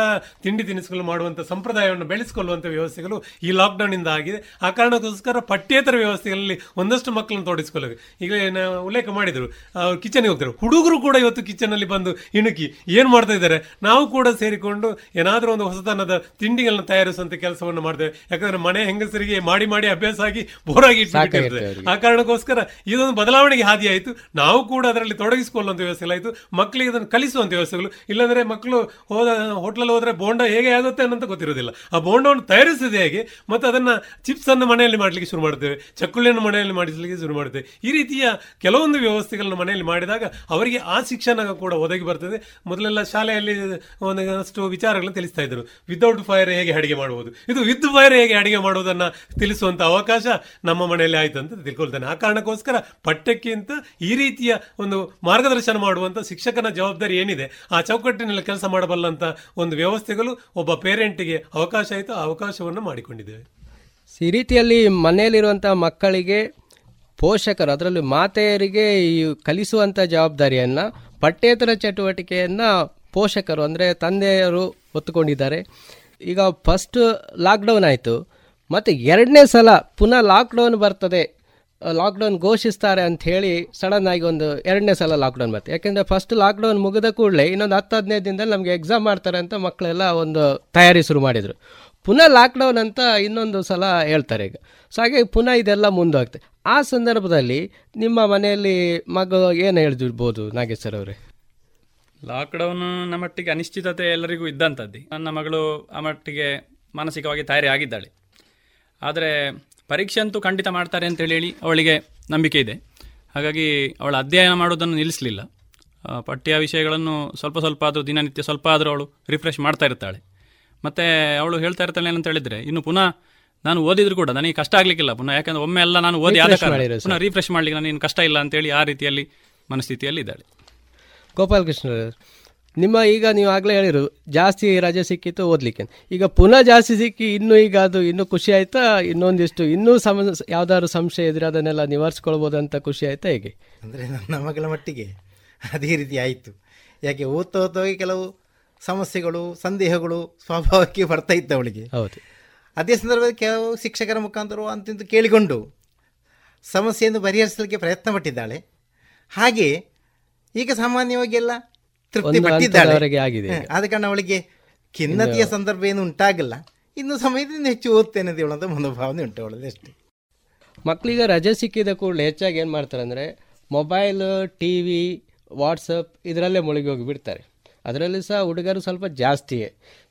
ತಿಂಡಿ ತಿನಿಸುಗಳು ಮಾಡುವಂಥ ಸಂಪ್ರದಾಯವನ್ನು ಬೆಳೆಸಿಕೊಳ್ಳುವಂಥ ವ್ಯವಸ್ಥೆಗಳು ಈ ಲಾಕ್ಡೌನ್ನಿಂದ ಆಗಿದೆ. ಆ ಕಾರಣಕ್ಕೋಸ್ಕರ ಪಠ್ಯೇತರ ವ್ಯವಸ್ಥೆಗಳಲ್ಲಿ ಒಂದಷ್ಟು ಮಕ್ಕಳನ್ನು ತೊಡಗಿಸಿಕೊಳ್ಳಬೇಕು. ಈಗ ಉಲ್ಲೇಖ ಮಾಡಿದರು, ಅವರು ಕಿಚನ್ಗೆ ಹೋಗ್ತಾರೆ, ಹುಡುಗರು ಕೂಡ ಇವತ್ತು ಕಿಚನ್ನಲ್ಲಿ ಬಂದು ಇಣುಕಿ ಏನು ಮಾಡ್ತಾ ಇದ್ದಾರೆ. ನಾವು ಕೂಡ ಸೇರಿಕೊಂಡು ಏನಾದರೂ ಒಂದು ಹೊಸತನದ ತಿಂಡಿಗಳನ್ನ ತಯಾರಿಸುವಂಥ ಕೆಲಸವನ್ನು ಮಾಡ್ತೇವೆ. ಯಾಕಂದರೆ ಮನೆ ಹೆಂಗಸರಿಗೆ ಮಾಡಿ ಮಾಡಿ ಅಭ್ಯಾಸ ಆಗಿ ಬೋರಾಗಿ ಇಟ್ಟಿರ್ತದೆ. ಆ ಕಾರಣಕ್ಕೋಸ್ಕರ ಇದೊಂದು ಬದಲಾವಣೆಗೆ ಹಾದಿಯಾಯಿತು. ನಾವು ಕೂಡ ಅದರಲ್ಲಿ ತೊಡಗಿಸಿಕೊಳ್ಳುವಂಥ ವ್ಯವಸ್ಥೆಗಳಾಯಿತು, ಮಕ್ಕಳಿಗೆ ಅದನ್ನು ಕಲಿಸುವಂಥ ವ್ಯವಸ್ಥೆಗಳು. ಇಲ್ಲಾಂದರೆ ಮಕ್ಕಳು ಹೋಟ್ಲಲ್ಲಿ ಹೋದರೆ ಬೋಂಡ ಹೇಗೆ ಆಗುತ್ತೆ ಅನ್ನೋದು ಗೊತ್ತಿರೋದಿಲ್ಲ. ಆ ಬೋಂಡವನ್ನು ತಯಾರಿಸಿದೆ ಹೇಗೆ ಮತ್ತು ಅದನ್ನು ಚಿಪ್ಸನ್ನು ಮನೆಯಲ್ಲಿ ಮಾಡಲಿಕ್ಕೆ ಶುರು ಮಾಡ್ತೇವೆ, ಚಕ್ಕುಳಿಯನ್ನು ಮನೆಯಲ್ಲಿ ಮಾಡಿಸಲಿಕ್ಕೆ ಶುರು ಮಾಡ್ತೇವೆ. ಈ ರೀತಿಯ ಕೆಲವೊಂದು ವ್ಯವಸ್ಥೆಗಳನ್ನು ಮನೆಯಲ್ಲಿ ಮಾಡಿದಾಗ ಅವರಿಗೆ ಆ ಶಿಕ್ಷಣ ಕೂಡ ಒದಗಿ ಬರ್ತದೆ. ಮೊದಲೆಲ್ಲ ಶಾಲೆಯಲ್ಲಿ ಒಂದಷ್ಟು ವಿಚಾರಗಳನ್ನು ತಿಳಿಸ್ತಾ ಇದ್ದರು, ವಿತೌಟ್ ಫೈರ್ ಹೇಗೆ ಅಡುಗೆ ಮಾಡುವುದು, ಇದು ವಿತ್ ಫೈರ್ ಹೇಗೆ ಅಡುಗೆ ಮಾಡುವುದನ್ನು ತಿಳಿಸುವಂಥ ಅವಕಾಶ ನಮ್ಮ ಮನೆಯಲ್ಲಿ ಆಯಿತು ಅಂತ ತಿಳ್ಕೊಳ್ತಾನೆ. ಆ ಕಾರಣಕ್ಕೋಸ್ಕರ ಪಠ್ಯಕ್ಕಿಂತ ಈ ರೀತಿಯ ಒಂದು ಮಾರ್ಗದರ್ಶನ ಮಾಡುವಂಥ ಶಿಕ್ಷಕನ ಜವಾಬ್ದಾರಿ ಏನಿದೆ, ಆ ಚೌಕಟ್ಟಿನಲ್ಲಿ ಕೆಲಸ ಮಾಡಬಲ್ಲಂಥ ಒಂದು ವ್ಯವಸ್ಥೆಗಳು ಒಬ್ಬ ಪೇರೆಂಟಿಗೆ ಅವಕಾಶ ಆಯಿತು. ಆ ಅವಕಾಶವನ್ನು ಮಾಡಿಕೊಂಡಿದ್ದೇವೆ. ಈ ರೀತಿಯಲ್ಲಿ ಮನೆಯಲ್ಲಿರುವಂಥ ಮಕ್ಕಳಿಗೆ ಪೋಷಕರು, ಅದರಲ್ಲೂ ಮಾತೆಯರಿಗೆ ಈ ಕಲಿಸುವಂಥ ಜವಾಬ್ದಾರಿಯನ್ನು, ಪಠ್ಯೇತರ ಚಟುವಟಿಕೆಯನ್ನು ಪೋಷಕರು ಅಂದರೆ ತಂದೆಯವರು ಒತ್ತುಕೊಂಡಿದ್ದಾರೆ. ಈಗ ಫಸ್ಟ್ ಲಾಕ್ಡೌನ್ ಆಯಿತು, ಮತ್ತು 2ನೇ ಸಲ ಪುನಃ ಲಾಕ್ಡೌನ್ ಬರ್ತದೆ, ಲಾಕ್ಡೌನ್ ಘೋಷಿಸ್ತಾರೆ ಅಂಥೇಳಿ ಸಡನ್ನಾಗಿ ಒಂದು 2ನೇ ಸಲ ಲಾಕ್ಡೌನ್ ಬರ್ತದೆ. ಯಾಕೆಂದರೆ ಫಸ್ಟ್ ಲಾಕ್ಡೌನ್ ಮುಗಿದ ಕೂಡಲೇ ಇನ್ನೊಂದು 10-15 ದಿನದಲ್ಲಿ ನಮಗೆ ಎಕ್ಸಾಮ್ ಮಾಡ್ತಾರೆ ಅಂತ ಮಕ್ಕಳೆಲ್ಲ ಒಂದು ತಯಾರಿ ಶುರು ಮಾಡಿದರು. ಪುನಃ ಲಾಕ್ಡೌನ್ ಅಂತ ಇನ್ನೊಂದು ಸಲ ಹೇಳ್ತಾರೆ. ಈಗ ಸೊ ಹಾಗೆ ಪುನಃ ಇದೆಲ್ಲ ಮುಂದೋಗ್ತದೆ. ಆ ಸಂದರ್ಭದಲ್ಲಿ ನಿಮ್ಮ ಮನೆಯಲ್ಲಿ ಮಗು ಏನು ಹೇಳ್ದಿರ್ಬೋದು ನಾಗೇಶ್ ಸರ್ ಅವರೇ? ಲಾಕ್ಡೌನ್ ನಮ್ಮ ಮಟ್ಟಿಗೆ ಅನಿಶ್ಚಿತತೆ ಎಲ್ಲರಿಗೂ ಇದ್ದಂಥದ್ದು. ನನ್ನ ಮಗಳು ಆ ಮಟ್ಟಿಗೆ ಮಾನಸಿಕವಾಗಿ ತಯಾರಿ ಆಗಿದ್ದಾಳೆ. ಆದರೆ ಪರೀಕ್ಷೆ ಅಂತೂ ಖಂಡಿತ ಮಾಡ್ತಾರೆ ಅಂತೇಳಿ ಅವಳಿಗೆ ನಂಬಿಕೆ ಇದೆ. ಹಾಗಾಗಿ ಅವಳ ಅಧ್ಯಯನ ಮಾಡೋದನ್ನು ನಿಲ್ಲಿಸಲಿಲ್ಲ. ಪಠ್ಯ ವಿಷಯಗಳನ್ನು ಸ್ವಲ್ಪ ಸ್ವಲ್ಪ ಆದರೂ ದಿನನಿತ್ಯ ಸ್ವಲ್ಪ ಆದರೂ ಅವಳು ರಿಫ್ರೆಶ್ ಮಾಡ್ತಾ ಇರ್ತಾಳೆ. ಮತ್ತು ಅವಳು ಹೇಳ್ತಾ ಇರ್ತಾಳೆ ಏನಂತ ಹೇಳಿದರೆ, ಇನ್ನು ಪುನಃ ನಾನು ಓದಿದ್ರು ಕೂಡ ನನಗೆ ಕಷ್ಟ ಆಗಲಿಕ್ಕಿಲ್ಲ ಪುನಃ, ಯಾಕಂದರೆ ಒಮ್ಮೆ ಎಲ್ಲ ನಾನು ಓದಿ ಆದ ಕಾರಣ ಪುನಃ ರಿಫ್ರೆಶ್ ಮಾಡಲಿಕ್ಕೆ ನನಗೆ ಕಷ್ಟ ಇಲ್ಲ ಅಂತೇಳಿ ಆ ರೀತಿಯಲ್ಲಿ ಮನಸ್ಥಿತಿಯಲ್ಲಿ ಇದ್ದಾಳೆ. ಗೋಪಾಲಕೃಷ್ಣರಾವ್, ನಿಮ್ಮ ಈಗ ನೀವು ಆಗಲೇ ಹೇಳಿರು ಜಾಸ್ತಿ ರಜೆ ಸಿಕ್ಕಿತ್ತು ಓದಲಿಕ್ಕೆ, ಈಗ ಪುನಃ ಜಾಸ್ತಿ ಸಿಕ್ಕಿ ಇನ್ನೂ ಈಗ ಅದು ಇನ್ನೂ ಖುಷಿ ಆಯಿತಾ? ಇನ್ನೊಂದಿಷ್ಟು ಇನ್ನೂ ಯಾವ್ದಾದ್ರು ಸಂಶಯ ಇದ್ರೆ ಅದನ್ನೆಲ್ಲ ನಿವಾರಿಸ್ಕೊಳ್ಬೋದು ಅಂತ ಖುಷಿ ಆಯಿತಾ? ಹೇಗೆ ಅಂದರೆ ನನ್ನ ಮಗಳ ಮಟ್ಟಿಗೆ ಅದೇ ರೀತಿ ಆಯಿತು. ಯಾಕೆ ಓದ್ತಾ ಓದ್ತಾಗಿ ಕೆಲವು ಸಮಸ್ಯೆಗಳು ಸಂದೇಹಗಳು ಸ್ವಾಭಾವಿಕವಾಗಿ ಬರ್ತಾ ಇತ್ತು ಅವಳಿಗೆ. ಹೌದು, ಅದೇ ಸಂದರ್ಭದಲ್ಲಿ ಕೆಲವು ಶಿಕ್ಷಕರ ಮುಖಾಂತರ ಅಂತಿಂತ ಕೇಳಿಕೊಂಡು ಸಮಸ್ಯೆಯನ್ನು ಪರಿಹರಿಸಲಿಕ್ಕೆ ಪ್ರಯತ್ನ ಪಟ್ಟಿದ್ದಾಳೆ. ಹಾಗೆ ಈಗ ಸಾಮಾನ್ಯವಾಗಿ ಎಲ್ಲ ತೃಪ್ತಿ ಪಟ್ಟಿದ್ದಾಳೆ. ಆದ ಕಾರಣ ಅವಳಿಗೆ ಖಿನ್ನತೆಯ ಸಂದರ್ಭ ಏನು ಉಂಟಾಗಲ್ಲ. ಇನ್ನು ಸಮಯದಿಂದ ಹೆಚ್ಚು ಓದ್ತೇನೆ ಅಂತ ಮನೋಭಾವನೆ ಉಂಟು ಅವಳದ್ದು. ಅಷ್ಟೇ ಮಕ್ಕಳಿಗೆ ರಜೆ ಸಿಕ್ಕಿದ ಕೂಡಲೇ ಹೆಚ್ಚಾಗಿ ಏನು ಮಾಡ್ತಾರೆ ಅಂದರೆ ಮೊಬೈಲ್, ಟಿ ವಿ, ವಾಟ್ಸಪ್ ಇದರಲ್ಲೇ ಮುಳುಗಿ ಹೋಗಿಬಿಡ್ತಾರೆ. ಅದರಲ್ಲಿ ಸಹ ಹುಡುಗರು ಸ್ವಲ್ಪ ಜಾಸ್ತಿಯೇ.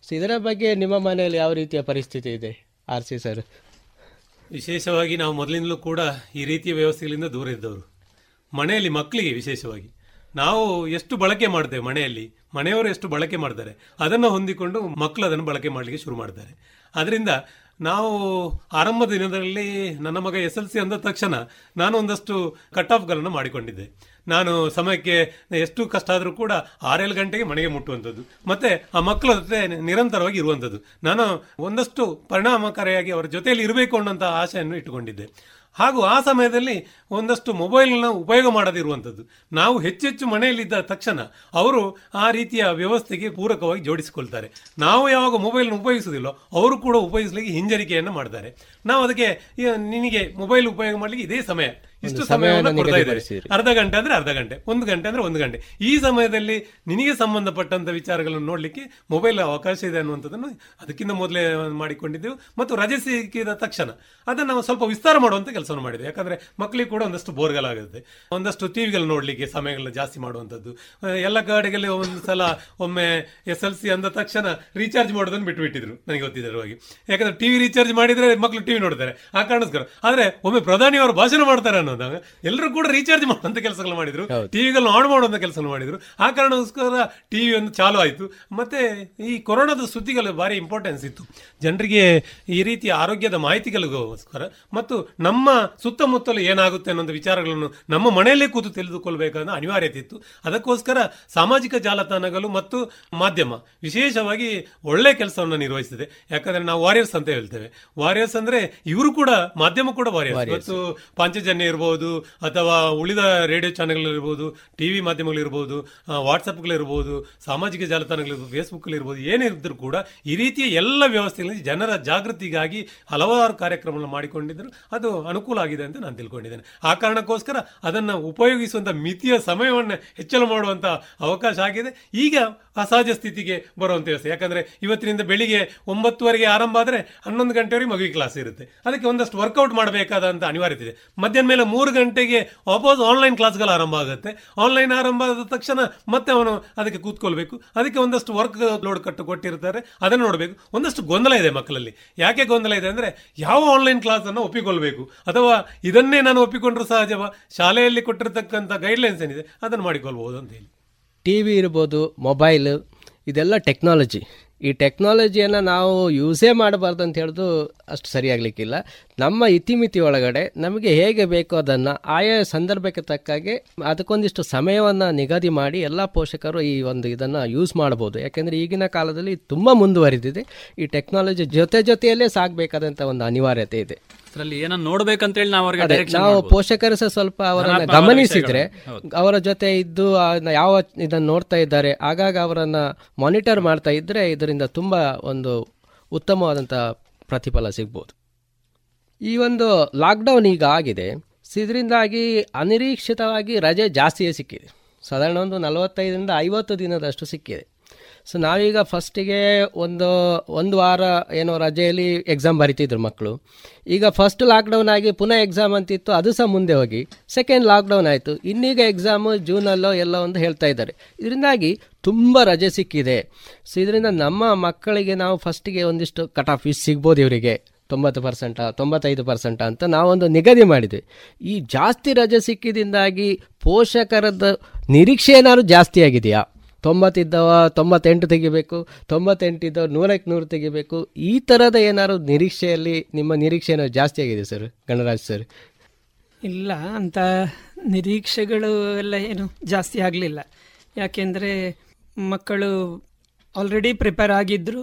ಸೊ ಇದರ ಬಗ್ಗೆ ನಿಮ್ಮ ಮನೆಯಲ್ಲಿ ಯಾವ ರೀತಿಯ ಪರಿಸ್ಥಿತಿ ಇದೆ ಆರ್ ಸಿ ಸರ್? ವಿಶೇಷವಾಗಿ ನಾವು ಮೊದಲಿನಲ್ಲೂ ಕೂಡ ಈ ರೀತಿಯ ವ್ಯವಸ್ಥೆಗಳಿಂದ ದೂರ ಇದ್ದವರು. ಮನೆಯಲ್ಲಿ ಮಕ್ಕಳಿಗೆ ವಿಶೇಷವಾಗಿ ನಾವು ಎಷ್ಟು ಬಳಕೆ ಮಾಡ್ತೇವೆ, ಮನೆಯಲ್ಲಿ ಮನೆಯವರು ಎಷ್ಟು ಬಳಕೆ ಮಾಡ್ತಾರೆ ಅದನ್ನು ಹೊಂದಿಕೊಂಡು ಮಕ್ಕಳು ಅದನ್ನು ಬಳಕೆ ಮಾಡಲಿಕ್ಕೆ ಶುರು ಮಾಡ್ತಾರೆ. ಅದರಿಂದ ನಾವು ಆರಂಭದ ದಿನದಲ್ಲಿ ನನ್ನ ಮಗ SSLC ಅಂದ ತಕ್ಷಣ ನಾನು ಒಂದಷ್ಟು ಕಟ್ ಆಫ್ಗಳನ್ನು ಮಾಡಿಕೊಂಡಿದ್ದೆ. ನಾನು ಸಮಯಕ್ಕೆ ಎಷ್ಟು ಕಷ್ಟ ಆದರೂ ಕೂಡ 6-7 ಗಂಟೆಗೆ ಮನೆಗೆ ಮುಟ್ಟುವಂಥದ್ದು ಮತ್ತು ಆ ಮಕ್ಕಳ ಜೊತೆ ನಿರಂತರವಾಗಿ ಇರುವಂಥದ್ದು. ನಾನು ಒಂದಷ್ಟು ಪರಿಣಾಮಕಾರಿಯಾಗಿ ಅವರ ಜೊತೆಯಲ್ಲಿ ಇರಬೇಕು ಅನ್ನೋಂಥ ಆಸೆಯನ್ನು ಇಟ್ಟುಕೊಂಡಿದ್ದೆ. ಹಾಗೂ ಆ ಸಮಯದಲ್ಲಿ ಒಂದಷ್ಟು ಮೊಬೈಲ್ನ ಉಪಯೋಗ ಮಾಡದಿರುವಂಥದ್ದು. ನಾವು ಹೆಚ್ಚೆಚ್ಚು ಮನೆಯಲ್ಲಿದ್ದ ತಕ್ಷಣ ಅವರು ಆ ರೀತಿಯ ವ್ಯವಸ್ಥೆಗೆ ಪೂರಕವಾಗಿ ಜೋಡಿಸಿಕೊಳ್ತಾರೆ. ನಾವು ಯಾವಾಗ ಮೊಬೈಲ್ನ ಉಪಯೋಗಿಸೋದಿಲ್ಲೋ ಅವರು ಕೂಡ ಉಪಯೋಗಿಸಲಿಕ್ಕೆ ಹಿಂಜರಿಕೆಯನ್ನು ಮಾಡ್ತಾರೆ. ನಾವು ಅದಕ್ಕೆ ನಿನಗೆ ಮೊಬೈಲ್ ಉಪಯೋಗ ಮಾಡಲಿಕ್ಕೆ ಇದೇ ಸಮಯ, ಇಷ್ಟು ಸಮಯವನ್ನು ಕೊಡ್ತಾ ಇದ್ದಾರೆ, 30 ಗಂಟೆ ಅಂದರೆ 30 ಗಂಟೆ, 1 ಗಂಟೆ ಅಂದರೆ 1 ಗಂಟೆ. ಈ ಸಮಯದಲ್ಲಿ ನಿನಗೆ ಸಂಬಂಧಪಟ್ಟಂಥ ವಿಚಾರಗಳನ್ನು ನೋಡಲಿಕ್ಕೆ ಮೊಬೈಲ್ ಅವಕಾಶ ಇದೆ ಅನ್ನುವಂಥದ್ದನ್ನು ಅದಕ್ಕಿಂತ ಮೊದಲೇ ಮಾಡಿಕೊಂಡಿದ್ದೆವು. ಮತ್ತು ರಜೆ ಸಿಕ್ಕಿದ ತಕ್ಷಣ ಅದನ್ನು ನಾವು ಸ್ವಲ್ಪ ವಿಸ್ತಾರ ಮಾಡುವಂಥ ಕೆಲಸವನ್ನು ಮಾಡಿದೆ. ಯಾಕಂದರೆ ಮಕ್ಕಳಿಗೆ ಕೂಡ ಒಂದಷ್ಟು ಬೋರ್ಗಳಾಗುತ್ತೆ, ಒಂದಷ್ಟು ಟಿವಿಗಳು ನೋಡಲಿಕ್ಕೆ ಸಮಯಗಳನ್ನ ಜಾಸ್ತಿ ಮಾಡುವಂಥದ್ದು. ಎಲ್ಲ ಗಾಡಿಗಳಲ್ಲಿ ಒಂದ್ಸಲ ಒಮ್ಮೆ SSLC ಅಂದ ತಕ್ಷಣ ರೀಚಾರ್ಜ್ ಮಾಡೋದನ್ನು ಬಿಟ್ಟುಬಿಟ್ಟಿದ್ರು ನನಗೆ ಗೊತ್ತಿದ್ದರವಾಗಿ. ಯಾಕಂದರೆ ಟಿವಿ ರೀಚಾರ್ಜ್ ಮಾಡಿದರೆ ಮಕ್ಕಳು ಟಿವಿ ನೋಡ್ತಾರೆ, ಆ ಕಾರಣಸ್ಕರ. ಆದರೆ ಒಮ್ಮೆ ಪ್ರಧಾನಿಯವರು ಭಾಷಣ ಮಾಡ್ತಾರೆ ಅನ್ನೋದಾಗ ಎಲ್ಲರೂ ಕೂಡ ರೀಚಾರ್ಜ್ ಮಾಡುವಂಥ ಕೆಲಸಗಳು ಮಾಡಿದ್ರು, ಟಿವಿಗಳನ್ನ ಆನ್ ಮಾಡುವಂಥ ಕೆಲಸ ಮಾಡಿದ್ರು. ಆ ಕಾರಣಕ್ಕೋಸ್ಕರ ಟಿವಿ ಒಂದು ಚಾಲು ಆಯಿತು. ಮತ್ತು ಈ ಕೊರೋನಾದ ಸುದ್ದಿಗಳು ಭಾರಿ ಇಂಪಾರ್ಟೆನ್ಸ್ ಇತ್ತು ಜನರಿಗೆ, ಈ ರೀತಿಯ ಆರೋಗ್ಯದ ಮಾಹಿತಿಗಳಿಗೋಸ್ಕರ. ಮತ್ತು ನಮ್ಮ ಸುತ್ತಮುತ್ತಲು ಏನಾಗುತ್ತೆ ಅನ್ನೋದು ವಿಚಾರಗಳನ್ನು ನಮ್ಮ ಮನೆಯಲ್ಲೇ ಕೂತು ತಿಳಿದುಕೊಳ್ಬೇಕಾದ ಅನಿವಾರ್ಯತೆ ಇತ್ತು. ಅದಕ್ಕೋಸ್ಕರ ಸಾಮಾಜಿಕ ಜಾಲತಾಣಗಳು ಮತ್ತು ಮಾಧ್ಯಮ ವಿಶೇಷವಾಗಿ ಒಳ್ಳೆ ಕೆಲಸವನ್ನು ನಿರ್ವಹಿಸಿದೆ. ಯಾಕಂದರೆ ನಾವು ವಾರಿಯರ್ಸ್ ಅಂತ ಹೇಳ್ತೇವೆ. ವಾರಿಯರ್ಸ್ ಅಂದರೆ ಇವರು ಕೂಡ, ಮಾಧ್ಯಮ ಕೂಡ ವಾರಿಯರ್ಸ್. ಮತ್ತು ಪಾಂಚಜನ್ಯ ಇರ್ಬೋದು ಅಥವಾ ಉಳಿದ ರೇಡಿಯೋ ಚಾನೆಲ್ಗಳಿರ್ಬೋದು, ಟಿ ವಿ ಮಾಧ್ಯಮಗಳಿರ್ಬೋದು, ವಾಟ್ಸಪ್ಗಳಿರ್ಬೋದು, ಸಾಮಾಜಿಕ ಜಾಲತಾಣಗಳಿರ್ಬೋದು, ಫೇಸ್ಬುಕ್ಗಳಿರ್ಬೋದು, ಏನಿದ್ರೂ ಕೂಡ ಈ ರೀತಿಯ ಎಲ್ಲ ವ್ಯವಸ್ಥೆಗಳಲ್ಲಿ ಜನರ ಜಾಗೃತಿಗಾಗಿ ಹಲವಾರು ಕಾರ್ಯಕ್ರಮಗಳನ್ನು ಮಾಡಿಕೊಂಡಿದ್ದರು. ಅದು ಅನುಕೂಲ ಆಗಿದೆ ಅಂತ ನಾನು ತಿಳ್ಕೊಂಡಿದ್ದೇನೆ. ಆ ಕಾರಣಕ್ಕೋಸ್ಕರ ಅದನ್ನು ಉಪಯೋಗಿಸುವಂಥ ಮಿತಿಯ ಸಮಯವನ್ನು ಹೆಚ್ಚಳ ಮಾಡುವಂಥ ಅವಕಾಶ ಆಗಿದೆ. ಈಗ ಅಸಹಜ ಸ್ಥಿತಿಗೆ ಬರುವಂಥ ವ್ಯವಸ್ಥೆ. ಯಾಕಂದರೆ ಇವತ್ತಿನಿಂದ ಬೆಳಿಗ್ಗೆ 9 ಗಂಟೆವರೆಗೆ ಆರಂಭ ಆದರೆ 11 ಗಂಟೆವರೆಗೆ ಮಗುವಿಗೆ ಕ್ಲಾಸ್ ಇರುತ್ತೆ. ಅದಕ್ಕೆ ಒಂದಷ್ಟು ವರ್ಕೌಟ್ ಮಾಡಬೇಕಾದಂಥ ಅನಿವಾರ್ಯತೆ ಇದೆ. ಮಧ್ಯಾಹ್ನ ಮೇಲೆ 3 ಗಂಟೆಗೆ ವಾಪಸ್ ಆನ್ಲೈನ್ ಕ್ಲಾಸ್ಗಳು ಆರಂಭ ಆಗುತ್ತೆ. ಆನ್ಲೈನ್ ಆರಂಭ ಆದ ತಕ್ಷಣ ಮತ್ತೆ ಅವನು ಅದಕ್ಕೆ ಕೂತ್ಕೊಳ್ಬೇಕು. ಅದಕ್ಕೆ ಒಂದಷ್ಟು ವರ್ಕ್ ಲೋಡ್ ಕೊಟ್ಟಿರ್ತಾರೆ, ಅದನ್ನು ನೋಡಬೇಕು. ಒಂದಷ್ಟು ಗೊಂದಲ ಇದೆ ಮಕ್ಕಳಲ್ಲಿ. ಯಾಕೆ ಗೊಂದಲ ಇದೆ ಅಂದರೆ, ಯಾವ ಆನ್ಲೈನ್ ಕ್ಲಾಸನ್ನು ಒಪ್ಪಿಕೊಳ್ಬೇಕು ಅಥವಾ ಇದನ್ನೇ ನಾನು ಒಪ್ಪಿಕೊಂಡ್ರೂ ಸಹಜವ, ಶಾಲೆಯಲ್ಲಿ ಕೊಟ್ಟಿರತಕ್ಕಂಥ ಗೈಡ್ಲೈನ್ಸ್ ಏನಿದೆ ಅದನ್ನು ಮಾಡಿಕೊಳ್ಬೋದು ಅಂತ ಹೇಳಿ. ಟಿ ವಿ ಇರ್ಬೋದು, ಮೊಬೈಲ್, ಇದೆಲ್ಲ ಟೆಕ್ನಾಲಜಿ. ಈ ಟೆಕ್ನಾಲಜಿಯನ್ನು ನಾವು ಯೂಸೇ ಮಾಡಬಾರ್ದು ಅಂತ ಹೇಳೋದು ಅಷ್ಟು ಸರಿಯಾಗಲಿಕ್ಕಿಲ್ಲ. ನಮ್ಮ ಇತಿಮಿತಿ ಒಳಗಡೆ ನಮಗೆ ಹೇಗೆ ಬೇಕೋ ಅದನ್ನು ಆಯಾ ಸಂದರ್ಭಕ್ಕೆ ತಕ್ಕಾಗೆ ಅದಕ್ಕೊಂದಿಷ್ಟು ಸಮಯವನ್ನು ನಿಗದಿ ಮಾಡಿ ಎಲ್ಲ ಪೋಷಕರು ಈ ಒಂದು ಇದನ್ನು ಯೂಸ್ ಮಾಡ್ಬೋದು. ಯಾಕೆಂದರೆ ಈಗಿನ ಕಾಲದಲ್ಲಿ ತುಂಬ ಮುಂದುವರಿದಿದೆ. ಈ ಟೆಕ್ನಾಲಜಿ ಜೊತೆಯಲ್ಲೇ ಸಾಗಬೇಕಾದಂಥ ಒಂದು ಅನಿವಾರ್ಯತೆ ಇದೆ. ಅದರಲ್ಲಿ ಏನನ್ನು ನೋಡಬೇಕಂತೇಳಿ ನಾವು ಪೋಷಕರು ಸಹ ಸ್ವಲ್ಪ ಅವರನ್ನು ಗಮನಿಸಿದರೆ, ಅವರ ಜೊತೆ ಇದ್ದು ಯಾವ ಇದನ್ನು ನೋಡ್ತಾ ಇದ್ದಾರೆ, ಆಗಾಗ ಅವರನ್ನು ಮಾನಿಟರ್ ಮಾಡ್ತಾ ಇದ್ದರೆ ಇದರಿಂದ ತುಂಬ ಒಂದು ಉತ್ತಮವಾದಂಥ ಪ್ರತಿಫಲ ಸಿಗ್ಬೋದು. ಈ ಒಂದು ಲಾಕ್ಡೌನ್ ಈಗ ಆಗಿದೆ, ಇದರಿಂದಾಗಿ ಅನಿರೀಕ್ಷಿತವಾಗಿ ರಜೆ ಜಾಸ್ತಿಯೇ ಸಿಕ್ಕಿದೆ. ಸಾಧಾರಣ ಒಂದು 45-50 ದಿನದಷ್ಟು ಸಿಕ್ಕಿದೆ. ಸೊ ನಾವೀಗ ಫಸ್ಟಿಗೆ ಒಂದು ವಾರ ಏನೋ ರಜೆಯಲ್ಲಿ ಎಕ್ಸಾಮ್ ಬರೀತಿದ್ರು ಮಕ್ಕಳು. ಈಗ ಫಸ್ಟ್ ಲಾಕ್ಡೌನ್ ಆಗಿ ಪುನಃ ಎಕ್ಸಾಮ್ ಅಂತಿತ್ತು, ಅದು ಸಹ ಮುಂದೆ ಹೋಗಿ ಸೆಕೆಂಡ್ ಲಾಕ್ಡೌನ್ ಆಯಿತು. ಇನ್ನೀಗ ಎಕ್ಸಾಮು ಜೂನಲ್ಲೋ ಎಲ್ಲೋ ಒಂದು ಹೇಳ್ತಾ ಇದ್ದಾರೆ. ಇದರಿಂದಾಗಿ ತುಂಬ ರಜೆ ಸಿಕ್ಕಿದೆ. ಸೊ ಇದರಿಂದ ನಮ್ಮ ಮಕ್ಕಳಿಗೆ ನಾವು ಫಸ್ಟಿಗೆ ಒಂದಿಷ್ಟು ಕಟ್ ಆಫ್ ಸಿಗ್ಬೋದು ಇವರಿಗೆ 90% 95% ಅಂತ ನಾವೊಂದು ನಿಗದಿ ಮಾಡಿದ್ವಿ. ಈ ಜಾಸ್ತಿ ರಜೆ ಸಿಕ್ಕಿದಿಂದಾಗಿ ಪೋಷಕರದ ನಿರೀಕ್ಷೆ ಏನಾದ್ರು ಜಾಸ್ತಿ ಆಗಿದೆಯಾ? 90 ಇದ್ದವ 98 ತೆಗಿಬೇಕು, 98 ಇದ್ದವ 100ಕ್ಕೆ 100 ತೆಗಿಬೇಕು, ಈ ಥರದ ಏನಾದ್ರು ನಿರೀಕ್ಷೆಯಲ್ಲಿ ನಿಮ್ಮ ನಿರೀಕ್ಷೆ ಏನಾದ್ರು ಜಾಸ್ತಿ ಆಗಿದೆ ಸರ್ ಗಣರಾಜ್ ಸರ್? ಇಲ್ಲ, ಅಂತ ನಿರೀಕ್ಷೆಗಳು ಎಲ್ಲ ಏನು ಜಾಸ್ತಿ ಆಗಲಿಲ್ಲ. ಯಾಕೆಂದರೆ ಮಕ್ಕಳು ಆಲ್ರೆಡಿ ಪ್ರಿಪೇರ್ ಆಗಿದ್ದರು,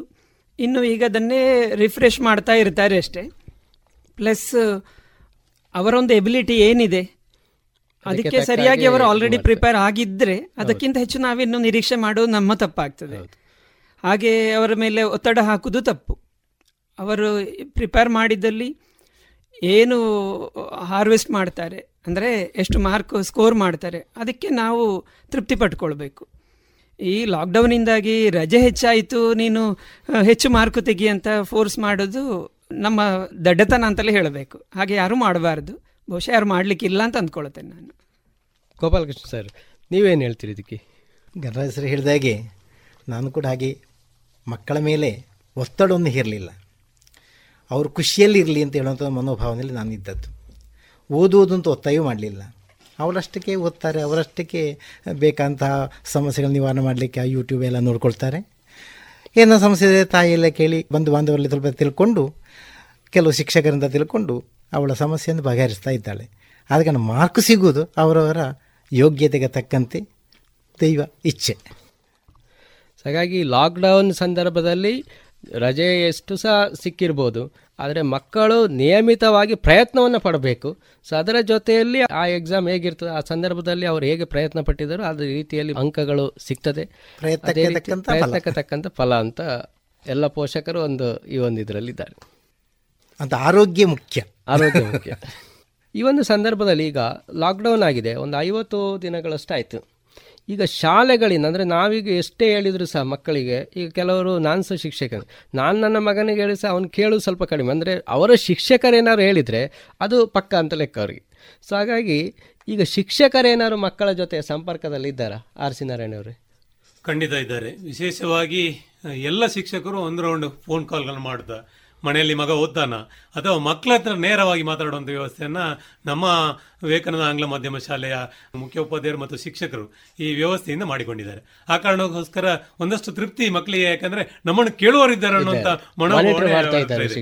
ಇನ್ನು ಈಗ ಅದನ್ನೇ ರಿಫ್ರೆಶ್ ಮಾಡ್ತಾ ಇರ್ತಾರೆ ಅಷ್ಟೇ. ಪ್ಲಸ್ ಅವರೊಂದು ಎಬಿಲಿಟಿ ಏನಿದೆ ಅದಕ್ಕೆ ಸರಿಯಾಗಿ ಅವರು ಆಲ್ರೆಡಿ ಪ್ರಿಪೇರ್ ಆಗಿದ್ದರೆ ಅದಕ್ಕಿಂತ ಹೆಚ್ಚು ನಾವಿನ್ನು ನಿರೀಕ್ಷೆ ಮಾಡೋದು ನಮ್ಮ ತಪ್ಪಾಗ್ತದೆ. ಹಾಗೆ ಅವರ ಮೇಲೆ ಒತ್ತಡ ಹಾಕೋದು ತಪ್ಪು. ಅವರು ಪ್ರಿಪೇರ್ ಮಾಡಿದ್ದಲ್ಲಿ ಏನು ಹಾರ್ವೆಸ್ಟ್ ಮಾಡ್ತಾರೆ ಅಂದರೆ ಎಷ್ಟು ಮಾರ್ಕ್ ಸ್ಕೋರ್ ಮಾಡ್ತಾರೆ ಅದಕ್ಕೆ ನಾವು ತೃಪ್ತಿ ಪಟ್ಕೊಳ್ಬೇಕು. ಈ ಲಾಕ್ಡೌನಿಂದಾಗಿ ರಜೆ ಹೆಚ್ಚಾಯಿತು, ನೀನು ಹೆಚ್ಚು ಮಾರ್ಕ್ ತೆಗಿ ಅಂತ ಫೋರ್ಸ್ ಮಾಡೋದು ನಮ್ಮ ದಡ್ಡತನ ಅಂತಲೇ ಹೇಳಬೇಕು. ಹಾಗೆ ಯಾರೂ ಮಾಡಬಾರ್ದು, ಬಹುಶಃ ಯಾರು ಮಾಡಲಿಕ್ಕಿಲ್ಲ ಅಂತ ಅಂದ್ಕೊಳ್ತೇನೆ ನಾನು. ಗೋಪಾಲಕೃಷ್ಣ ಸರ್, ನೀವೇನು ಹೇಳ್ತೀರಿ ಇದಕ್ಕೆ? ಗಣರಾಜ್ ಸರ್ ಹೇಳಿದಾಗೆ ನಾನು ಕೂಡ ಹಾಗೆ ಮಕ್ಕಳ ಮೇಲೆ ಒತ್ತಡವನ್ನು ಹೇರಲಿಲ್ಲ, ಅವರು ಖುಷಿಯಲ್ಲಿರಲಿ ಅಂತ ಹೇಳುವಂಥ ಮನೋಭಾವನೆಯಲ್ಲಿ ನಾನು ಇದ್ದದ್ದು. ಓದುವುದು ಅಂತ ಒತ್ತಾಯ ಮಾಡಲಿಲ್ಲ, ಅವರಷ್ಟಕ್ಕೆ ಓದ್ತಾರೆ, ಅವರಷ್ಟಕ್ಕೆ ಬೇಕಂತಹ ಸಮಸ್ಯೆಗಳ ನಿವಾರಣೆ ಮಾಡಲಿಕ್ಕೆ ಆ ಯೂಟ್ಯೂಬ್ ಎಲ್ಲ ನೋಡ್ಕೊಳ್ತಾರೆ. ಏನೋ ಸಮಸ್ಯೆ ಇದೆ ತಾಯಿಯೆಲ್ಲ ಕೇಳಿ ಬಂಧು ಬಾಂಧವರಲ್ಲಿ ಸ್ವಲ್ಪ ತಿಳ್ಕೊಂಡು ಕೆಲವು ಶಿಕ್ಷಕರಿಂದ ತಿಳ್ಕೊಂಡು ಅವಳ ಸಮಸ್ಯೆಯನ್ನು ಬಗೆಹರಿಸ್ತಾ ಇದ್ದಾಳೆ. ಆದ ಕಾರಣ ಮಾರ್ಕ್ ಸಿಗುವುದು ಅವರವರ ಯೋಗ್ಯತೆಗೆ ತಕ್ಕಂತೆ ದೈವ ಇಚ್ಛೆ. ಹಾಗಾಗಿ ಲಾಕ್ಡೌನ್ ಸಂದರ್ಭದಲ್ಲಿ ರಜೆ ಎಷ್ಟು ಸಹ ಸಿಕ್ಕಿರ್ಬೋದು, ಆದರೆ ಮಕ್ಕಳು ನಿಯಮಿತವಾಗಿ ಪ್ರಯತ್ನವನ್ನು ಪಡಬೇಕು. ಸೊ ಅದರ ಜೊತೆಯಲ್ಲಿ ಆ ಎಕ್ಸಾಮ್ ಹೇಗಿರ್ತದೆ ಆ ಸಂದರ್ಭದಲ್ಲಿ ಅವರು ಹೇಗೆ ಪ್ರಯತ್ನ ಪಟ್ಟಿದ್ದಾರೋ ಅದೇ ರೀತಿಯಲ್ಲಿ ಅಂಕಗಳು ಸಿಗ್ತದೆ, ಪ್ರಯತ್ನಕ್ಕೆ ತಕ್ಕಂಥ ಫಲ ಅಂತ ಎಲ್ಲ ಪೋಷಕರು ಈ ಒಂದು ಇದರಲ್ಲಿದ್ದಾರೆ ಅಂತ. ಆರೋಗ್ಯ ಮುಖ್ಯ. ಈ ಒಂದು ಸಂದರ್ಭದಲ್ಲಿ ಈಗ ಲಾಕ್ಡೌನ್ ಆಗಿದೆ, ಒಂದು 50 ದಿನಗಳಷ್ಟು ಆಯಿತು. ಈಗ ಶಾಲೆಗಳಿಂದ ಅಂದರೆ ನಾವೀಗ ಎಷ್ಟೇ ಹೇಳಿದರೂ ಸಹ ಮಕ್ಕಳಿಗೆ, ಈಗ ಕೆಲವರು ನಾನು ಸಹ ಶಿಕ್ಷಕರು, ನಾನು ನನ್ನ ಮಗನಿಗೆ ಹೇಳಿ ಸಹ ಅವ್ನು ಕೇಳೋದು ಸ್ವಲ್ಪ ಕಡಿಮೆ. ಅಂದರೆ ಅವರ ಶಿಕ್ಷಕರೇನಾದ್ರು ಹೇಳಿದರೆ ಅದು ಪಕ್ಕ ಅಂತ ಲೆಕ್ಕ ಅವ್ರಿಗೆ. ಸೊ ಹಾಗಾಗಿ ಈಗ ಶಿಕ್ಷಕರೇನಾದ್ರು ಮಕ್ಕಳ ಜೊತೆ ಸಂಪರ್ಕದಲ್ಲಿ ಇದ್ದಾರಾ ಆರ್ ಸಿ ನಾರಾಯಣ್ ಅವರೇ? ಖಂಡಿತ ಇದ್ದಾರೆ. ವಿಶೇಷವಾಗಿ ಎಲ್ಲ ಶಿಕ್ಷಕರು ಒಂದು ರೌಂಡ್ ಫೋನ್ ಕಾಲ್ಗಳನ್ನು ಮಾಡ್ತಾ ಮನೆಯಲ್ಲಿ ಮಗ ಓದ್ತಾನ ಅಥವಾ ಮಕ್ಕಳ ಹತ್ರ ನೇರವಾಗಿ ಮಾತಾಡುವಂಥ ವ್ಯವಸ್ಥೆಯನ್ನು ನಮ್ಮ ವಿವೇಕಾನಂದ ಆಂಗ್ಲ ಮಾಧ್ಯಮ ಶಾಲೆಯ ಮುಖ್ಯೋಪಾಧ್ಯಾಯರು ಮತ್ತು ಶಿಕ್ಷಕರು ಈ ವ್ಯವಸ್ಥೆಯಿಂದ ಮಾಡಿಕೊಂಡಿದ್ದಾರೆ. ಆ ಕಾರಣಕ್ಕೋಸ್ಕರ ಒಂದಷ್ಟು ತೃಪ್ತಿ ಮಕ್ಕಳಿಗೆ, ಯಾಕಂದರೆ ನಮ್ಮನ್ನು ಕೇಳುವವರಿದ್ದಾರೆ ಅನ್ನೋಂಥ ಮನೋಭಾವನೆ.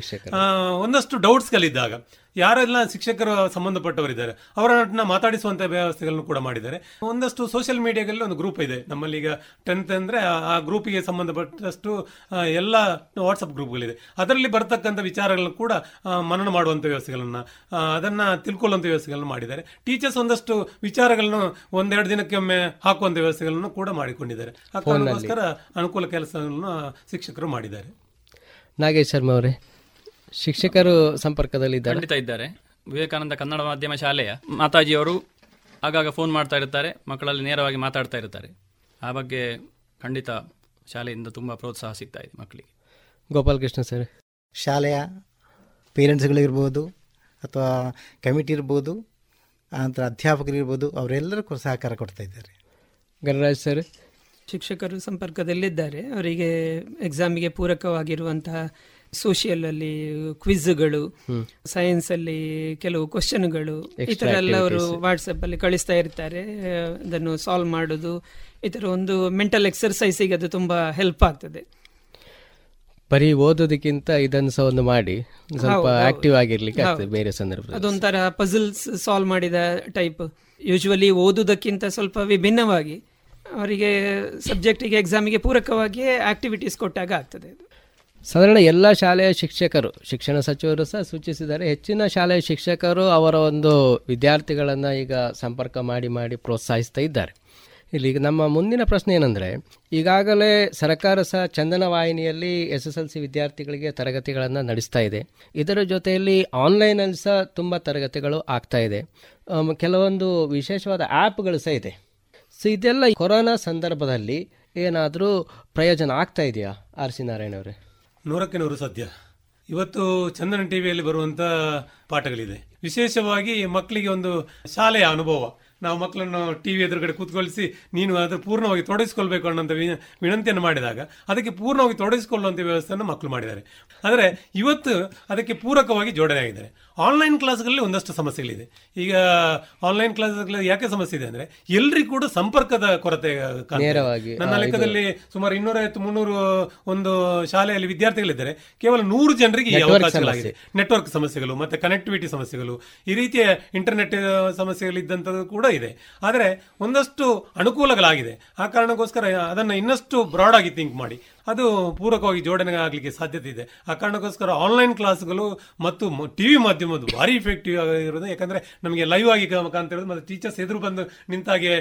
ಒಂದಷ್ಟು ಡೌಟ್ಸ್ಗಳಿದ್ದಾಗ ಯಾರೆಲ್ಲ ಶಿಕ್ಷಕರು ಸಂಬಂಧಪಟ್ಟವರಿದ್ದಾರೆ ಅವರನ್ನ ಮಾತಾಡಿಸುವಂಥ ವ್ಯವಸ್ಥೆಗಳನ್ನು ಕೂಡ ಮಾಡಿದ್ದಾರೆ. ಒಂದಷ್ಟು ಸೋಷಿಯಲ್ ಮೀಡಿಯಾದಲ್ಲಿ ಒಂದು ಗ್ರೂಪ್ ಇದೆ ನಮ್ಮಲ್ಲಿ, ಈಗ 10th ಅಂದರೆ ಆ ಗ್ರೂಪಿಗೆ ಸಂಬಂಧಪಟ್ಟಷ್ಟು ಎಲ್ಲ ವಾಟ್ಸಪ್ ಗ್ರೂಪ್ಗಳಿದೆ. ಅದರಲ್ಲಿ ಬರ್ತಕ್ಕಂಥ ವಿಚಾರಗಳನ್ನು ಕೂಡ ಮನನ ಮಾಡುವಂಥ ವ್ಯವಸ್ಥೆಗಳನ್ನು, ಅದನ್ನು ತಿಳ್ಕೊಳ್ಳುವಂಥ ವ್ಯವಸ್ಥೆಗಳನ್ನು ಮಾಡಿದ್ದಾರೆ. ಟೀಚರ್ಸ್ ಒಂದಷ್ಟು ವಿಚಾರಗಳನ್ನು 1-2 ದಿನಕ್ಕೊಮ್ಮೆ ಹಾಕುವಂಥ ವ್ಯವಸ್ಥೆಗಳನ್ನು ಕೂಡ ಮಾಡಿಕೊಂಡಿದ್ದಾರೆ. ಆ ಕಾರಣಕ್ಕೋಸ್ಕರ ಅನುಕೂಲ ಕೆಲಸಗಳನ್ನು ಶಿಕ್ಷಕರು ಮಾಡಿದ್ದಾರೆ. ನಾಗೇಶ್ ಶರ್ಮಾ ಅವರೇ, ಶಿಕ್ಷಕರು ಸಂಪರ್ಕದಲ್ಲಿ ಖಂಡಿತ ಇದ್ದಾರೆ. ವಿವೇಕಾನಂದ ಕನ್ನಡ ಮಾಧ್ಯಮ ಶಾಲೆಯ ಮಾತಾಜಿಯವರು ಆಗಾಗ ಫೋನ್ ಮಾಡ್ತಾ ಇರ್ತಾರೆ, ಮಕ್ಕಳಲ್ಲಿ ನೇರವಾಗಿ ಮಾತಾಡ್ತಾ ಇರ್ತಾರೆ. ಆ ಬಗ್ಗೆ ಖಂಡಿತ ಶಾಲೆಯಿಂದ ತುಂಬ ಪ್ರೋತ್ಸಾಹ ಸಿಗ್ತಾ ಇದೆ ಮಕ್ಕಳಿಗೆ. ಗೋಪಾಲಕೃಷ್ಣ ಸರ್, ಶಾಲೆಯ ಪೇರೆಂಟ್ಸ್ಗಳಿರ್ಬೋದು ಅಥವಾ ಕಮಿಟಿ ಇರ್ಬೋದು, ನಂತರ ಅಧ್ಯಾಪಕರಿರ್ಬೋದು, ಅವರೆಲ್ಲರೂ ಕೂಡ ಸಹಕಾರ ಕೊಡ್ತಾ ಇದ್ದಾರೆ. ಗಣರಾಜ್ ಸರ್, ಶಿಕ್ಷಕರು ಸಂಪರ್ಕದಲ್ಲಿದ್ದಾರೆ. ಅವರಿಗೆ ಎಕ್ಸಾಮಿಗೆ ಪೂರಕವಾಗಿರುವಂತಹ ಸೋಷಿಯಲಲ್ಲಿ ಕ್ವಿಜ್ಗಳು, ಸೈನ್ಸಲ್ಲಿ ಕೆಲವು ಕ್ವಶನ್ಗಳು, ಈ ಥರ ಎಲ್ಲ ಅವರು ವಾಟ್ಸಪ್ಪಲ್ಲಿ ಕಳಿಸ್ತಾ ಇರ್ತಾರೆ. ಅದನ್ನು ಸಾಲ್ವ್ ಮಾಡೋದು, ಈ ಥರ ಒಂದು ಮೆಂಟಲ್ ಎಕ್ಸರ್ಸೈಸಿಗೆ ಅದು ತುಂಬ ಹೆಲ್ಪ್ ಆಗ್ತದೆ. ಬರೀ ಓದೋದಕ್ಕಿಂತ ಇದನ್ನು ಸಹ ಒಂದು ಮಾಡಿ ಸ್ವಲ್ಪ ಆಕ್ಟಿವ್ ಆಗಿರ್ಲಿಕ್ಕೆ ಆಗ್ತದೆ ಬೇರೆ ಸಂದರ್ಭದಲ್ಲಿ. ಅದೊಂಥರ ಪಜಲ್ಸ್ ಸಾಲ್ವ್ ಮಾಡಿದ ಟೈಪ್. ಯೂಶ್ವಲಿ ಓದುವುದಕ್ಕಿಂತ ಸ್ವಲ್ಪ ವಿಭಿನ್ನವಾಗಿ ಅವರಿಗೆ ಸಬ್ಜೆಕ್ಟಿಗೆ ಎಕ್ಸಾಮಿಗೆ ಪೂರಕವಾಗಿ ಆಕ್ಟಿವಿಟೀಸ್ ಕೊಟ್ಟಾಗ ಆಗ್ತದೆ. ಸಾಧಾರಣ ಎಲ್ಲ ಶಾಲೆಯ ಶಿಕ್ಷಕರು, ಶಿಕ್ಷಣ ಸಚಿವರು ಸಹ ಸೂಚಿಸಿದ್ದಾರೆ, ಹೆಚ್ಚಿನ ಶಾಲೆಯ ಶಿಕ್ಷಕರು ಅವರ ಒಂದು ವಿದ್ಯಾರ್ಥಿಗಳನ್ನು ಈಗ ಸಂಪರ್ಕ ಮಾಡಿ ಪ್ರೋತ್ಸಾಹಿಸ್ತಾ ಇದ್ದಾರೆ. ಇಲ್ಲಿ ಈಗ ನಮ್ಮ ಮುಂದಿನ ಪ್ರಶ್ನೆ ಏನಂದರೆ, ಈಗಾಗಲೇ ಸರ್ಕಾರ ಸಹ ಚಂದನವಾಹಿನಿಯಲ್ಲಿ SSLC ವಿದ್ಯಾರ್ಥಿಗಳಿಗೆ ತರಗತಿಗಳನ್ನು ನಡೆಸ್ತಾ ಇದೆ. ಇದರ ಜೊತೆಯಲ್ಲಿ ಆನ್ಲೈನಲ್ಲಿ ಸಹ ತುಂಬ ತರಗತಿಗಳು ಆಗ್ತಾ ಇದೆ. ಕೆಲವೊಂದು ವಿಶೇಷವಾದ ಆ್ಯಪ್ಗಳು ಸಹ ಇದೆ. ಸೊ ಇದೆಲ್ಲ ಕೊರೋನಾ ಸಂದರ್ಭದಲ್ಲಿ ಏನಾದರೂ ಪ್ರಯೋಜನ ಆಗ್ತಾ ಇದೆಯಾ ಆರ್ ಸಿ ನಾರಾಯಣ್ ಅವರೇ? 100% ಸತ್ಯ. ಇವತ್ತು ಚಂದನ ಟಿವಿಯಲ್ಲಿ ಬರುವಂಥ ಪಾಠಗಳಿದೆ, ವಿಶೇಷವಾಗಿ ಮಕ್ಕಳಿಗೆ ಒಂದು ಶಾಲೆಯ ಅನುಭವ, ನಾವು ಮಕ್ಕಳನ್ನು ಟಿವಿ ಎದುರುಗಡೆ ಕೂತ್ಕೊಳಿಸಿ ನೀನು ಅದರ ಪೂರ್ಣವಾಗಿ ತೊಡಗಿಸ್ಕೊಳ್ಬೇಕು ಅನ್ನೋಂಥ ವಿನಂತಿಯನ್ನು ಮಾಡಿದಾಗ ಅದಕ್ಕೆ ಪೂರ್ಣವಾಗಿ ತೊಡಗಿಸಿಕೊಳ್ಳುವಂಥ ವ್ಯವಸ್ಥೆಯನ್ನು ಮಕ್ಕಳು ಮಾಡಿದ್ದಾರೆ. ಆದರೆ ಇವತ್ತು ಅದಕ್ಕೆ ಪೂರಕವಾಗಿ ಜೋಡಣೆ ಆಗಿದ್ದಾರೆ. ಆನ್ಲೈನ್ ಕ್ಲಾಸ್ಗಳಲ್ಲಿ ಒಂದಷ್ಟು ಸಮಸ್ಯೆಗಳಿದೆ. ಈಗ ಆನ್ಲೈನ್ ಕ್ಲಾಸ್ಗಳಲ್ಲಿ ಯಾಕೆ ಸಮಸ್ಯೆ ಇದೆ ಅಂದರೆ ಎಲ್ಲರಿಗೂ ಕೂಡ ಸಂಪರ್ಕದ ಕೊರತೆ. ನನ್ನ ಲೆಕ್ಕದಲ್ಲಿ ಸುಮಾರು 200-300 ಒಂದು ಶಾಲೆಯಲ್ಲಿ ವಿದ್ಯಾರ್ಥಿಗಳಿದ್ದಾರೆ, ಕೇವಲ 100 ಜನರಿಗೆ ಈ ಅವಕಾಶಗಳಾಗಿದೆ. ನೆಟ್ವರ್ಕ್ ಸಮಸ್ಯೆಗಳು ಮತ್ತೆ ಕನೆಕ್ಟಿವಿಟಿ ಸಮಸ್ಯೆಗಳು, ಈ ರೀತಿಯ ಇಂಟರ್ನೆಟ್ ಸಮಸ್ಯೆಗಳಿದ್ದಂಥದ್ದು ಕೂಡ ಇದೆ. ಆದರೆ ಒಂದಷ್ಟು ಅನುಕೂಲಗಳಾಗಿದೆ. ಆ ಕಾರಣಕ್ಕೋಸ್ಕರ ಅದನ್ನು ಇನ್ನಷ್ಟು ಬ್ರಾಡ್ ಆಗಿ ಥಿಂಕ್ ಮಾಡಿ ಅದು ಪೂರಕವಾಗಿ ಜೋಡಣೆ ಆಗಲಿಕ್ಕೆ ಸಾಧ್ಯತೆ ಇದೆ. ಆ ಕಾರಣಕ್ಕೋಸ್ಕರ ಆನ್ಲೈನ್ ಕ್ಲಾಸ್ಗಳು ಮತ್ತು ಟಿವಿ ಮಾಧ್ಯಮದ್ದು ಭಾರಿ ಇಫೆಕ್ಟಿವ್ ಆಗಿರೋದು. ಯಾಕಂದ್ರೆ ನಮಗೆ ಲೈವ್ ಆಗಿ ಅಂತ ಹೇಳೋದು, ಮತ್ತೆ ಟೀಚರ್ಸ್ ಎದುರು ಬಂದು ನಿಂತಾಗೆ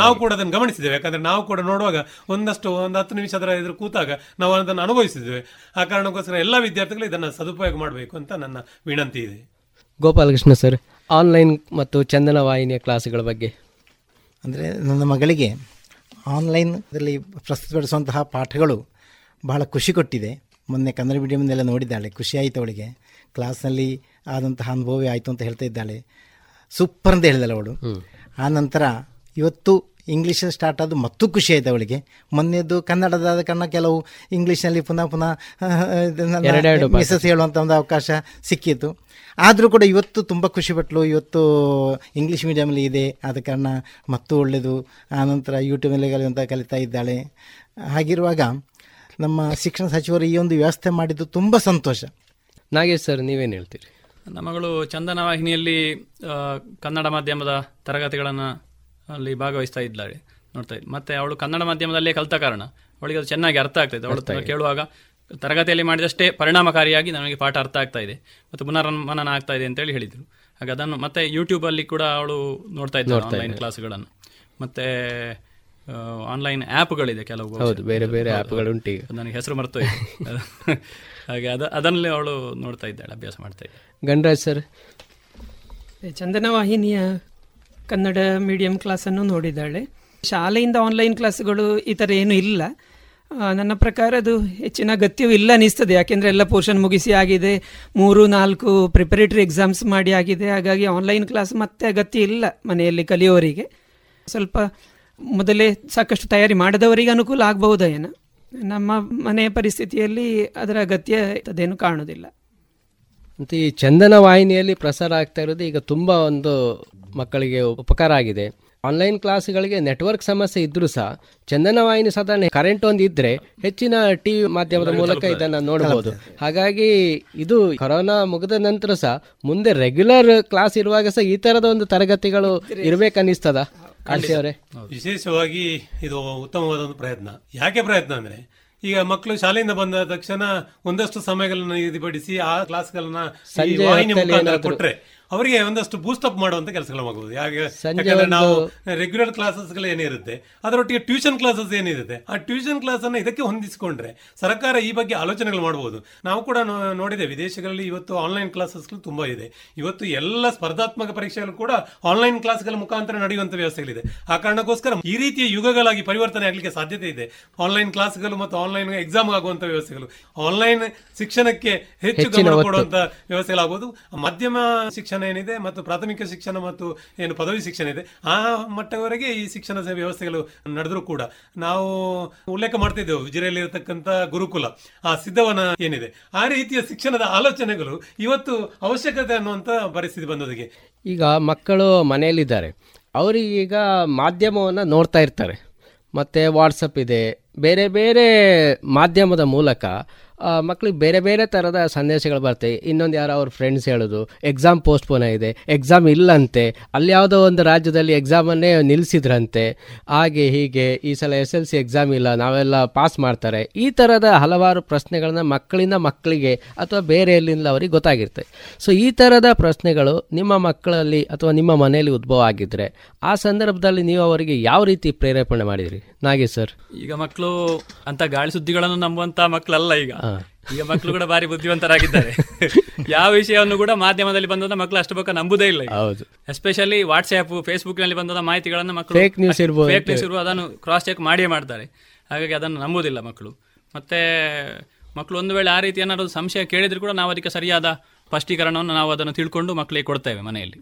ನಾವು ಕೂಡ ಅದನ್ನು ಗಮನಿಸಿದ್ದೇವೆ. ಯಾಕಂದ್ರೆ ನಾವು ಕೂಡ ನೋಡುವಾಗ ಒಂದು 10 ನಿಮಿಷ ಅದರ ಎದುರು ಕೂತಾಗ ನಾವು ಅದನ್ನು ಅನುಭವಿಸಿದ್ದೇವೆ. ಆ ಕಾರಣಕ್ಕೋಸ್ಕರ ಎಲ್ಲ ವಿದ್ಯಾರ್ಥಿಗಳು ಇದನ್ನು ಸದುಪಯೋಗ ಮಾಡಬೇಕು ಅಂತ ನನ್ನ ವಿನಂತಿ ಇದೆ. ಗೋಪಾಲಕೃಷ್ಣ ಸರ್, ಆನ್ಲೈನ್ ಮತ್ತು ಚಂದನವಾಹಿನಿಯ ಕ್ಲಾಸ್ಗಳ ಬಗ್ಗೆ ಅಂದರೆ ನನ್ನ ಮಗಳಿಗೆ ಆನ್ಲೈನ್ ಇದರಲ್ಲಿ ಪ್ರಸ್ತುತಪಡಿಸುವಂತಹ ಪಾಠಗಳು ಬಹಳ ಖುಷಿ ಕೊಟ್ಟಿದೆ. ಮೊನ್ನೆ ಕನ್ನಡ ಮೀಡಿಯಮ್ನೆಲ್ಲ ನೋಡಿದ್ದಾಳೆ, ಖುಷಿ ಆಯಿತು ಅವಳಿಗೆ. ಕ್ಲಾಸ್ನಲ್ಲಿ ಆದಂತಹ ಅನುಭವವೇ ಆಯಿತು ಅಂತ ಹೇಳ್ತಾ ಇದ್ದಾಳೆ. ಸೂಪರ್ ಅಂತ ಹೇಳಿದಾಳೆ ಅವಳು. ಆ ನಂತರ ಇವತ್ತು ಇಂಗ್ಲೀಷ್ ಸ್ಟಾರ್ಟ್ ಆದ್ದು ಮತ್ತೂ ಖುಷಿ ಆಯಿತು ಅವಳಿಗೆ. ಮೊನ್ನೆದ್ದು ಕನ್ನಡದಾದ ಕಾರಣ ಕೆಲವು ಇಂಗ್ಲೀಷ್ನಲ್ಲಿ ಪುನಃ ಮಿಸಸ್ ಹೇಳುವಂಥ ಒಂದು ಅವಕಾಶ ಸಿಕ್ಕಿತ್ತು. ಆದರೂ ಕೂಡ ಇವತ್ತು ತುಂಬ ಖುಷಿಪಟ್ಟಲು. ಇವತ್ತು ಇಂಗ್ಲೀಷ್ ಮೀಡಿಯಮಲ್ಲಿ ಇದೆ, ಆದ ಕಾರಣ ಮತ್ತೂ ಒಳ್ಳೆಯದು. ಆನಂತರ ಯೂಟ್ಯೂಬಲ್ಲಿ ಕಲಿಯುವಂಥ ಕಲಿತಾ ಇದ್ದಾಳೆ. ಹಾಗಿರುವಾಗ ನಮ್ಮ ಶಿಕ್ಷಣ ಸಚಿವರು ಈ ಒಂದು ವ್ಯವಸ್ಥೆ ಮಾಡಿದ್ದು ತುಂಬ ಸಂತೋಷ. ನಾಗೇಶ್ ಸರ್, ನೀವೇನು ಹೇಳ್ತೀರಿ? ನಮ್ಮ ಮಗಳು ಚಂದನವಾಹಿನಿಯಲ್ಲಿ ಕನ್ನಡ ಮಾಧ್ಯಮದ ತರಗತಿಗಳನ್ನು ಅಲ್ಲಿ ಭಾಗವಹಿಸ್ತಾ ಇದ್ದಾಳೆ, ನೋಡ್ತಾ ಇದ್ದೆ. ಮತ್ತು ಅವಳು ಕನ್ನಡ ಮಾಧ್ಯಮದಲ್ಲೇ ಕಲಿತ ಕಾರಣ ಅವಳಿಗೆ ಅದು ಚೆನ್ನಾಗಿ ಅರ್ಥ ಆಗ್ತಾ ಇದೆ. ಅವಳು ಕೇಳುವಾಗ ತರಗತಿಯಲ್ಲಿ ಮಾಡಿದಷ್ಟೇ ಪರಿಣಾಮಕಾರಿಯಾಗಿ ನನಗೆ ಪಾಠ ಅರ್ಥ ಆಗ್ತಾ ಇದೆ ಮತ್ತು ಪುನರ್ಮನನ ಆಗ್ತಾ ಇದೆ ಅಂತೇಳಿ ಹೇಳಿದರು. ಹಾಗೆ ಅದನ್ನು ಮತ್ತೆ ಯೂಟ್ಯೂಬಲ್ಲಿ ಕೂಡ ಅವಳು ನೋಡ್ತಾ ಇದ್ದಾಳೆ ಆನ್ಲೈನ್ ಕ್ಲಾಸ್ಗಳನ್ನು. ಮತ್ತು ಆನ್ಲೈನ್ ಆ್ಯಪ್ಗಳಿದೆ ಕೆಲವು, ಬೇರೆ ಬೇರೆ ಆ್ಯಪ್ಗಳುಂಟು, ಈಗ ನನಗೆ ಹೆಸರು ಮರೆತು ಇದೆ. ಹಾಗೆ ಅದನ್ನೇ ಅವಳು ನೋಡ್ತಾ ಇದ್ದಾಳೆ, ಅಭ್ಯಾಸ ಮಾಡ್ತಾ ಇದ್ದಾಳೆ. ಗಣರಾಜ್ ಸರ್, ಚಂದನವಾಹಿನಿಯ ಕನ್ನಡ ಮೀಡಿಯಂ ಕ್ಲಾಸನ್ನು ನೋಡಿದ್ದಾಳೆ. ಶಾಲೆಯಿಂದ ಆನ್ಲೈನ್ ಕ್ಲಾಸ್ಗಳು ಈ ಥರ ಏನೂ ಇಲ್ಲ. ನನ್ನ ಪ್ರಕಾರ ಅದು ಹೆಚ್ಚಿನ ಅಗತ್ಯವೂ ಇಲ್ಲ ಅನ್ನಿಸ್ತದೆ. ಯಾಕೆಂದರೆ ಎಲ್ಲ ಪೋರ್ಷನ್ ಮುಗಿಸಿ ಆಗಿದೆ, 3-4 ಪ್ರಿಪರೇಟರಿ ಎಕ್ಸಾಮ್ಸ್ ಮಾಡಿ ಆಗಿದೆ. ಹಾಗಾಗಿ ಆನ್ಲೈನ್ ಕ್ಲಾಸ್ ಮತ್ತೆ ಅಗತ್ಯ ಇಲ್ಲ. ಮನೆಯಲ್ಲಿ ಕಲಿಯೋರಿಗೆ ಸ್ವಲ್ಪ ಮೊದಲೇ ಸಾಕಷ್ಟು ತಯಾರಿ ಮಾಡಿದವರಿಗೆ ಅನುಕೂಲ ಆಗಬಹುದಾ ಏನೋ. ನಮ್ಮ ಮನೆಯ ಪರಿಸ್ಥಿತಿಯಲ್ಲಿ ಅದರ ಅಗತ್ಯ ಅದೇನು ಕಾಣೋದಿಲ್ಲ. ಮತ್ತು ಈ ಚಂದನವಾಹಿನಿಯಲ್ಲಿ ಪ್ರಸಾರ ಆಗ್ತಾ ಇರೋದು ಈಗ ತುಂಬ ಒಂದು ಮಕ್ಕಳಿಗೆ ಉಪಕಾರ ಆಗಿದೆ. ಆನ್ಲೈನ್ ಕ್ಲಾಸ್ಗಳಿಗೆ ನೆಟ್ವರ್ಕ್ ಸಮಸ್ಯೆ ಇದ್ರೂ ಸಹ ಚಂದನವಾಹಿನಿ ಸಾಧಾರಣ ಕರೆಂಟ್ ಒಂದು ಇದ್ದರೆ ಹೆಚ್ಚಿನ ಟಿ ವಿ ಮಾಧ್ಯಮದ ಮೂಲಕ ಇದನ್ನು ನೋಡಬಹುದು. ಹಾಗಾಗಿ ಇದು ಕೊರೋನಾ ಮುಗಿದ ನಂತರ ಸಹ ಮುಂದೆ ರೆಗ್ಯುಲರ್ ಕ್ಲಾಸ್ ಇರುವಾಗ ಸಹ ಈ ಥರದ ಒಂದು ತರಗತಿಗಳು ಇರಬೇಕನ್ನಿಸ್ತದ ಕಾಶಿಯವರೇ? ವಿಶೇಷವಾಗಿ ಇದು ಉತ್ತಮವಾದ ಒಂದು ಪ್ರಯತ್ನ. ಯಾಕೆ ಪ್ರಯತ್ನ ಅಂದರೆ ಈಗ ಮಕ್ಕಳು ಶಾಲೆಯಿಂದ ಬಂದ ತಕ್ಷಣ ಒಂದಷ್ಟು ಸಮಯಗಳನ್ನು ನಿಗದಿಪಡಿಸಿ ಆ ಕ್ಲಾಸ್ಗಳನ್ನು ವಾಹಿನಿ ಮುಖಾಂತರ ಕೊಟ್ಟರೆ ಅವರಿಗೆ ಒಂದಷ್ಟು ಬೂಸ್ಟಪ್ ಮಾಡುವಂಥ ಕೆಲಸಗಳಾಗಬಹುದು. ಯಾಕಂದ್ರೆ ನಾವು ರೆಗ್ಯುಲರ್ ಕ್ಲಾಸಸ್ಗಳು ಏನಿರುತ್ತೆ ಅದರೊಟ್ಟಿಗೆ ಟ್ಯೂಷನ್ ಕ್ಲಾಸಸ್ ಏನಿರುತ್ತೆ ಆ ಟ್ಯೂಷನ್ ಕ್ಲಾಸನ್ನು ಇದಕ್ಕೆ ಹೊಂದಿಸಿಕೊಂಡ್ರೆ ಸರ್ಕಾರ ಈ ಬಗ್ಗೆ ಆಲೋಚನೆಗಳು ಮಾಡಬಹುದು. ನಾವು ಕೂಡ ನೋಡಿದೆ ವಿದೇಶಗಳಲ್ಲಿ ಇವತ್ತು ಆನ್ಲೈನ್ ಕ್ಲಾಸಸ್ಗಳು ತುಂಬ ಇದೆ. ಇವತ್ತು ಎಲ್ಲ ಸ್ಪರ್ಧಾತ್ಮಕ ಪರೀಕ್ಷೆಗಳು ಕೂಡ ಆನ್ಲೈನ್ ಕ್ಲಾಸ್ಗಳ ಮುಖಾಂತರ ನಡೆಯುವಂಥ ವ್ಯವಸ್ಥೆಗಳಿದೆ. ಆ ಕಾರಣಕ್ಕೋಸ್ಕರ ಈ ರೀತಿಯ ಯುಗಗಳಾಗಿ ಪರಿವರ್ತನೆ ಆಗಲಿಕ್ಕೆ ಸಾಧ್ಯತೆ ಇದೆ. ಆನ್ಲೈನ್ ಕ್ಲಾಸ್ಗಳು ಮತ್ತು ಆನ್ಲೈನ್ ಎಕ್ಸಾಮ್ ಆಗುವಂಥ ವ್ಯವಸ್ಥೆಗಳು, ಆನ್ಲೈನ್ ಶಿಕ್ಷಣಕ್ಕೆ ಹೆಚ್ಚು ಗಮನ ಕೊಡುವಂಥ ವ್ಯವಸ್ಥೆಗಳಾಗಬಹುದು. ಮಧ್ಯಮ ಶಿಕ್ಷಣ ಏನಿದೆ ಮತ್ತು ಪ್ರಾಥಮಿಕ ಶಿಕ್ಷಣ ಮತ್ತು ಏನು ಪದವಿ ಶಿಕ್ಷಣ ಇದೆ ಆ ಮಟ್ಟವರೆಗೆ ಈ ಶಿಕ್ಷಣ ವ್ಯವಸ್ಥೆಗಳು ನಡೆದರೂ ಕೂಡ ನಾವು ಉಲ್ಲೇಖ ಮಾಡ್ತಿದ್ದೆವು ಉಜಿರೆಯಲ್ಲಿರತಕ್ಕಂಥ ಗುರುಕುಲ, ಆ ಸಿದ್ಧವನ ಏನಿದೆ ಆ ರೀತಿಯ ಶಿಕ್ಷಣದ ಆಲೋಚನೆಗಳು ಇವತ್ತು ಅವಶ್ಯಕತೆ ಅನ್ನುವಂಥ ಪರಿಸ್ಥಿತಿ ಬಂದೋದಿಗೆ. ಈಗ ಮಕ್ಕಳು ಮನೆಯಲ್ಲಿದ್ದಾರೆ, ಅವರಿಗೀಗ ಮಾಧ್ಯಮವನ್ನು ನೋಡ್ತಾ ಇರ್ತಾರೆ, ಮತ್ತು ವಾಟ್ಸಪ್ ಇದೆ, ಬೇರೆ ಬೇರೆ ಮಾಧ್ಯಮದ ಮೂಲಕ ಮಕ್ಕಳಿಗೆ ಬೇರೆ ಬೇರೆ ಥರದ ಸಂದೇಶಗಳು ಬರ್ತವೆ. ಇನ್ನೊಂದು ಯಾರೋ ಅವ್ರ ಫ್ರೆಂಡ್ಸ್ ಹೇಳೋದು ಎಕ್ಸಾಮ್ ಪೋಸ್ಟ್ಪೋನ್ ಆಗಿದೆ, ಎಕ್ಸಾಮ್ ಇಲ್ಲಂತೆ, ಅಲ್ಲಿ ಯಾವುದೋ ಒಂದು ರಾಜ್ಯದಲ್ಲಿ ಎಕ್ಸಾಮನ್ನೇ ನಿಲ್ಲಿಸಿದ್ರಂತೆ, ಹಾಗೆ ಹೀಗೆ ಈ ಸಲ SLC ಎಕ್ಸಾಮ್ ಇಲ್ಲ, ನಾವೆಲ್ಲ ಪಾಸ್ ಮಾಡ್ತಾರೆ, ಈ ಥರದ ಹಲವಾರು ಪ್ರಶ್ನೆಗಳನ್ನ ಮಕ್ಕಳಿಂದ ಮಕ್ಕಳಿಗೆ ಅಥವಾ ಬೇರೆ ಎಲ್ಲಿಂದ ಅವರಿಗೆ ಗೊತ್ತಾಗಿರ್ತದೆ. ಸೊ ಈ ಥರದ ಪ್ರಶ್ನೆಗಳು ನಿಮ್ಮ ಮಕ್ಕಳಲ್ಲಿ ಅಥವಾ ನಿಮ್ಮ ಮನೆಯಲ್ಲಿ ಉದ್ಭವ ಆಗಿದ್ದರೆ ಆ ಸಂದರ್ಭದಲ್ಲಿ ನೀವು ಅವರಿಗೆ ಯಾವ ರೀತಿ ಪ್ರೇರೇಪಣೆ ಮಾಡಿದ್ರಿ? ನಾಗೇಶ್ ಸರ್, ಈಗ ಮಕ್ಕಳು ಅಂತ ಗಾಳಿ ಸುದ್ದಿಗಳನ್ನು ನಂಬುವಂಥ ಮಕ್ಕಳಲ್ಲ. ಈಗ ಈಗ ಮಕ್ಕಳು ಕೂಡ ಭಾರಿ ಬುದ್ಧಿವಂತರಾಗಿದ್ದಾರೆ. ಯಾವ ವಿಷಯವನ್ನು ಕೂಡ ಮಾಧ್ಯಮದಲ್ಲಿ ಬಂದ ಮಕ್ಕಳು ಅಷ್ಟು ಪಕ್ಕ ನಂಬುದೇ ಇಲ್ಲ. ಹೌದು, ಎಸ್ಪೆಷಲಿ ವಾಟ್ಸ್ಆ್ಯಪ್, ಫೇಸ್ಬುಕ್ ನಲ್ಲಿ ಬಂದ ಮಾಹಿತಿಗಳನ್ನು ಮಕ್ಕಳು ಫೇಕ್ ನ್ಯೂಸ್ ಇರ್ಬೋದು, ಅದನ್ನು ಕ್ರಾಸ್ ಚೆಕ್ ಮಾಡಿಯೇ ಮಾಡ್ತಾರೆ. ಹಾಗಾಗಿ ಅದನ್ನು ನಂಬುವುದಿಲ್ಲ ಮಕ್ಕಳು. ಮತ್ತೆ ಮಕ್ಕಳು ಒಂದು ವೇಳೆ ಆ ರೀತಿ ಏನಾದರೂ ಸಂಶಯ ಕೇಳಿದ್ರು ಕೂಡ ನಾವು ಅದಕ್ಕೆ ಸರಿಯಾದ ಸ್ಪಷ್ಟೀಕರಣವನ್ನು ನಾವು ಅದನ್ನು ತಿಳ್ಕೊಂಡು ಮಕ್ಕಳಿಗೆ ಕೊಡ್ತೇವೆ ಮನೆಯಲ್ಲಿ.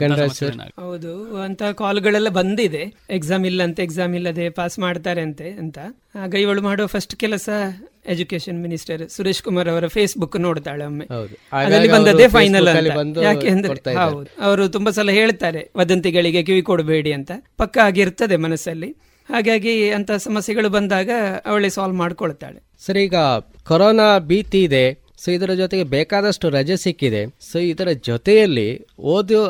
ಗಣರಾಜ್ ಸರ್. ಹೌದು, ಅಂತ ಕಾಲ್ಗಳೆಲ್ಲ ಬಂದಿದೆ, ಎಕ್ಸಾಮ್ ಇಲ್ಲಂತೆ, ಎಕ್ಸಾಮ್ ಇಲ್ಲದೆ ಪಾಸ್ ಮಾಡ್ತಾರೆ ಅಂತೆ ಅಂತ. ಆಗ ಇವಳು ಮಾಡುವ ಫಸ್ಟ್ ಕೆಲಸ ಎಜುಕೇಶನ್ ಮಿನಿಸ್ಟರ್ ಸುರೇಶ್ ಕುಮಾರ್ ಅವರ ಫೇಸ್ಬುಕ್ ನೋಡ್ತಾಳೆ ಒಮ್ಮೆ, ಅದರಲ್ಲಿ ಬಂದದ್ದೇ ಫೈನಲ್ ಅಂತ. ಯಾಕೆ ಅಂದ್ರೆ ಹೌದು, ಅವರು ತುಂಬಾ ಸಲ ಹೇಳ್ತಾರೆ ವದಂತಿಗಳಿಗೆ ಕಿವಿ ಕೊಡಬೇಡಿ ಅಂತ, ಪಕ್ಕ ಆಗಿರ್ತದೆ ಮನಸ್ಸಲ್ಲಿ. ಹಾಗಾಗಿ ಅಂತ ಸಮಸ್ಯೆಗಳು ಬಂದಾಗ ಅವಳೇ ಸಾಲ್ವ್ ಮಾಡ್ಕೊಳ್ತಾಳೆ. ಸರ್, ಈಗ ಕೊರೋನಾ ಭೀತಿ ಇದೆ, ಸೊ ಇದರ ಜೊತೆಗೆ ಬೇಕಾದಷ್ಟು ರಜೆ ಸಿಕ್ಕಿದೆ. ಸೊ ಇದರ ಜೊತೆಯಲ್ಲಿ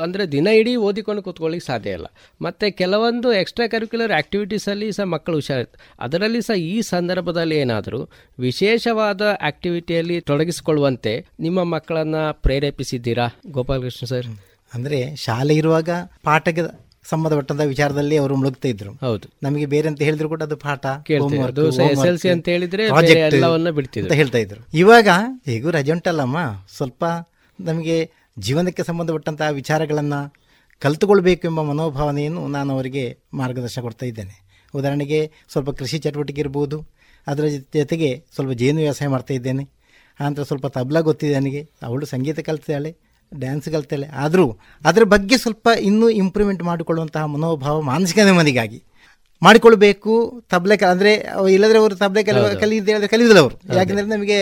ಅಂದರೆ ದಿನ ಇಡೀ ಓದಿಕೊಂಡು ಕೂತ್ಕೊಳ್ಳಿಕ್ಕೆ ಸಾಧ್ಯ ಇಲ್ಲ. ಮತ್ತು ಕೆಲವೊಂದು ಎಕ್ಸ್ಟ್ರಾ ಕರಿಕ್ಯುಲರ್ ಆ್ಯಕ್ಟಿವಿಟೀಸಲ್ಲಿ ಸಹ ಮಕ್ಕಳು ಹುಷಾರಿತ್ತು, ಅದರಲ್ಲಿ ಸಹ ಈ ಸಂದರ್ಭದಲ್ಲಿ ಏನಾದರೂ ವಿಶೇಷವಾದ ಆ್ಯಕ್ಟಿವಿಟಿಯಲ್ಲಿ ತೊಡಗಿಸಿಕೊಳ್ಳುವಂತೆ ನಿಮ್ಮ ಮಕ್ಕಳನ್ನು ಪ್ರೇರೇಪಿಸಿದ್ದೀರಾ ಗೋಪಾಲಕೃಷ್ಣ ಸರ್? ಅಂದರೆ ಶಾಲೆ ಇರುವಾಗ ಪಾಠಕ್ಕೆ ಸಂಬಂಧಪಟ್ಟಂತ ವಿಚಾರದಲ್ಲಿ ಅವರು ಮುಳುಗ್ತಾ ಇದ್ರು. ಹೌದು, ನಮಗೆ ಬೇರೆ ಅಂತ ಹೇಳಿದ್ರು ಕೂಡ ಅದು ಪಾಠ ಎಸ್ಎಲ್ಸಿ ಅಂತ ಹೇಳಿದ್ರೆ ಹೇಳ್ತಾ ಇದ್ರು. ಇವಾಗ ಹೇಗೂ ರಜೆ ಉಂಟಲ್ಲಮ್ಮ, ಸ್ವಲ್ಪ ನಮಗೆ ಜೀವನಕ್ಕೆ ಸಂಬಂಧಪಟ್ಟಂತಹ ವಿಚಾರಗಳನ್ನ ಕಲ್ತುಕೊಳ್ಬೇಕು ಎಂಬ ಮನೋಭಾವನೆಯನ್ನು ನಾನು ಅವರಿಗೆ ಮಾರ್ಗದರ್ಶನ ಕೊಡ್ತಾ ಇದ್ದೇನೆ. ಉದಾಹರಣೆಗೆ ಸ್ವಲ್ಪ ಕೃಷಿ ಚಟುವಟಿಕೆ ಇರ್ಬೋದು, ಅದರ ಜೊತೆಗೆ ಸ್ವಲ್ಪ ಜೇನು ವ್ಯವಸಾಯ ಮಾಡ್ತಾ ಇದ್ದೇನೆ. ಆನಂತರ ಸ್ವಲ್ಪ ತಬಲಾ ಗೊತ್ತಿದೆ ನನಗೆ, ಅವಳು ಸಂಗೀತ ಕಲ್ತಿದ್ದಾಳೆ, ಡ್ಯಾನ್ಸ್ ಕಲ್ತಾಳೆ. ಆದರೂ ಅದರ ಬಗ್ಗೆ ಸ್ವಲ್ಪ ಇನ್ನೂ ಇಂಪ್ರೂವ್ಮೆಂಟ್ ಮಾಡಿಕೊಳ್ಳುವಂತಹ ಮನೋಭಾವ ಮಾನಸಿಕ ನೆಮ್ಮದಿಗಾಗಿ ಮಾಡಿಕೊಳ್ಬೇಕು. ತಬಲೆ ಅಂದರೆ ಇಲ್ಲದ್ರೆ ಅವರು ತಬಲೆ ಕಲಿಯದೆ ಕಲಿಯೋದಿಲ್ಲ ಅವರು, ಯಾಕೆಂದರೆ ನಮಗೆ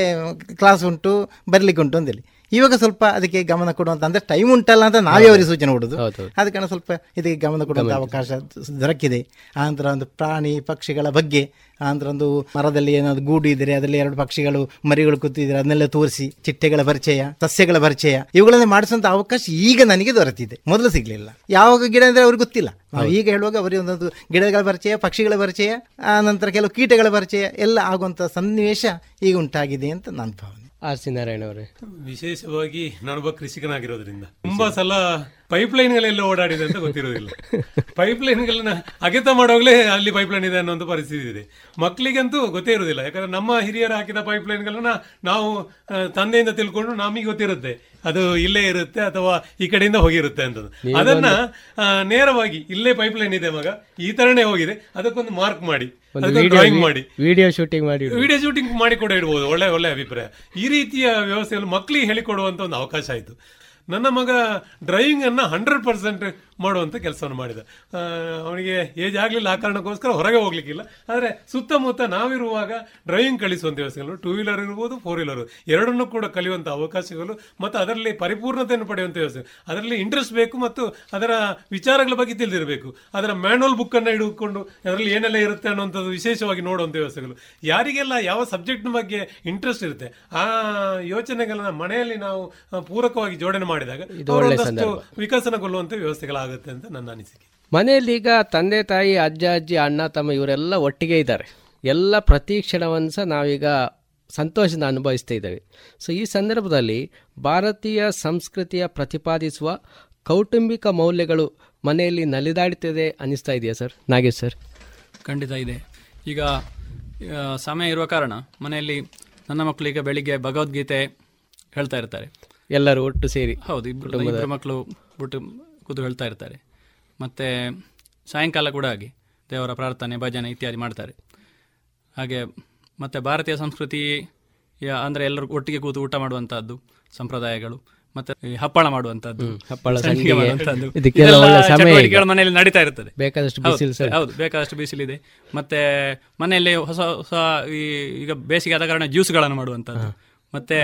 ಕ್ಲಾಸ್ ಉಂಟು, ಬರಲಿಕ್ಕೆ ಉಂಟು ಅಂತೇಳಿ. ಇವಾಗ ಸ್ವಲ್ಪ ಅದಕ್ಕೆ ಗಮನ ಕೊಡುವಂಥ, ಅಂದರೆ ಟೈಮ್ ಉಂಟಲ್ಲ ಅಂತ ನಾವೇ ಅವರಿಗೆ ಸೂಚನೆ ಕೊಡೋದು, ಆದ ಕಾರಣ ಸ್ವಲ್ಪ ಇದಕ್ಕೆ ಗಮನ ಕೊಡುವಂಥ ಅವಕಾಶ ದೊರಕಿದೆ. ಆನಂತರ ಒಂದು ಪ್ರಾಣಿ ಪಕ್ಷಿಗಳ ಬಗ್ಗೆ, ಆನಂತರ ಒಂದು ಮರದಲ್ಲಿ ಏನಾದರೂ ಗೂಡು ಇದ್ದರೆ ಅದರಲ್ಲಿ ಎರಡು ಪಕ್ಷಿಗಳು ಮರಿಗಳು ಕೂತಿದ್ರೆ ಅದನ್ನೆಲ್ಲ ತೋರಿಸಿ, ಚಿಟ್ಟೆಗಳ ಪರಿಚಯ, ಸಸ್ಯಗಳ ಪರಿಚಯ, ಇವುಗಳನ್ನ ಮಾಡಿಸುವಂಥ ಅವಕಾಶ ಈಗ ನನಗೆ ದೊರೆತಿದೆ, ಮೊದಲು ಸಿಗಲಿಲ್ಲ. ಯಾವಾಗ ಗಿಡ ಅಂದರೆ ಅವ್ರಿಗೆ ಗೊತ್ತಿಲ್ಲ. ನಾವು ಈಗ ಹೇಳುವಾಗ ಅವರಿಗೆ ಒಂದೊಂದು ಗಿಡಗಳ ಪರಿಚಯ, ಪಕ್ಷಿಗಳ ಪರಿಚಯ, ಆನಂತರ ಕೆಲವು ಕೀಟಗಳ ಪರಿಚಯ ಎಲ್ಲ ಆಗುವಂಥ ಸನ್ನಿವೇಶ ಈಗ ಉಂಟಾಗಿದೆ ಅಂತ ನನ್ನ ಭಾವನೆ. ಆರ್ ಸಿ ನಾರಾಯಣ್ ಅವರೇ, ವಿಶೇಷವಾಗಿ ನಾನೊಬ್ಬ ಕೃಷಿಕನಾಗಿರೋದ್ರಿಂದ ತುಂಬಾ ಸಲ ಪೈಪ್ಲೈನ್ಗಳೆಲ್ಲ ಓಡಾಡಿದೆ ಅಂತ ಗೊತ್ತಿರೋದಿಲ್ಲ. ಪೈಪ್ಲೈನ್ಗಳನ್ನ ಅಗೆತ ಮಾಡೋಗ್ಲೇ ಅಲ್ಲಿ ಪೈಪ್ಲೈನ್ ಇದೆ ಅನ್ನೋದು ಪರಿಸ್ಥಿತಿ ಇದೆ. ಮಕ್ಕಳಿಗಂತೂ ಗೊತ್ತೇ ಇರೋದಿಲ್ಲ, ಯಾಕಂದ್ರೆ ನಮ್ಮ ಹಿರಿಯರು ಹಾಕಿದ ಪೈಪ್ಲೈನ್ಗಳನ್ನ ನಾವು ತಂದೆಯಿಂದ ತಿಳ್ಕೊಂಡು ನಮಗೆ ಗೊತ್ತಿರುತ್ತೆ ಅದು ಇಲ್ಲೇ ಇರುತ್ತೆ ಅಥವಾ ಈ ಕಡೆಯಿಂದ ಹೋಗಿರುತ್ತೆ ಅಂತ. ಅದನ್ನ ನೇರವಾಗಿ ಇಲ್ಲೇ ಪೈಪ್ಲೈನ್ ಇದೆ ಮಗ, ಈ ತರನೇ ಹೋಗಿದೆ, ಅದಕ್ಕೊಂದು ಮಾರ್ಕ್ ಮಾಡಿ, ಡ್ರಾಯಿಂಗ್ ಮಾಡಿ, ವಿಡಿಯೋ ಶೂಟಿಂಗ್ ಮಾಡಿ ಕೂಡ ಇಡಬಹುದು. ಒಳ್ಳೆ ಒಳ್ಳೆ ಅಭಿಪ್ರಾಯ. ಈ ರೀತಿಯ ವ್ಯವಸ್ಥೆಯಲ್ಲಿ ಮಕ್ಕಳಿಗೆ ಹೇಳಿಕೊಡುವಂತ ಒಂದು ಅವಕಾಶ ಆಯಿತು. ನನ್ನ ಮಗ ಡ್ರೈವಿಂಗ್ ಅನ್ನ 100% ಮಾಡುವಂಥ ಕೆಲಸವನ್ನು ಮಾಡಿದ. ಅವನಿಗೆ ಏಜ್ ಆಗಲಿಲ್ಲ, ಆ ಕಾರಣಕ್ಕೋಸ್ಕರ ಹೊರಗೆ ಹೋಗ್ಲಿಕ್ಕಿಲ್ಲ. ಆದರೆ ಸುತ್ತಮುತ್ತ ನಾವಿರುವಾಗ ಡ್ರೈವಿಂಗ್ ಕಲಿಸುವಂಥ ವ್ಯವಸ್ಥೆಗಳು, ಟೂ ವೀಲರ್ ಇರ್ಬೋದು, ಫೋರ್ ವೀಲರ್, ಎರಡನ್ನೂ ಕೂಡ ಕಲಿಯುವಂಥ ಅವಕಾಶಗಳು ಮತ್ತು ಅದರಲ್ಲಿ ಪರಿಪೂರ್ಣತೆಯನ್ನು ಪಡೆಯುವಂಥ ವ್ಯವಸ್ಥೆ. ಅದರಲ್ಲಿ ಇಂಟ್ರೆಸ್ಟ್ ಬೇಕು ಮತ್ತು ಅದರ ವಿಚಾರಗಳ ಬಗ್ಗೆ ತಿಳಿದಿರಬೇಕು. ಅದರ ಮ್ಯಾನ್ಯಲ್ ಬುಕ್ಕನ್ನು ಹಿಡಿದುಕೊಂಡು ಅದರಲ್ಲಿ ಏನೆಲ್ಲ ಇರುತ್ತೆ ಅನ್ನೋವಂಥದ್ದು ವಿಶೇಷವಾಗಿ ನೋಡುವಂಥ ವ್ಯವಸ್ಥೆಗಳು. ಯಾರಿಗೆಲ್ಲ ಯಾವ ಸಬ್ಜೆಕ್ಟ್ನ ಬಗ್ಗೆ ಇಂಟ್ರೆಸ್ಟ್ ಇರುತ್ತೆ ಆ ಯೋಚನೆಗಳನ್ನ ಮನೆಯಲ್ಲಿ ನಾವು ಪೂರಕವಾಗಿ ಜೋಡಣೆ ಮಾಡಿದಾಗ ಒಂದಷ್ಟು ವಿಕಸನಗೊಳ್ಳುವಂಥ ವ್ಯವಸ್ಥೆಗಳಾಗುತ್ತೆ ಅಂತ ನನ್ನ ಅನಿಸಿಕೆ. ಮನೆಯಲ್ಲಿ ಈಗ ತಂದೆ ತಾಯಿ, ಅಜ್ಜ ಅಜ್ಜಿ, ಅಣ್ಣ ತಮ್ಮ ಇವರೆಲ್ಲ ಒಟ್ಟಿಗೆ ಇದ್ದಾರೆ. ಎಲ್ಲ ಪ್ರತಿ ಕ್ಷಣವನ್ನು ಸಹ ನಾವೀಗ ಸಂತೋಷನ ಅನುಭವಿಸ್ತಾ ಇದ್ದೇವೆ. ಸೊ ಈ ಸಂದರ್ಭದಲ್ಲಿ ಭಾರತೀಯ ಸಂಸ್ಕೃತಿಯ ಪ್ರತಿಪಾದಿಸುವ ಕೌಟುಂಬಿಕ ಮೌಲ್ಯಗಳು ಮನೆಯಲ್ಲಿ ನಲಿದಾಡ್ತಿದೆ ಅನ್ನಿಸ್ತಾ ಇದೆಯಾ ಸರ್? ನಾಗೇಶ್ ಸರ್, ಖಂಡಿತ ಇದೆ. ಈಗ ಸಮಯ ಇರುವ ಕಾರಣ ಮನೆಯಲ್ಲಿ ನನ್ನ ಮಕ್ಕಳಿಗೆ ಬೆಳಿಗ್ಗೆ ಭಗವದ್ಗೀತೆ ಹೇಳ್ತಾ ಇರ್ತಾರೆ ಎಲ್ಲರೂ ಒಟ್ಟು ಸೇರಿ. ಹೌದು, ಇಬ್ಬರು ಮಕ್ಕಳು ಬಿಟ್ಟು ಕೂತು ಹೇಳ್ತಾ ಇರ್ತಾರೆ. ಮತ್ತು ಸಾಯಂಕಾಲ ಕೂಡ ಹಾಗೆ ದೇವರ ಪ್ರಾರ್ಥನೆ, ಭಜನೆ ಇತ್ಯಾದಿ ಮಾಡ್ತಾರೆ. ಹಾಗೆ ಮತ್ತು ಭಾರತೀಯ ಸಂಸ್ಕೃತಿ ಅಂದರೆ ಎಲ್ಲರೂ ಒಟ್ಟಿಗೆ ಕೂತು ಊಟ ಮಾಡುವಂಥದ್ದು ಸಂಪ್ರದಾಯಗಳು, ಮತ್ತು ಹಪ್ಪಳ ಮಾಡುವಂಥದ್ದು, ಚಟುವಟಿಕೆಗಳು ಮನೆಯಲ್ಲಿ ನಡೀತಾ ಇರ್ತದೆ. ಹೌದು, ಬೇಕಾದಷ್ಟು ಬಿಸಿಲಿದೆ. ಮತ್ತು ಮನೆಯಲ್ಲಿ ಹೊಸ ಹೊಸ ಈಗ ಬೇಸಿಗೆ ಆದ ಕಾರಣ ಜ್ಯೂಸ್ಗಳನ್ನು ಮಾಡುವಂಥದ್ದು ಮತ್ತೆ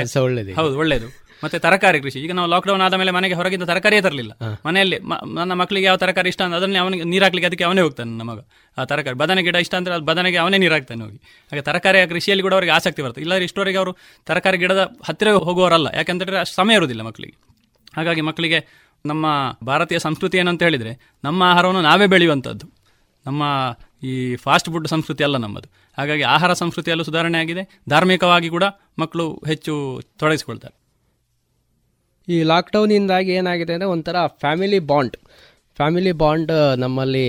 ಹೌದು ಒಳ್ಳೆಯದು. ಮತ್ತೆ ತರಕಾರಿ ಕೃಷಿ, ಈಗ ನಾವು ಲಾಕ್ಡೌನ್ ಆದ ಮೇಲೆ ಮನೆಗೆ ಹೊರಗಿಂದ ತರಕಾರಿಯೇ ತರಲಿಲ್ಲ. ಮನೆಯಲ್ಲಿ ನನ್ನ ಮಕ್ಕಳಿಗೆ ಯಾವ ತರಕಾರಿ ಇಷ್ಟ ಅಂದ್ರೆ ಅದನ್ನೇ ಅವನಿಗೆ ನೀರಾಕ್ಲಿಕ್ಕೆ ಅದಕ್ಕೆ ಅವನೇ ಹೋಗ್ತಾನೆ. ನನ್ನ ಮಗ ಆ ತರಕಾರಿ ಬದನೆ ಗಿಡ ಇಷ್ಟ ಅಂದ್ರೆ ಅದು ಬದನೆಗೆ ಅವನೇ ನೀರಾಗ್ತಾನೆ ಹೋಗಿ. ಹಾಗೆ ತರಕಾರಿಯ ಕೃಷಿಯಲ್ಲಿ ಕೂಡ ಅವರಿಗೆ ಆಸಕ್ತಿ ಬರ್ತದೆ. ಇಲ್ಲಾಂದ್ರೆ ಇಷ್ಟವರೆಗೆ ಅವರು ತರಕಾರಿ ಗಿಡದ ಹತ್ತಿರ ಹೋಗುವವರಲ್ಲ, ಯಾಕೆಂದ್ರೆ ಅಷ್ಟು ಸಮಯ ಇರುವುದಿಲ್ಲ ಮಕ್ಕಳಿಗೆ. ಹಾಗಾಗಿ ಮಕ್ಕಳಿಗೆ ನಮ್ಮ ಭಾರತೀಯ ಸಂಸ್ಕೃತಿ ಏನಂತ ಹೇಳಿದರೆ ನಮ್ಮ ಆಹಾರವನ್ನು ನಾವೇ ಬೆಳೆಯುವಂಥದ್ದು. ನಮ್ಮ ಈ ಫಾಸ್ಟ್ ಫುಡ್ ಸಂಸ್ಕೃತಿ ಅಲ್ಲ ನಮ್ಮದು. ಹಾಗಾಗಿ ಆಹಾರ ಸಂಸ್ಕೃತಿಯಲ್ಲೂ ಸುಧಾರಣೆ ಆಗಿದೆ. ಧಾರ್ಮಿಕವಾಗಿ ಕೂಡ ಮಕ್ಕಳು ಹೆಚ್ಚು ತೊಡಗಿಸಿಕೊಳ್ತಾರೆ. ಈ ಲಾಕ್ಡೌನಿಂದಾಗಿ ಏನಾಗಿದೆ ಅಂದರೆ ಒಂಥರ ಫ್ಯಾಮಿಲಿ ಬಾಂಡ್ ನಮ್ಮಲ್ಲಿ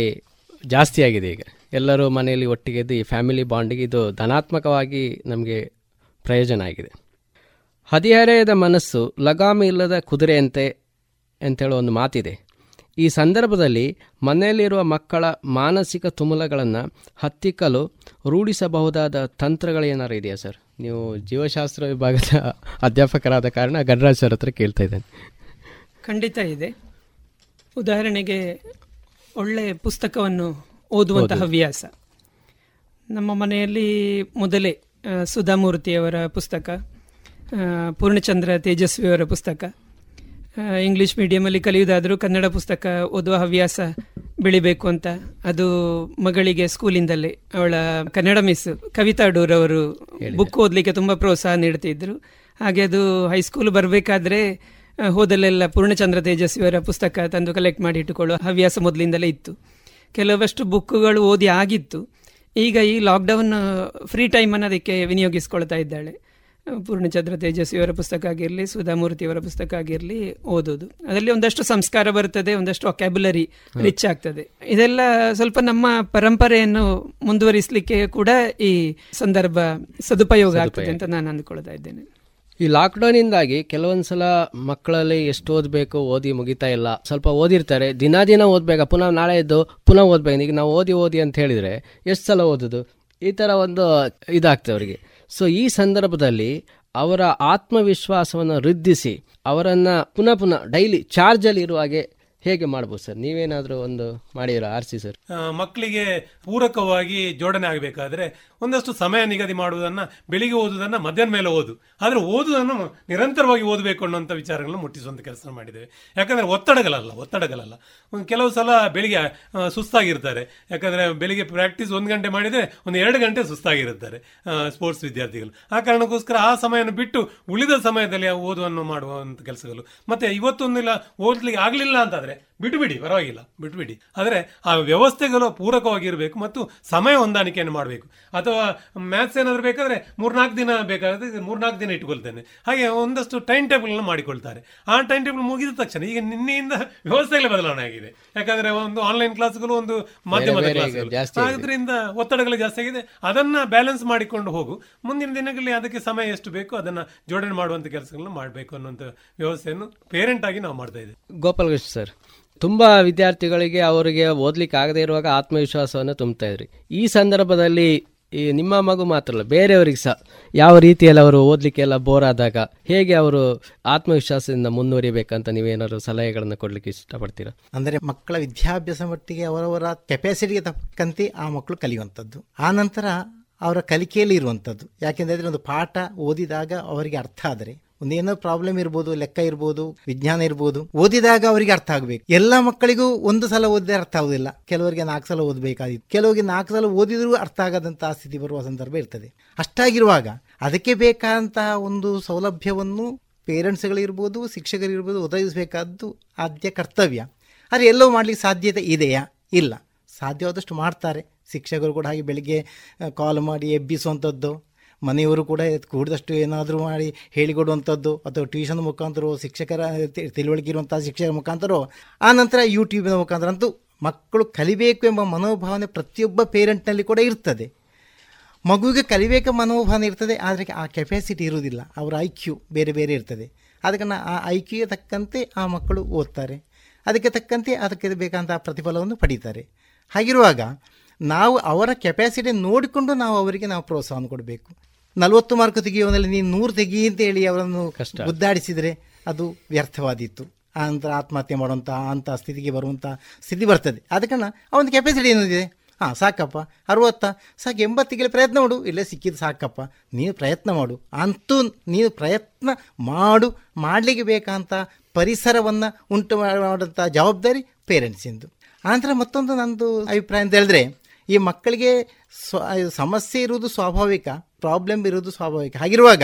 ಜಾಸ್ತಿ ಆಗಿದೆ. ಈಗ ಎಲ್ಲರೂ ಮನೆಯಲ್ಲಿ ಒಟ್ಟಿಗೆ ಇದ್ದು ಈ ಫ್ಯಾಮಿಲಿ ಬಾಂಡಿಗೆ ಇದು ಧನಾತ್ಮಕವಾಗಿ ನಮಗೆ ಪ್ರಯೋಜನ ಆಗಿದೆ. ಹದಿಹರೆಯದ ಮನಸ್ಸು ಲಗಾಮಿ ಇಲ್ಲದ ಕುದುರೆಯಂತೆ ಅಂತೇಳೋ ಒಂದು ಮಾತಿದೆ. ಈ ಸಂದರ್ಭದಲ್ಲಿ ಮನೆಯಲ್ಲಿರುವ ಮಕ್ಕಳ ಮಾನಸಿಕ ತುಮುಲಗಳನ್ನು ಹತ್ತಿಕ್ಕಲು ರೂಢಿಸಬಹುದಾದ ತಂತ್ರಗಳೇನಾರು ಇದೆಯಾ ಸರ್? ನೀವು ಜೀವಶಾಸ್ತ್ರ ವಿಭಾಗದ ಅಧ್ಯಾಪಕರಾದ ಕಾರಣ ಗಣರಾಜ್ ಸರ್ ಹತ್ರ ಕೇಳ್ತಾ ಇದ್ದೇನೆ. ಖಂಡಿತ ಇದೆ. ಉದಾಹರಣೆಗೆ ಒಳ್ಳೆಯ ಪುಸ್ತಕವನ್ನು ಓದುವಂತಹ ಹವ್ಯಾಸ. ನಮ್ಮ ಮನೆಯಲ್ಲಿ ಮೊದಲೇ ಸುಧಾಮೂರ್ತಿಯವರ ಪುಸ್ತಕ, ಪೂರ್ಣಚಂದ್ರ ತೇಜಸ್ವಿಯವರ ಪುಸ್ತಕ, ಇಂಗ್ಲೀಷ್ ಮೀಡಿಯಮಲ್ಲಿ ಕಲಿಯುವುದಾದರೂ ಕನ್ನಡ ಪುಸ್ತಕ ಓದುವ ಹವ್ಯಾಸ ಬೆಳಿಬೇಕು ಅಂತ ಅದು ಮಗಳಿಗೆ ಸ್ಕೂಲಿಂದಲೇ ಅವಳ ಕನ್ನಡ ಮಿಸ್ ಕವಿತಾ ಡೂರ್ ಅವರು ಬುಕ್ ಓದಲಿಕ್ಕೆ ತುಂಬ ಪ್ರೋತ್ಸಾಹ ನೀಡ್ತಿದ್ರು. ಹಾಗೆ ಅದು ಹೈಸ್ಕೂಲ್ ಬರಬೇಕಾದ್ರೆ ಹೋದಲ್ಲೆಲ್ಲ ಪೂರ್ಣಚಂದ್ರ ತೇಜಸ್ವಿಯವರ ಪುಸ್ತಕ ತಂದು ಕಲೆಕ್ಟ್ ಮಾಡಿ ಇಟ್ಟುಕೊಳ್ಳುವ ಹವ್ಯಾಸ ಮೊದಲಿಂದಲೇ ಇತ್ತು. ಕೆಲವಷ್ಟು ಬುಕ್ಕುಗಳು ಓದಿ ಆಗಿತ್ತು. ಈಗ ಈ ಲಾಕ್ಡೌನ್ ಫ್ರೀ ಟೈಮ್ ಅನ್ನೋದಕ್ಕೆ ವಿನಿಯೋಗಿಸ್ಕೊಳ್ತಾ ಇದ್ದಾಳೆ. ಪೂರ್ಣಚಂದ್ರ ತೇಜಸ್ವಿಯವರ ಪುಸ್ತಕ ಆಗಿರಲಿ, ಸುಧಾಮೂರ್ತಿಯವರ ಪುಸ್ತಕ ಆಗಿರಲಿ ಓದೋದು. ಅದರಲ್ಲಿ ಒಂದಷ್ಟು ಸಂಸ್ಕಾರ ಬರ್ತದೆ, ಒಂದಷ್ಟು ವೊಕ್ಯಾಬ್ಯುಲರಿ ರಿಚ್ ಆಗ್ತದೆ. ಇದೆಲ್ಲ ಸ್ವಲ್ಪ ನಮ್ಮ ಪರಂಪರೆಯನ್ನು ಮುಂದುವರಿಸಲಿಕ್ಕೆ ಕೂಡ ಈ ಸಂದರ್ಭ ಸದುಪಯೋಗ ಆಗ್ತದೆ ಅಂತ ನಾನು ಅಂದ್ಕೊಳ್ತಾ ಇದ್ದೇನೆ. ಈ ಲಾಕ್ಡೌನಿಂದಾಗಿ ಕೆಲವೊಂದ್ಸಲ ಮಕ್ಕಳಲ್ಲಿ ಎಷ್ಟು ಓದಬೇಕು ಓದಿ ಮುಗಿತಾ ಇಲ್ಲ, ಸ್ವಲ್ಪ ಓದಿರ್ತಾರೆ, ದಿನ ಓದಬೇಕು, ಪುನಃ ನಾಳೆ ಇದ್ದು ಪುನಃ ಓದಬೇಕು, ಈಗ ನಾವು ಓದಿ ಅಂತ ಹೇಳಿದರೆ ಎಷ್ಟು ಸಲ ಓದೋದು, ಈ ಥರ ಒಂದು ಇದಾಗ್ತದೆ ಅವರಿಗೆ. ಸೊ ಈ ಸಂದರ್ಭದಲ್ಲಿ ಅವರ ಆತ್ಮವಿಶ್ವಾಸವನ್ನು ವೃದ್ಧಿಸಿ ಅವರನ್ನು ಪುನಃ ಡೈಲಿ ಚಾರ್ಜಲ್ಲಿ ಇರುವ ಹಾಗೆ ಹೇಗೆ ಮಾಡ್ಬೋದು ಸರ್? ನೀವೇನಾದರೂ ಒಂದು ಮಾಡಿರೋ ಆರ್ ಸಿ ಸರ್? ಮಕ್ಕಳಿಗೆ ಪೂರಕವಾಗಿ ಜೋಡಣೆ ಆಗಬೇಕಾದ್ರೆ ಒಂದಷ್ಟು ಸಮಯ ನಿಗದಿ ಮಾಡುವುದನ್ನು, ಬೆಳಿಗ್ಗೆ ಓದುವುದನ್ನು ಮಧ್ಯಾಹ್ನ ಮೇಲೆ ಓದು, ಆದರೆ ಓದುವುದನ್ನು ನಿರಂತರವಾಗಿ ಓದಬೇಕು ಅನ್ನೋಂಥ ವಿಚಾರಗಳನ್ನು ಮುಟ್ಟಿಸುವಂಥ ಕೆಲಸ ಮಾಡಿದ್ದೇವೆ. ಯಾಕಂದರೆ ಒತ್ತಡಗಳಲ್ಲ ಕೆಲವು ಸಲ ಬೆಳಿಗ್ಗೆ ಸುಸ್ತಾಗಿರ್ತಾರೆ, ಯಾಕಂದರೆ ಬೆಳಿಗ್ಗೆ ಪ್ರಾಕ್ಟೀಸ್ 1 ಗಂಟೆ ಮಾಡಿದರೆ 1-2 ಗಂಟೆ ಸುಸ್ತಾಗಿರ್ತಾರೆ ಸ್ಪೋರ್ಟ್ಸ್ ವಿದ್ಯಾರ್ಥಿಗಳು. ಆ ಕಾರಣಕ್ಕೋಸ್ಕರ ಆ ಸಮಯವನ್ನು ಬಿಟ್ಟು ಉಳಿದ ಸಮಯದಲ್ಲಿ ಓದುವನ್ನು ಮಾಡುವಂಥ ಕೆಲಸಗಳು. ಮತ್ತು ಇವತ್ತೊಂದಿಲ್ಲ ಓದಲಿಕ್ಕೆ ಆಗಲಿಲ್ಲ ಅಂತಾದರೆ ಬಿಟ್ಟುಬಿಡಿ, ಪರವಾಗಿಲ್ಲ, ಬಿಟ್ಟುಬಿಡಿ. ಆದರೆ ಆ ವ್ಯವಸ್ಥೆಗಳು ಪೂರಕವಾಗಿರಬೇಕು ಮತ್ತು ಸಮಯ ಹೊಂದಾಣಿಕೆಯನ್ನು ಮಾಡಬೇಕು. ಅಥವಾ ಮ್ಯಾಥ್ಸ್ ಏನಾದರೂ ಬೇಕಾದರೆ 3-4 ದಿನ ಬೇಕಾಗುತ್ತೆ, 3-4 ದಿನ ಇಟ್ಕೊಳ್ತೇನೆ, ಹಾಗೆ ಒಂದಷ್ಟು ಟೈಮ್ ಟೇಬಲ್ನ ಮಾಡಿಕೊಳ್ತಾರೆ. ಆ ಟೈಮ್ ಟೇಬಲ್ ಮುಗಿದ ತಕ್ಷಣ ಈಗ ನಿನ್ನೆಯಿಂದ ವ್ಯವಸ್ಥೆಗಳೇ ಬದಲಾವಣೆ ಆಗಿದೆ. ಯಾಕಂದರೆ ಒಂದು ಆನ್ಲೈನ್ ಕ್ಲಾಸ್ಗಳು, ಒಂದು ಮಾಧ್ಯಮದ ಕ್ಲಾಸ್ಗಳು, ಆದ್ದರಿಂದ ಒತ್ತಡಗಳು ಜಾಸ್ತಿ ಆಗಿದೆ. ಅದನ್ನು ಬ್ಯಾಲೆನ್ಸ್ ಮಾಡಿಕೊಂಡು ಹೋಗು. ಮುಂದಿನ ದಿನಗಳಲ್ಲಿ ಅದಕ್ಕೆ ಸಮಯ ಎಷ್ಟು ಬೇಕು ಅದನ್ನು ಜೋಡಣೆ ಮಾಡುವಂಥ ಕೆಲಸಗಳನ್ನ ಮಾಡಬೇಕು ಅನ್ನುವಂಥ ವ್ಯವಸ್ಥೆಯನ್ನು ಪೇರೆಂಟ್ ಆಗಿ ನಾವು ಮಾಡ್ತಾ ಇದ್ದೀವಿ. ಗೋಪಾಲಕೃಷ್ಣ ಸರ್, ತುಂಬ ವಿದ್ಯಾರ್ಥಿಗಳಿಗೆ ಅವರಿಗೆ ಓದಲಿಕ್ಕೆ ಆಗದೇ ಇರುವಾಗ ಆತ್ಮವಿಶ್ವಾಸವನ್ನು ತುಂಬ್ತಾ ಇದ್ರಿ. ಈ ಸಂದರ್ಭದಲ್ಲಿ ಈ ನಿಮ್ಮ ಮಗು ಮಾತ್ರ ಅಲ್ಲ, ಬೇರೆಯವರಿಗೆ ಸಹ ಯಾವ ರೀತಿಯಲ್ಲಿ ಅವರು ಓದಲಿಕ್ಕೆಲ್ಲ ಬೋರ್ ಆದಾಗ ಹೇಗೆ ಅವರು ಆತ್ಮವಿಶ್ವಾಸದಿಂದ ಮುನ್ನೂರಿಬೇಕಂತ ನೀವೇನಾದ್ರು ಸಲಹೆಗಳನ್ನು ಕೊಡಲಿಕ್ಕೆ ಇಷ್ಟಪಡ್ತೀರಾ? ಅಂದರೆ ಮಕ್ಕಳ ವಿದ್ಯಾಭ್ಯಾಸ ಮಟ್ಟಿಗೆ ಅವರವರ ಕೆಪಾಸಿಟಿಗೆ ತಕ್ಕಂತೆ ಆ ಮಕ್ಕಳು ಕಲಿಯುವಂಥದ್ದು, ಆ ನಂತರ ಅವರ ಕಲಿಕೆಯಲ್ಲಿ ಇರುವಂಥದ್ದು. ಯಾಕೆಂದರೆ ಒಂದು ಪಾಠ ಓದಿದಾಗ ಅವರಿಗೆ ಅರ್ಥ ಆದರೆ, ಒಂದೇನೋ ಪ್ರಾಬ್ಲಮ್ ಇರ್ಬೋದು, ಲೆಕ್ಕ ಇರ್ಬೋದು, ವಿಜ್ಞಾನ ಇರ್ಬೋದು, ಓದಿದಾಗ ಅವರಿಗೆ ಅರ್ಥ ಆಗಬೇಕು. ಎಲ್ಲ ಮಕ್ಕಳಿಗೂ ಒಂದು ಸಲ ಓದಿದ್ರೆ ಅರ್ಥ ಆಗುವುದಿಲ್ಲ. ಕೆಲವರಿಗೆ 4 ಸಲ ಓದಬೇಕಾದಿತ್ತು, ಕೆಲವರಿಗೆ 4 ಸಲ ಓದಿದ್ರೂ ಅರ್ಥ ಆಗದಂತಹ ಸ್ಥಿತಿ ಬರುವ ಸಂದರ್ಭ ಇರ್ತದೆ. ಅಷ್ಟಾಗಿರುವಾಗ ಅದಕ್ಕೆ ಬೇಕಾದಂತಹ ಒಂದು ಸೌಲಭ್ಯವನ್ನು ಪೇರೆಂಟ್ಸ್ಗಳಿರ್ಬೋದು, ಶಿಕ್ಷಕರಿರ್ಬೋದು ಒದಗಿಸಬೇಕಾದ್ದು ಆದ್ಯ ಕರ್ತವ್ಯ. ಆದರೆ ಎಲ್ಲವೂ ಮಾಡಲಿಕ್ಕೆ ಸಾಧ್ಯತೆ ಇದೆಯಾ? ಇಲ್ಲ. ಸಾಧ್ಯವಾದಷ್ಟು ಮಾಡ್ತಾರೆ ಶಿಕ್ಷಕರು ಕೂಡ. ಹಾಗೆ ಬೆಳಿಗ್ಗೆ ಕಾಲ್ ಮಾಡಿ ಎಬ್ಬಿಸುವಂಥದ್ದು, ಮನೆಯವರು ಕೂಡ ಕೂಡಿದಷ್ಟು ಏನಾದರೂ ಮಾಡಿ ಹೇಳಿಕೊಡುವಂಥದ್ದು, ಅಥವಾ ಟ್ಯೂಷನ್ ಮುಖಾಂತರೋ, ಶಿಕ್ಷಕರ ತಿಳುವಳಿಕೆ ಇರುವಂಥ ಶಿಕ್ಷಕರ ಮುಖಾಂತರೋ, ಆ ನಂತರ ಯೂಟ್ಯೂಬಿನ ಮುಖಾಂತರ ಅಂತೂ ಮಕ್ಕಳು ಕಲಿಬೇಕು ಎಂಬ ಮನೋಭಾವನೆ ಪ್ರತಿಯೊಬ್ಬ ಪೇರೆಂಟ್ನಲ್ಲಿ ಕೂಡ ಇರ್ತದೆ. ಮಗುವಿಗೆ ಕಲಿಬೇಕು ಮನೋಭಾವನೆ ಇರ್ತದೆ, ಆದರೆ ಆ ಕೆಪ್ಯಾಸಿಟಿ ಇರುವುದಿಲ್ಲ. ಅವರ ಐ ಕ್ಯೂ ಬೇರೆ ಬೇರೆ ಇರ್ತದೆ. ಅದಕ್ಕೆ ಆ ಐ ಕ್ಯೂಗೆ ತಕ್ಕಂತೆ ಆ ಮಕ್ಕಳು ಓದ್ತಾರೆ, ಅದಕ್ಕೆ ತಕ್ಕಂತೆ ಅದಕ್ಕೆ ಬೇಕಂಥ ಪ್ರತಿಫಲವನ್ನು ಪಡೀತಾರೆ. ಹಾಗಿರುವಾಗ ನಾವು ಅವರ ಕೆಪ್ಯಾಸಿಟಿ ನೋಡಿಕೊಂಡು ಅವರಿಗೆ ಪ್ರೋತ್ಸಾಹವನ್ನು ಕೊಡಬೇಕು. 40 ಮಾರ್ಕ್ ತೆಗೆಯುವಲ್ಲಿ ನೀನು 100 ತೆಗಿ ಅಂತೇಳಿ ಅವರನ್ನು ಮುದ್ದಾಡಿಸಿದರೆ ಅದು ವ್ಯರ್ಥವಾದೀತು. ಆ ನಂತರ ಆತ್ಮಹತ್ಯೆ ಮಾಡುವಂಥ ಅಂಥ ಸ್ಥಿತಿಗೆ ಬರುವಂಥ ಸ್ಥಿತಿ ಬರ್ತದೆ. ಅದಕ್ಕನ್ನ ಅವನ ಕೆಪ್ಯಾಸಿಟಿ ಏನಿದೆ, ಹಾಂ ಸಾಕಪ್ಪ 60 ಸಾಕು, 80ಗೆ ಪ್ರಯತ್ನ ಮಾಡು, ಇಲ್ಲೇ ಸಿಕ್ಕಿದ್ದು ಸಾಕಪ್ಪ, ನೀನು ಪ್ರಯತ್ನ ಮಾಡು ಅಂತೂ ನೀನು ಪ್ರಯತ್ನ ಮಾಡು. ಮಾಡಲಿಕ್ಕೆ ಬೇಕಂಥ ಪರಿಸರವನ್ನು ಉಂಟು ಮಾಡುವಂಥ ಜವಾಬ್ದಾರಿ ಪೇರೆಂಟ್ಸಿಂದು. ಆನಂತರ ಮತ್ತೊಂದು ನಂದು ಅಭಿಪ್ರಾಯ ಅಂತ ಹೇಳಿದ್ರೆ, ಈ ಮಕ್ಕಳಿಗೆ ಸಮಸ್ಯೆ ಇರುವುದು ಸ್ವಾಭಾವಿಕ, ಪ್ರಾಬ್ಲಮ್ ಇರುವುದು ಸ್ವಾಭಾವಿಕ. ಹಾಗಿರುವಾಗ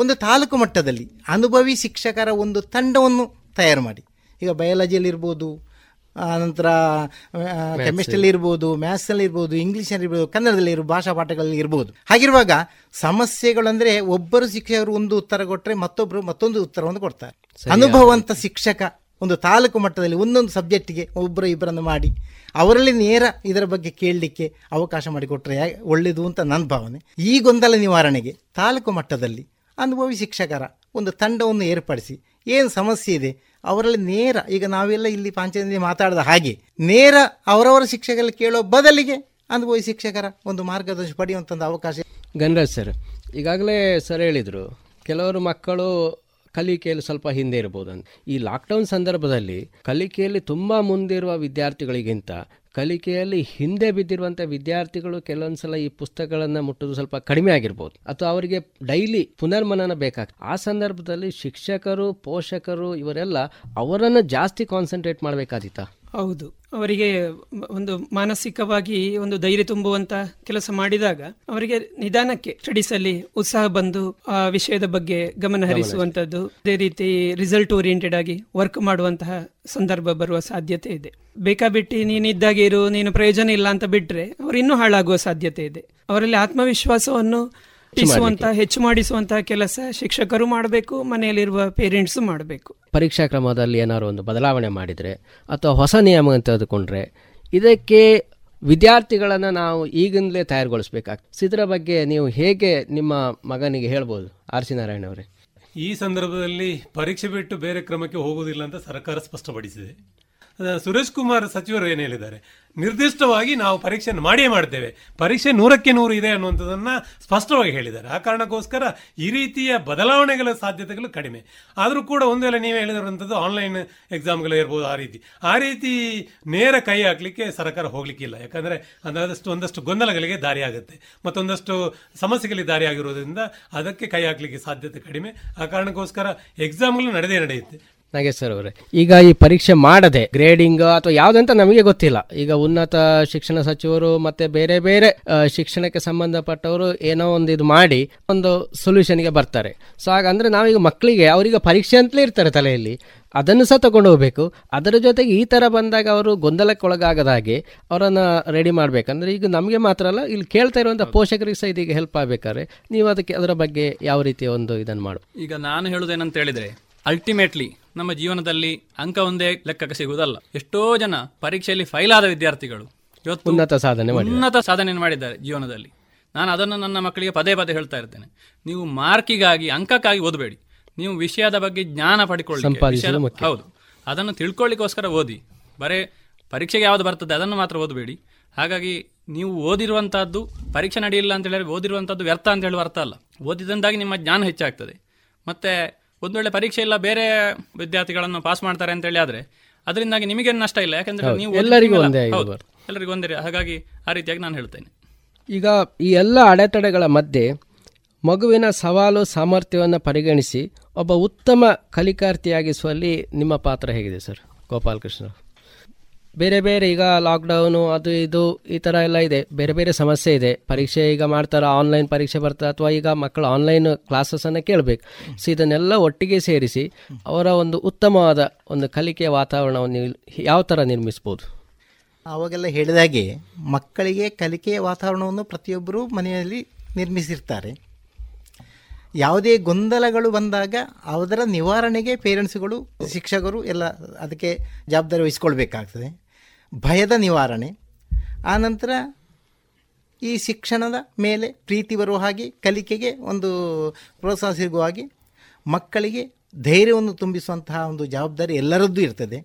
ಒಂದು ತಾಲೂಕು ಮಟ್ಟದಲ್ಲಿ ಅನುಭವಿ ಶಿಕ್ಷಕರ ಒಂದು ತಂಡವನ್ನು ತಯಾರು ಮಾಡಿ, ಈಗ ಬಯಾಲಜಿಯಲ್ಲಿರ್ಬೋದು, ಆನಂತರ ಕೆಮಿಸ್ಟ್ರಿಯಲ್ಲಿರ್ಬೋದು, ಮ್ಯಾಥ್ಸಲ್ಲಿರ್ಬೋದು, ಇಂಗ್ಲೀಷಲ್ಲಿರ್ಬೋದು, ಕನ್ನಡದಲ್ಲಿರ್ಬೋದು, ಭಾಷಾ ಪಾಠಗಳಲ್ಲಿ ಇರ್ಬೋದು. ಹಾಗಿರುವಾಗ ಸಮಸ್ಯೆಗಳಂದರೆ ಒಬ್ಬರು ಶಿಕ್ಷಕರು ಒಂದು ಉತ್ತರ ಕೊಟ್ಟರೆ ಮತ್ತೊಬ್ಬರು ಮತ್ತೊಂದು ಉತ್ತರವನ್ನು ಕೊಡ್ತಾರೆ. ಅನುಭವಂಥ ಶಿಕ್ಷಕ ಒಂದು ತಾಲೂಕು ಮಟ್ಟದಲ್ಲಿ ಒಂದೊಂದು ಸಬ್ಜೆಕ್ಟಿಗೆ ಇಬ್ಬರನ್ನು ಮಾಡಿ ಅವರಲ್ಲಿ ನೇರ ಇದರ ಬಗ್ಗೆ ಕೇಳಲಿಕ್ಕೆ ಅವಕಾಶ ಮಾಡಿಕೊಟ್ರೆ ಒಳ್ಳೆಯದು ಅಂತ ನನ್ನ ಭಾವನೆ. ಈ ಗೊಂದಲ ನಿವಾರಣೆಗೆ ತಾಲೂಕು ಮಟ್ಟದಲ್ಲಿ ಅನುಭವಿ ಶಿಕ್ಷಕರ ಒಂದು ತಂಡವನ್ನು ಏರ್ಪಡಿಸಿ, ಏನು ಸಮಸ್ಯೆ ಇದೆ ಅವರಲ್ಲಿ ನೇರ, ಈಗ ನಾವೆಲ್ಲ ಇಲ್ಲಿ ಪಾಂಚಜನ್ಯ ಮಾತಾಡಿದ ಹಾಗೆ ನೇರ ಅವರವರ ಶಿಕ್ಷಕರಲ್ಲಿ ಕೇಳೋ ಬದಲಿಗೆ ಅನುಭವಿ ಶಿಕ್ಷಕರ ಒಂದು ಮಾರ್ಗದರ್ಶನ ಪಡೆಯುವಂಥ ಅವಕಾಶ. ಗಣರಾಜ್ ಸರ್, ಈಗಾಗಲೇ ಸರ್ ಹೇಳಿದರು, ಕೆಲವರು ಮಕ್ಕಳು ಕಲಿಕೆಯಲ್ಲಿ ಸ್ವಲ್ಪ ಹಿಂದೆ ಇರ್ಬೋದು ಅಂತ. ಈ ಲಾಕ್ಡೌನ್ ಸಂದರ್ಭದಲ್ಲಿ ಕಲಿಕೆಯಲ್ಲಿ ತುಂಬ ಮುಂದಿರುವ ವಿದ್ಯಾರ್ಥಿಗಳಿಗಿಂತ ಕಲಿಕೆಯಲ್ಲಿ ಹಿಂದೆ ಬಿದ್ದಿರುವಂಥ ವಿದ್ಯಾರ್ಥಿಗಳು ಕೆಲವೊಂದು ಸಲ ಈ ಪುಸ್ತಕಗಳನ್ನು ಮುಟ್ಟೋದು ಸ್ವಲ್ಪ ಕಡಿಮೆ ಆಗಿರ್ಬೋದು ಅಥವಾ ಅವರಿಗೆ ಡೈಲಿ ಪುನರ್ಮನನ ಬೇಕಾಗ್ತದೆ. ಆ ಸಂದರ್ಭದಲ್ಲಿ ಶಿಕ್ಷಕರು, ಪೋಷಕರು ಇವರೆಲ್ಲ ಅವರನ್ನು ಜಾಸ್ತಿ ಕಾನ್ಸಂಟ್ರೇಟ್ ಮಾಡಬೇಕಾದೀತ. ಹೌದು, ಅವರಿಗೆ ಒಂದು ಮಾನಸಿಕವಾಗಿ ಒಂದು ಧೈರ್ಯ ತುಂಬುವಂತ ಕೆಲಸ ಮಾಡಿದಾಗ ಅವರಿಗೆ ನಿಧಾನಕ್ಕೆ ಸ್ಟಡೀಸ್ ಅಲ್ಲಿ ಉತ್ಸಾಹ ಬಂದು ಆ ವಿಷಯದ ಬಗ್ಗೆ ಗಮನ ಹರಿಸುವಂತದ್ದು, ಅದೇ ರೀತಿ ರಿಸಲ್ಟ್ ಓರಿಯೆಂಟೆಡ್ ಆಗಿ ವರ್ಕ್ ಮಾಡುವಂತಹ ಸಂದರ್ಭ ಬರುವ ಸಾಧ್ಯತೆ ಇದೆ. ಬೇಕಾಬಿಟ್ಟಿ ನೀನಿದ್ದಾಗೆ ಇರು, ನೀನು ಪ್ರಯೋಜನ ಇಲ್ಲ ಅಂತ ಬಿಟ್ರೆ ಅವರು ಇನ್ನೂ ಹಾಳಾಗುವ ಸಾಧ್ಯತೆ ಇದೆ. ಅವರಲ್ಲಿ ಆತ್ಮವಿಶ್ವಾಸವನ್ನು ಹೆಚ್ಚು ಮಾಡಿಸುವಂತಹ ಕೆಲಸ ಶಿಕ್ಷಕರು ಮಾಡಬೇಕು, ಮನೆಯಲ್ಲಿರುವ ಪೇರೆಂಟ್ಸ್ ಮಾಡಬೇಕು. ಪರೀಕ್ಷಾ ಕ್ರಮದಲ್ಲಿ ಏನಾದ್ರು ಒಂದು ಬದಲಾವಣೆ ಮಾಡಿದ್ರೆ ಅಥವಾ ಹೊಸ ನಿಯಮ ಅಂತ ತೆಗೆದುಕೊಂಡ್ರೆ ಇದಕ್ಕೆ ವಿದ್ಯಾರ್ಥಿಗಳನ್ನು ನಾವು ಈಗಿಂದಲೇ ತಯಾರುಗೊಳಿಸಬೇಕಾಗ್ತದೆ. ಇದರ ಬಗ್ಗೆ ನೀವು ಹೇಗೆ ನಿಮ್ಮ ಮಗನಿಗೆ ಹೇಳ್ಬೋದು ಆರ್ ಸಿ ನಾರಾಯಣ್ ಅವರೇ? ಈ ಸಂದರ್ಭದಲ್ಲಿ ಪರೀಕ್ಷೆ ಬಿಟ್ಟು ಬೇರೆ ಕ್ರಮಕ್ಕೆ ಹೋಗುವುದಿಲ್ಲ ಅಂತ ಸರ್ಕಾರ ಸ್ಪಷ್ಟಪಡಿಸಿದೆ. ಸುರೇಶ್ ಕುಮಾರ್ ಸಚಿವರು ಏನು ಹೇಳಿದ್ದಾರೆ, ನಿರ್ದಿಷ್ಟವಾಗಿ ನಾವು ಪರೀಕ್ಷೆಯನ್ನು ಮಾಡಿಯೇ ಮಾಡ್ತೇವೆ, ಪರೀಕ್ಷೆ 100% ಇದೆ ಅನ್ನುವಂಥದ್ದನ್ನು ಸ್ಪಷ್ಟವಾಗಿ ಹೇಳಿದ್ದಾರೆ. ಆ ಕಾರಣಕ್ಕೋಸ್ಕರ ಈ ರೀತಿಯ ಬದಲಾವಣೆಗಳ ಸಾಧ್ಯತೆಗಳು ಕಡಿಮೆ. ಆದರೂ ಕೂಡ ಒಂದು ವೇಳೆ ನೀವು ಹೇಳಿದಂಥದ್ದು ಆನ್ಲೈನ್ ಎಕ್ಸಾಮ್ಗಳು ಇರ್ಬೋದು, ಆ ರೀತಿ ನೇರ ಕೈ ಹಾಕಲಿಕ್ಕೆ ಸರ್ಕಾರ ಹೋಗಲಿಕ್ಕಿಲ್ಲ. ಯಾಕಂದರೆ ಒಂದಷ್ಟು ಗೊಂದಲಗಳಿಗೆ ದಾರಿ ಆಗುತ್ತೆ, ಮತ್ತೊಂದಷ್ಟು ಸಮಸ್ಯೆಗಳಿಗೆ ದಾರಿ ಆಗಿರೋದ್ರಿಂದ ಅದಕ್ಕೆ ಕೈ ಹಾಕಲಿಕ್ಕೆ ಸಾಧ್ಯತೆ ಕಡಿಮೆ. ಆ ಕಾರಣಕ್ಕೋಸ್ಕರ ಎಕ್ಸಾಮ್ಗಳು ನಡೆಯುತ್ತೆ. ನಾಗೇಶ್ ಸರ್ ಅವರೇ, ಈಗ ಈ ಪರೀಕ್ಷೆ ಮಾಡದೆ ಗ್ರೇಡಿಂಗ್ ಅಥವಾ ಯಾವುದಂತ ನಮಗೆ ಗೊತ್ತಿಲ್ಲ. ಈಗ ಉನ್ನತ ಶಿಕ್ಷಣ ಸಚಿವರು ಮತ್ತೆ ಬೇರೆ ಬೇರೆ ಶಿಕ್ಷಣಕ್ಕೆ ಸಂಬಂಧಪಟ್ಟವರು ಏನೋ ಒಂದು ಇದು ಮಾಡಿ ಒಂದು ಸೊಲ್ಯೂಷನ್ಗೆ ಬರ್ತಾರೆ. ಸೊ ಹಾಗಂದ್ರೆ ನಾವೀಗ ಮಕ್ಕಳಿಗೆ ಅವರಿಗೆ ಪರೀಕ್ಷೆ ಅಂತಲೇ ಇರ್ತಾರೆ ತಲೆಯಲ್ಲಿ, ಅದನ್ನು ಸಹ ತಗೊಂಡು ಹೋಗ್ಬೇಕು. ಅದರ ಜೊತೆಗೆ ಈ ಥರ ಬಂದಾಗ ಅವರು ಗೊಂದಲಕ್ಕೊಳಗಾಗದ ಹಾಗೆ ಅವರನ್ನು ರೆಡಿ ಮಾಡಬೇಕಂದ್ರೆ ಈಗ ನಮಗೆ ಮಾತ್ರ ಅಲ್ಲ, ಇಲ್ಲಿ ಕೇಳ್ತಾ ಇರುವಂಥ ಪೋಷಕರಿಗೆ ಸಹ ಇದೀಗ ಹೆಲ್ಪ್ ಆಗಬೇಕಾದ್ರೆ ನೀವು ಅದರ ಬಗ್ಗೆ ಯಾವ ರೀತಿ ಒಂದು ಇದನ್ನು ಮಾಡು. ಈಗ ನಾನು ಹೇಳೋದೇನಂತ ಹೇಳಿದರೆ, ಅಲ್ಟಿಮೇಟ್ಲಿ ನಮ್ಮ ಜೀವನದಲ್ಲಿ ಅಂಕ ಒಂದೇ ಲೆಕ್ಕಕ್ಕೆ ಸಿಗುವುದಲ್ಲ. ಎಷ್ಟೋ ಜನ ಪರೀಕ್ಷೆಯಲ್ಲಿ ಫೈಲ್ ಆದ ವಿದ್ಯಾರ್ಥಿಗಳು ಇವತ್ತು ಉನ್ನತ ಸಾಧನೆ ಮಾಡಿದ್ದಾರೆ ಜೀವನದಲ್ಲಿ. ನಾನು ಅದನ್ನು ನನ್ನ ಮಕ್ಕಳಿಗೆ ಪದೇ ಪದೇ ಹೇಳ್ತಾ ಇರ್ತೇನೆ, ನೀವು ಮಾರ್ಕಿಗಾಗಿ ಅಂಕಕ್ಕಾಗಿ ಓದಬೇಡಿ, ನೀವು ವಿಷಯದ ಬಗ್ಗೆ ಜ್ಞಾನ ಪಡೆದುಕೊಳ್ಳಿ. ಹೌದು, ಅದನ್ನು ತಿಳ್ಕೊಳ್ಳಿಕ್ಕೋಸ್ಕರ ಓದಿ, ಬರೇ ಪರೀಕ್ಷೆಗೆ ಯಾವ್ದು ಬರ್ತದೆ ಅದನ್ನು ಮಾತ್ರ ಓದಬೇಡಿ. ಹಾಗಾಗಿ ನೀವು ಓದಿರುವಂತಹದ್ದು ಪರೀಕ್ಷೆ ನಡೆಯಿಲ್ಲ ಅಂತ ಹೇಳಿದ್ರೆ ಓದಿರುವಂಥದ್ದು ವ್ಯರ್ಥ ಅಂತ ಹೇಳುವ ಅರ್ಥ ಅಲ್ಲ. ಓದಿದಂದಾಗಿ ನಿಮ್ಮ ಜ್ಞಾನ ಹೆಚ್ಚಾಗ್ತದೆ. ಮತ್ತೆ ಒಂದು ವೇಳೆ ಪರೀಕ್ಷೆ ಇಲ್ಲ ಬೇರೆ ವಿದ್ಯಾರ್ಥಿಗಳನ್ನು ಪಾಸ್ ಮಾಡ್ತಾರೆ ಅಂತ ಹೇಳಿ ಆದ್ರೆ ಅದರಿಂದಾಗಿ ನಿಮಗೇನು ನಷ್ಟ ಇಲ್ಲ, ಯಾಕಂದ್ರೆ ನೀವು ಎಲ್ಲರಿಗೂ ಒಂದೇ. ಹಾಗಾಗಿ ಆ ರೀತಿಯಾಗಿ ನಾನು ಹೇಳ್ತೇನೆ. ಈಗ ಈ ಎಲ್ಲ ಅಡೆತಡೆಗಳ ಮಧ್ಯೆ ಮಗುವಿನ ಸವಾಲು ಸಾಮರ್ಥ್ಯವನ್ನು ಪರಿಗಣಿಸಿ ಒಬ್ಬ ಉತ್ತಮ ಕಲಿಕಾರ್ಥಿಯಾಗಿಸುವಲ್ಲಿ ನಿಮ್ಮ ಪಾತ್ರ ಹೇಗಿದೆ ಸರ್ ಗೋಪಾಲಕೃಷ್ಣ? ಬೇರೆ ಬೇರೆ ಈಗ ಲಾಕ್ಡೌನು ಅದು ಇದು ಈ ಥರ ಎಲ್ಲ ಇದೆ, ಬೇರೆ ಬೇರೆ ಸಮಸ್ಯೆ ಇದೆ. ಪರೀಕ್ಷೆ ಈಗ ಮಾಡ್ತಾರೆ, ಆನ್ಲೈನ್ ಪರೀಕ್ಷೆ ಬರ್ತಾರೆ, ಅಥವಾ ಈಗ ಮಕ್ಕಳು ಆನ್ಲೈನ್ ಕ್ಲಾಸಸ್ಸನ್ನು ಕೇಳಬೇಕು. ಸೊ ಇದನ್ನೆಲ್ಲ ಒಟ್ಟಿಗೆ ಸೇರಿಸಿ ಅವರ ಒಂದು ಉತ್ತಮವಾದ ಒಂದು ಕಲಿಕೆಯ ವಾತಾವರಣವನ್ನು ಯಾವ ಥರ ನಿರ್ಮಿಸ್ಬೋದು? ಆವಾಗೆಲ್ಲ ಹೇಳಿದಾಗೆ ಮಕ್ಕಳಿಗೆ ಕಲಿಕೆಯ ವಾತಾವರಣವನ್ನು ಪ್ರತಿಯೊಬ್ಬರೂ ಮನೆಯಲ್ಲಿ ನಿರ್ಮಿಸಿರ್ತಾರೆ. ಯಾವುದೇ ಗೊಂದಲಗಳು ಬಂದಾಗ ಅದರ ನಿವಾರಣೆಗೆ ಪೇರೆಂಟ್ಸ್ಗಳು, ಶಿಕ್ಷಕರು ಎಲ್ಲ ಅದಕ್ಕೆ ಜವಾಬ್ದಾರಿ ವಹಿಸ್ಕೊಳ್ಬೇಕಾಗ್ತದೆ. ಭಯದ ನಿವಾರಣೆ, ಆನಂತರ ಈ ಶಿಕ್ಷಣದ ಮೇಲೆ ಪ್ರೀತಿ ಬರುವ ಹಾಗೆ, ಕಲಿಕೆಗೆ ಒಂದು ಪ್ರೋತ್ಸಾಹ ಸಿಗುವ ಹಾಗೆ, ಮಕ್ಕಳಿಗೆ ಧೈರ್ಯವನ್ನು ತುಂಬಿಸುವಂತಹ ಒಂದು ಜವಾಬ್ದಾರಿ ಎಲ್ಲರದ್ದೂ ಇರ್ತದೆ.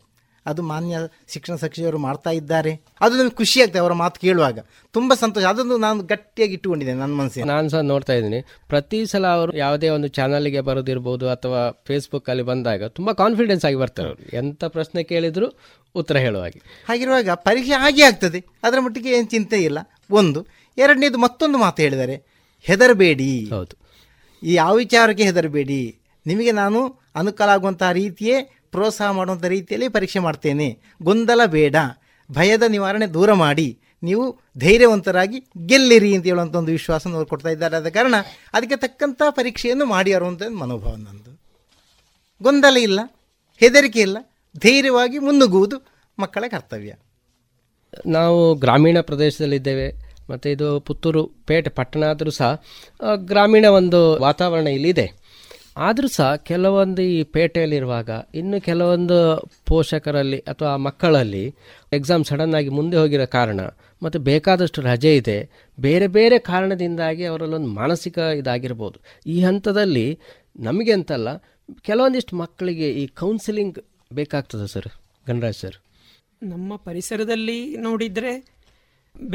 ಅದು ಮಾನ್ಯ ಶಿಕ್ಷಣ ಸಚಿವರು ಮಾಡ್ತಾ ಇದ್ದಾರೆ, ಅದು ನಮಗೆ ಖುಷಿಯಾಗ್ತದೆ. ಅವರ ಮಾತು ಕೇಳುವಾಗ ತುಂಬ ಸಂತೋಷ. ಅದನ್ನು ನಾನು ಗಟ್ಟಿಯಾಗಿ ಇಟ್ಟುಕೊಂಡಿದ್ದೇನೆ ನನ್ನ ಮನಸ್ಸಿಗೆ. ನಾನು ಸಹ ನೋಡ್ತಾ ಇದ್ದೀನಿ, ಪ್ರತಿ ಸಲ ಅವರು ಯಾವುದೇ ಒಂದು ಚಾನಲ್ಗೆ ಬರೋದಿರ್ಬೋದು ಅಥವಾ ಫೇಸ್ಬುಕ್ಕಲ್ಲಿ ಬಂದಾಗ ತುಂಬ ಕಾನ್ಫಿಡೆನ್ಸ್ ಆಗಿ ಬರ್ತಾರೆ. ಅವರು ಎಂಥ ಪ್ರಶ್ನೆ ಕೇಳಿದರೂ ಉತ್ತರ ಹೇಳುವಾಗೆ. ಹಾಗಿರುವಾಗ ಪರೀಕ್ಷೆ ಹಾಗೆ ಆಗ್ತದೆ, ಅದರ ಮಟ್ಟಿಗೆ ಏನು ಚಿಂತೆ ಇಲ್ಲ. ಒಂದು ಎರಡನೇದು ಮತ್ತೊಂದು ಮಾತು ಹೇಳಿದ್ದಾರೆ, ಹೆದರಬೇಡಿ. ಹೌದು, ಈ ಯಾವ ವಿಚಾರಕ್ಕೆ ಹೆದರಬೇಡಿ, ನಿಮಗೆ ನಾನು ಅನುಕೂಲ ಆಗುವಂಥ ರೀತಿಯೇ ಪ್ರೋತ್ಸಾಹ ಮಾಡುವಂಥ ರೀತಿಯಲ್ಲಿ ಪರೀಕ್ಷೆ ಮಾಡ್ತೇನೆ. ಗೊಂದಲ ಬೇಡ, ಭಯದ ನಿವಾರಣೆ ದೂರ ಮಾಡಿ, ನೀವು ಧೈರ್ಯವಂತರಾಗಿ ಗೆಲ್ಲಿರಿ ಅಂತ ಹೇಳುವಂಥ ಒಂದು ವಿಶ್ವಾಸ ಅವರು ಕೊಡ್ತಾ ಇದ್ದಾರೆ. ಆದ ಕಾರಣ ಅದಕ್ಕೆ ತಕ್ಕಂಥ ಪರೀಕ್ಷೆಯನ್ನು ಮಾಡಿ ಅನ್ನುವಂಥ ಮನೋಭಾವ ನಂದು. ಗೊಂದಲ ಇಲ್ಲ, ಹೆದರಿಕೆ ಇಲ್ಲ, ಧೈರ್ಯವಾಗಿ ಮುನ್ನುಗ್ಗುವುದು ಮಕ್ಕಳ ಕರ್ತವ್ಯ. ನಾವು ಗ್ರಾಮೀಣ ಪ್ರದೇಶದಲ್ಲಿದ್ದೇವೆ, ಮತ್ತು ಇದು ಪುತ್ತೂರು ಪೇಟೆ ಪಟ್ಟಣ ಆದರೂ ಸಹ ಗ್ರಾಮೀಣ ಒಂದು ವಾತಾವರಣ ಇಲ್ಲಿದೆ. ಆದರೂ ಸಹ ಕೆಲವೊಂದು ಈ ಪೇಟೆಯಲ್ಲಿರುವಾಗ ಇನ್ನು ಕೆಲವೊಂದು ಪೋಷಕರಲ್ಲಿ ಅಥವಾ ಮಕ್ಕಳಲ್ಲಿ ಎಕ್ಸಾಮ್ ಸಡನ್ನಾಗಿ ಮುಂದೆ ಹೋಗಿರೋ ಕಾರಣ ಮತ್ತು ಬೇಕಾದಷ್ಟು ರಜೆ ಇದೆ, ಬೇರೆ ಬೇರೆ ಕಾರಣದಿಂದಾಗಿ ಅವರಲ್ಲೊಂದು ಮಾನಸಿಕ ಇದಾಗಿರ್ಬೋದು. ಈ ಹಂತದಲ್ಲಿ ನಮಗೆ ಅಂತಲ್ಲ, ಕೆಲವೊಂದಿಷ್ಟು ಮಕ್ಕಳಿಗೆ ಈ ಕೌನ್ಸಿಲಿಂಗ್ ಬೇಕಾಗ್ತದೆ ಸರ್ ಗಣರಾಜ್ ಸರ್? ನಮ್ಮ ಪರಿಸರದಲ್ಲಿ ನೋಡಿದರೆ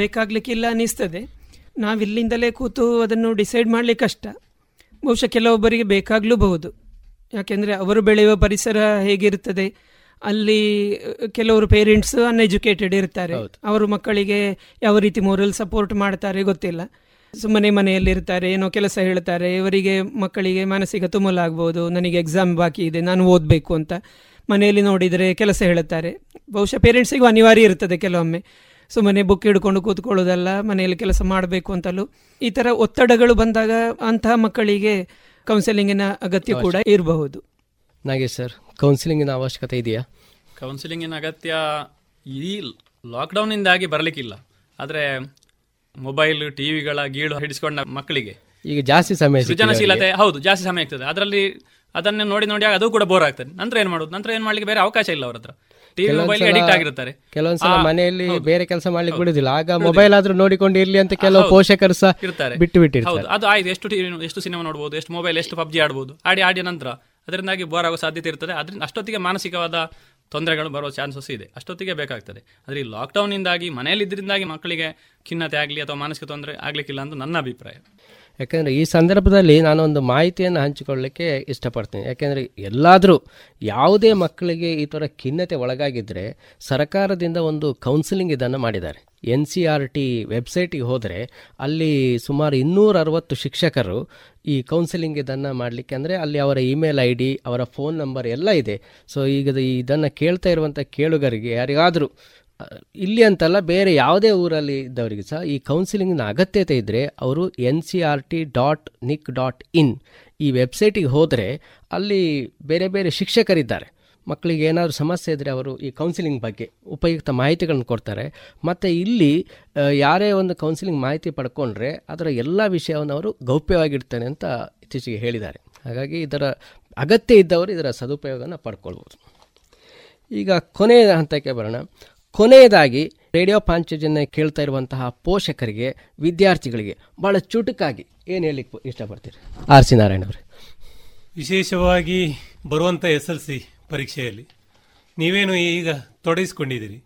ಬೇಕಾಗಲಿಕ್ಕಿಲ್ಲ ಅನ್ನಿಸ್ತದೆ. ನಾವಿಲ್ಲಿಂದಲೇ ಕೂತು ಅದನ್ನು ಡಿಸೈಡ್ ಮಾಡಲಿಕ್ಕೆ ಕಷ್ಟ. ಬಹುಶಃ ಕೆಲವೊಬ್ಬರಿಗೆ ಬೇಕಾಗಲೂಬಹುದು. ಯಾಕೆಂದರೆ ಅವರು ಬೆಳೆಯುವ ಪರಿಸರ ಹೇಗಿರುತ್ತದೆ, ಅಲ್ಲಿ ಕೆಲವರು ಪೇರೆಂಟ್ಸ್ ಅನ್ಎಜುಕೇಟೆಡ್ ಇರ್ತಾರೆ, ಅವರು ಮಕ್ಕಳಿಗೆ ಯಾವ ರೀತಿ ಮೋರಲ್ ಸಪೋರ್ಟ್ ಮಾಡ್ತಾರೆ ಗೊತ್ತಿಲ್ಲ, ಸುಮ್ಮನೆ ಮನೆಯಲ್ಲಿರ್ತಾರೆ, ಏನೋ ಕೆಲಸ ಹೇಳ್ತಾರೆ, ಇವರಿಗೆ ಮಕ್ಕಳಿಗೆ ಮಾನಸಿಕ ತುಮುಲ ಆಗ್ಬೋದು, ನನಗೆ ಎಕ್ಸಾಮ್ ಬಾಕಿ ಇದೆ ನಾನು ಓದಬೇಕು ಅಂತ. ಮನೆಯಲ್ಲಿ ನೋಡಿದರೆ ಕೆಲಸ ಹೇಳ್ತಾರೆ, ಬಹುಶಃ ಪೇರೆಂಟ್ಸಿಗೂ ಅನಿವಾರ್ಯ ಇರ್ತದೆ ಕೆಲವೊಮ್ಮೆ, ಸುಮ್ಮನೆ ಬುಕ್ ಹಿಡ್ಕೊಂಡು ಕೂತ್ಕೊಳ್ಳೋದಲ್ಲ, ಮನೆಯಲ್ಲಿ ಕೆಲಸ ಮಾಡಬೇಕು ಅಂತಲೂ. ಈ ಥರ ಒತ್ತಡಗಳು ಬಂದಾಗ ಅಂತಹ ಮಕ್ಕಳಿಗೆ ಕೌನ್ಸೆಲಿಂಗಿನ ಅಗತ್ಯ ಕೂಡ ಇರಬಹುದು. ನಾಗೇಶ್ ಸರ್, ಕೌನ್ಸಿಲಿಂಗಿನ ಅವಶ್ಯಕತೆ ಇದೆಯಾ? ಕೌನ್ಸಿಲಿಂಗಿನ ಅಗತ್ಯ ಈ ಲಾಕ್ಡೌನಿಂದಾಗಿ ಬರಲಿಕ್ಕಿಲ್ಲ, ಆದರೆ ಮೊಬೈಲ್ ಟಿವಿಗಳ ಗೀಳು ಹಿಡಿಸ್ಕೊಂಡ ಮಕ್ಕಳಿಗೆ ಈಗ ಜಾಸ್ತಿ ಸಮಯ ಸೃಜನಶೀಲತೆ ಜಾಸ್ತಿ ಸಮಯ ಆಗ್ತದೆ, ಅದರಲ್ಲಿ ಅದನ್ನು ನೋಡಿ ನೋಡಿ ಅದು ಕೂಡ ಬೋರ್ ಆಗ್ತದೆ. ನಂತರ ಏನು ಮಾಡೋದು? ನಂತರ ಏನು ಮಾಡಲಿಕ್ಕೆ ಬೇರೆ ಅವಕಾಶ ಇಲ್ಲ ಅವ್ರ ಹತ್ರ. ಟಿವಿ ಮೊಬೈಲ್ ಅಡಿಕ್ಟ್ ಆಗಿರ್ತಾರೆ, ಕೆಲವೊಂದ್ಸಲ ಮನೆಯಲ್ಲಿ ಬೇರೆ ಕೆಲಸ ಮಾಡ್ಲಿಕ್ಕೆ ಬಿಡುದಿಲ್ಲ, ಆಗ ಮೊಬೈಲ್ ಆದ್ರೂ ನೋಡಿಕೊಂಡು ಇರ್ಲಿ ಅಂತ ಕೆಲವು ಪೋಷಕರು ಸಹ ಇರ್ತಾರೆ, ಬಿಟ್ಟು ಬಿಟ್ಟಿರ್ತಾರೆ. ಅದು ಆಯ್ತು, ಎಷ್ಟು ಸಿನಿಮಾ ನೋಡ್ಬೋದು, ಎಷ್ಟು ಮೊಬೈಲ್, ಎಷ್ಟು ಪಬ್ಜಿ ಆಡ್ಬೋದು, ಆಡಿಯ ನಂತರ ಅದರಿಂದಾಗಿ ಬೋರ್ ಆಗೋ ಸಾಧ್ಯತೆ ಇರ್ತದೆ. ಅದರಿಂದ ಅಷ್ಟೊತ್ತಿಗೆ ಮಾನಸಿಕವಾದ ತೊಂದರೆಗಳು ಬರೋ ಚಾನ್ಸಸ್ ಇದೆ, ಅಷ್ಟೊತ್ತಿಗೆ ಬೇಕಾಗ್ತದೆ. ಆದರೆ ಈ ಲಾಕ್ಡೌನಿಂದಾಗಿ ಮನೆಯಲ್ಲಿದ್ದರಿಂದಾಗಿ ಮಕ್ಕಳಿಗೆ ಖಿನ್ನತೆ ಆಗಲಿ ಅಥವಾ ಮಾನಸಿಕ ತೊಂದರೆ ಆಗಲಿಕ್ಕಿಲ್ಲ ಅಂತ ನನ್ನ ಅಭಿಪ್ರಾಯ. ಯಾಕೆಂದರೆ ಈ ಸಂದರ್ಭದಲ್ಲಿ ನಾನೊಂದು ಮಾಹಿತಿಯನ್ನು ಹಂಚಿಕೊಳ್ಳಲಿಕ್ಕೆ ಇಷ್ಟಪಡ್ತೀನಿ. ಯಾಕೆಂದರೆ ಎಲ್ಲಾದರೂ ಯಾವುದೇ ಮಕ್ಕಳಿಗೆ ಈ ಥರ ಖಿನ್ನತೆ ಒಳಗಾಗಿದ್ದರೆ ಸರ್ಕಾರದಿಂದ ಒಂದು ಕೌನ್ಸಿಲಿಂಗ್ ಇದನ್ನು ಮಾಡಿದ್ದಾರೆ. NCRT ವೆಬ್ಸೈಟಿಗೆ ಹೋದರೆ ಅಲ್ಲಿ ಸುಮಾರು 260 ಶಿಕ್ಷಕರು ಈ ಕೌನ್ಸಿಲಿಂಗ್ ಇದನ್ನು ಮಾಡಲಿಕ್ಕೆ, ಅಂದರೆ ಅಲ್ಲಿ ಅವರ ಇಮೇಲ್ ID, ಅವರ ಫೋನ್ ನಂಬರ್ ಎಲ್ಲ ಇದೆ. ಸೊ ಈಗ ಇದನ್ನು ಕೇಳ್ತಾ ಇರುವಂಥ ಕೇಳುಗರಿಗೆ ಯಾರಿಗಾದರೂ ಇಲ್ಲಿ ಅಂತಲ್ಲ ಬೇರೆ ಯಾವುದೇ ಊರಲ್ಲಿ ಇದ್ದವರಿಗೆ ಸಹ ಈ ಕೌನ್ಸಿಲಿಂಗಿನ ಅಗತ್ಯತೆ ಇದ್ದರೆ ಅವರು NCRT.nic.in ಈ ವೆಬ್ಸೈಟಿಗೆ ಹೋದರೆ ಅಲ್ಲಿ ಬೇರೆ ಬೇರೆ ಶಿಕ್ಷಕರಿದ್ದಾರೆ. ಮಕ್ಕಳಿಗೆ ಏನಾದರೂ ಸಮಸ್ಯೆ ಇದ್ದರೆ ಅವರು ಈ ಕೌನ್ಸಿಲಿಂಗ್ ಬಗ್ಗೆ ಉಪಯುಕ್ತ ಮಾಹಿತಿಗಳನ್ನು ಕೊಡ್ತಾರೆ. ಮತ್ತು ಇಲ್ಲಿ ಯಾರೇ ಒಂದು ಕೌನ್ಸಿಲಿಂಗ್ ಮಾಹಿತಿ ಪಡ್ಕೊಂಡ್ರೆ ಅದರ ಎಲ್ಲ ವಿಷಯವನ್ನು ಅವರು ಗೌಪ್ಯವಾಗಿಡ್ತಾನೆ ಅಂತ ಇತ್ತೀಚೆಗೆ ಹೇಳಿದ್ದಾರೆ. ಹಾಗಾಗಿ ಇದರ ಅಗತ್ಯ ಇದ್ದವರು ಇದರ ಸದುಪಯೋಗವನ್ನು ಪಡ್ಕೊಳ್ಬೋದು. ಈಗ ಕೊನೆಯ ಹಂತಕ್ಕೆ ಬರೋಣ. ಕೊನೆಯದಾಗಿ ರೇಡಿಯೋ ಪಾಂಚಜನ್ಯ ಕೇಳ್ತಾ ಇರುವಂತಹ ಪೋಷಕರಿಗೆ, ವಿದ್ಯಾರ್ಥಿಗಳಿಗೆ ಭಾಳ ಚುಟುಕಾಗಿ ಏನು ಹೇಳಲಿಕ್ಕೆ ಇಷ್ಟಪಡ್ತೀರಿ? RC ನಾರಾಯಣ್ ಅವರೇ, ವಿಶೇಷವಾಗಿ ಬರುವಂಥ SLC ಪರೀಕ್ಷೆಯಲ್ಲಿ ನೀವೇನು ಈಗ ತೊಡಗಿಸಿಕೊಂಡಿದ್ದೀರಿ,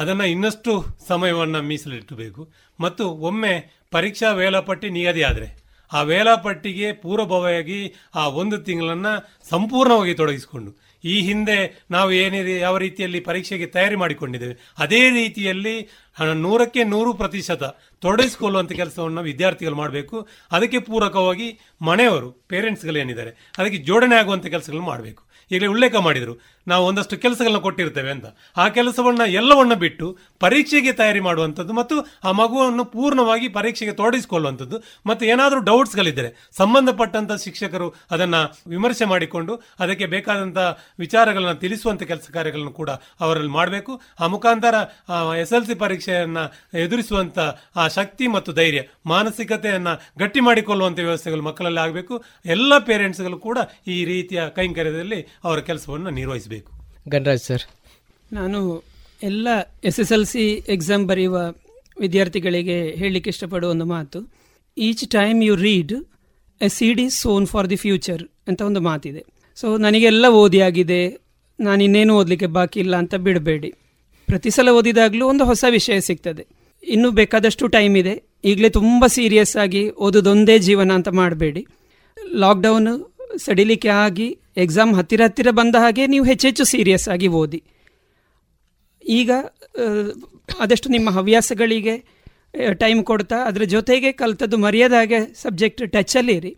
ಅದನ್ನು ಇನ್ನಷ್ಟು ಸಮಯವನ್ನು ಮೀಸಲಿಟ್ಟಬೇಕು. ಮತ್ತು ಒಮ್ಮೆ ಪರೀಕ್ಷಾ ವೇಳಾಪಟ್ಟಿ ನಿಗದಿ ಆದರೆ ಆ ವೇಳಾಪಟ್ಟಿಗೆ ಪೂರ್ವಭಾವಿಯಾಗಿ ಆ 1 ತಿಂಗಳನ್ನು ಸಂಪೂರ್ಣವಾಗಿ ತೊಡಗಿಸಿಕೊಂಡು, ಈ ಹಿಂದೆ ನಾವು ಯಾವ ರೀತಿಯಲ್ಲಿ ಪರೀಕ್ಷೆಗೆ ತಯಾರಿ ಮಾಡಿಕೊಂಡಿದ್ದೇವೆ ಅದೇ ರೀತಿಯಲ್ಲಿ 100% ತೊಡಗಿಸಿಕೊಳ್ಳುವಂಥ ಕೆಲಸವನ್ನು ವಿದ್ಯಾರ್ಥಿಗಳು ಮಾಡಬೇಕು. ಅದಕ್ಕೆ ಪೂರಕವಾಗಿ ಮನೆಯವರು, ಪೇರೆಂಟ್ಸ್ಗಳೇನಿದ್ದಾರೆ ಅದಕ್ಕೆ ಜೋಡಣೆ ಆಗುವಂಥ ಕೆಲಸಗಳನ್ನು ಮಾಡಬೇಕು. ಈಗಲೇ ಉಲ್ಲೇಖ ಮಾಡಿದರು, ನಾವು ಒಂದಷ್ಟು ಕೆಲಸಗಳನ್ನ ಕೊಟ್ಟಿರ್ತೇವೆ ಅಂತ. ಆ ಕೆಲಸವನ್ನು ಎಲ್ಲವನ್ನು ಬಿಟ್ಟು ಪರೀಕ್ಷೆಗೆ ತಯಾರಿ ಮಾಡುವಂಥದ್ದು ಮತ್ತು ಆ ಮಗುವನ್ನು ಪೂರ್ಣವಾಗಿ ಪರೀಕ್ಷೆಗೆ ತೊಡಗಿಸಿಕೊಳ್ಳುವಂಥದ್ದು. ಮತ್ತು ಏನಾದರೂ ಡೌಟ್ಸ್ಗಳಿದ್ದರೆ ಸಂಬಂಧಪಟ್ಟಂಥ ಶಿಕ್ಷಕರು ಅದನ್ನು ವಿಮರ್ಶೆ ಮಾಡಿಕೊಂಡು ಅದಕ್ಕೆ ಬೇಕಾದಂಥ ವಿಚಾರಗಳನ್ನು ತಿಳಿಸುವಂಥ ಕೆಲಸ ಕಾರ್ಯಗಳನ್ನು ಕೂಡ ಅವರಲ್ಲಿ ಮಾಡಬೇಕು. ಆ ಮುಖಾಂತರ SLC ಪರೀಕ್ಷೆಯನ್ನು ಎದುರಿಸುವಂಥ ಆ ಶಕ್ತಿ ಮತ್ತು ಧೈರ್ಯ, ಮಾನಸಿಕತೆಯನ್ನು ಗಟ್ಟಿ ಮಾಡಿಕೊಳ್ಳುವಂಥ ವ್ಯವಸ್ಥೆಗಳು ಮಕ್ಕಳಲ್ಲಿ ಆಗಬೇಕು. ಎಲ್ಲ ಪೇರೆಂಟ್ಸ್ಗಳು ಕೂಡ ಈ ರೀತಿಯ ಕೈಂಕರ್ಯದಲ್ಲಿ ಅವರ ಕೆಲಸವನ್ನು ನಿರ್ವಹಿಸಬೇಕು. ಗಣರಾಜ್ ಸರ್, ನಾನು ಎಲ್ಲ SSLC ಎಕ್ಸಾಮ್ ಬರೆಯುವ ವಿದ್ಯಾರ್ಥಿಗಳಿಗೆ ಹೇಳಲಿಕ್ಕೆ ಇಷ್ಟಪಡುವ ಒಂದು ಮಾತು, each time you read a seed is sown for the future ಅಂತ ಒಂದು ಮಾತಿದೆ. ಸೊ ನನಗೆಲ್ಲ ಓದಿ ಆಗಿದೆ, ನಾನು ಇನ್ನೇನು ಓದಲಿಕ್ಕೆ ಬಾಕಿ ಇಲ್ಲ ಅಂತ ಬಿಡಬೇಡಿ. ಪ್ರತಿ ಸಲ ಓದಿದಾಗಲೂ ಒಂದು ಹೊಸ ವಿಷಯ ಸಿಗ್ತದೆ, ಇನ್ನೂ ಬೇಕಾದಷ್ಟು ಟೈಮ್ ಇದೆ. ಈಗಲೇ ತುಂಬ ಸೀರಿಯಸ್ ಆಗಿ ಓದೋದೊಂದೇ ಜೀವನ ಅಂತ ಮಾಡಬೇಡಿ. ಲಾಕ್ಡೌನು ಸಡಿಲಿಕೆ ಆಗಿ ಎಕ್ಸಾಮ್ ಹತ್ತಿರ ಬಂದ ಹಾಗೆ ನೀವು ಹೆಚ್ಚೆಚ್ಚು ಸೀರಿಯಸ್ ಆಗಿ ಓದಿ. ಈಗ ಆದಷ್ಟು ನಿಮ್ಮ ಹವ್ಯಾಸಗಳಿಗೆ ಟೈಮ್ ಕೊಡ್ತಾ ಅದರ ಜೊತೆಗೆ ಕಲಿತದ್ದು ಮರೆಯದ ಹಾಗೆ ಸಬ್ಜೆಕ್ಟ್ ಟಚಲ್ಲಿರಿ.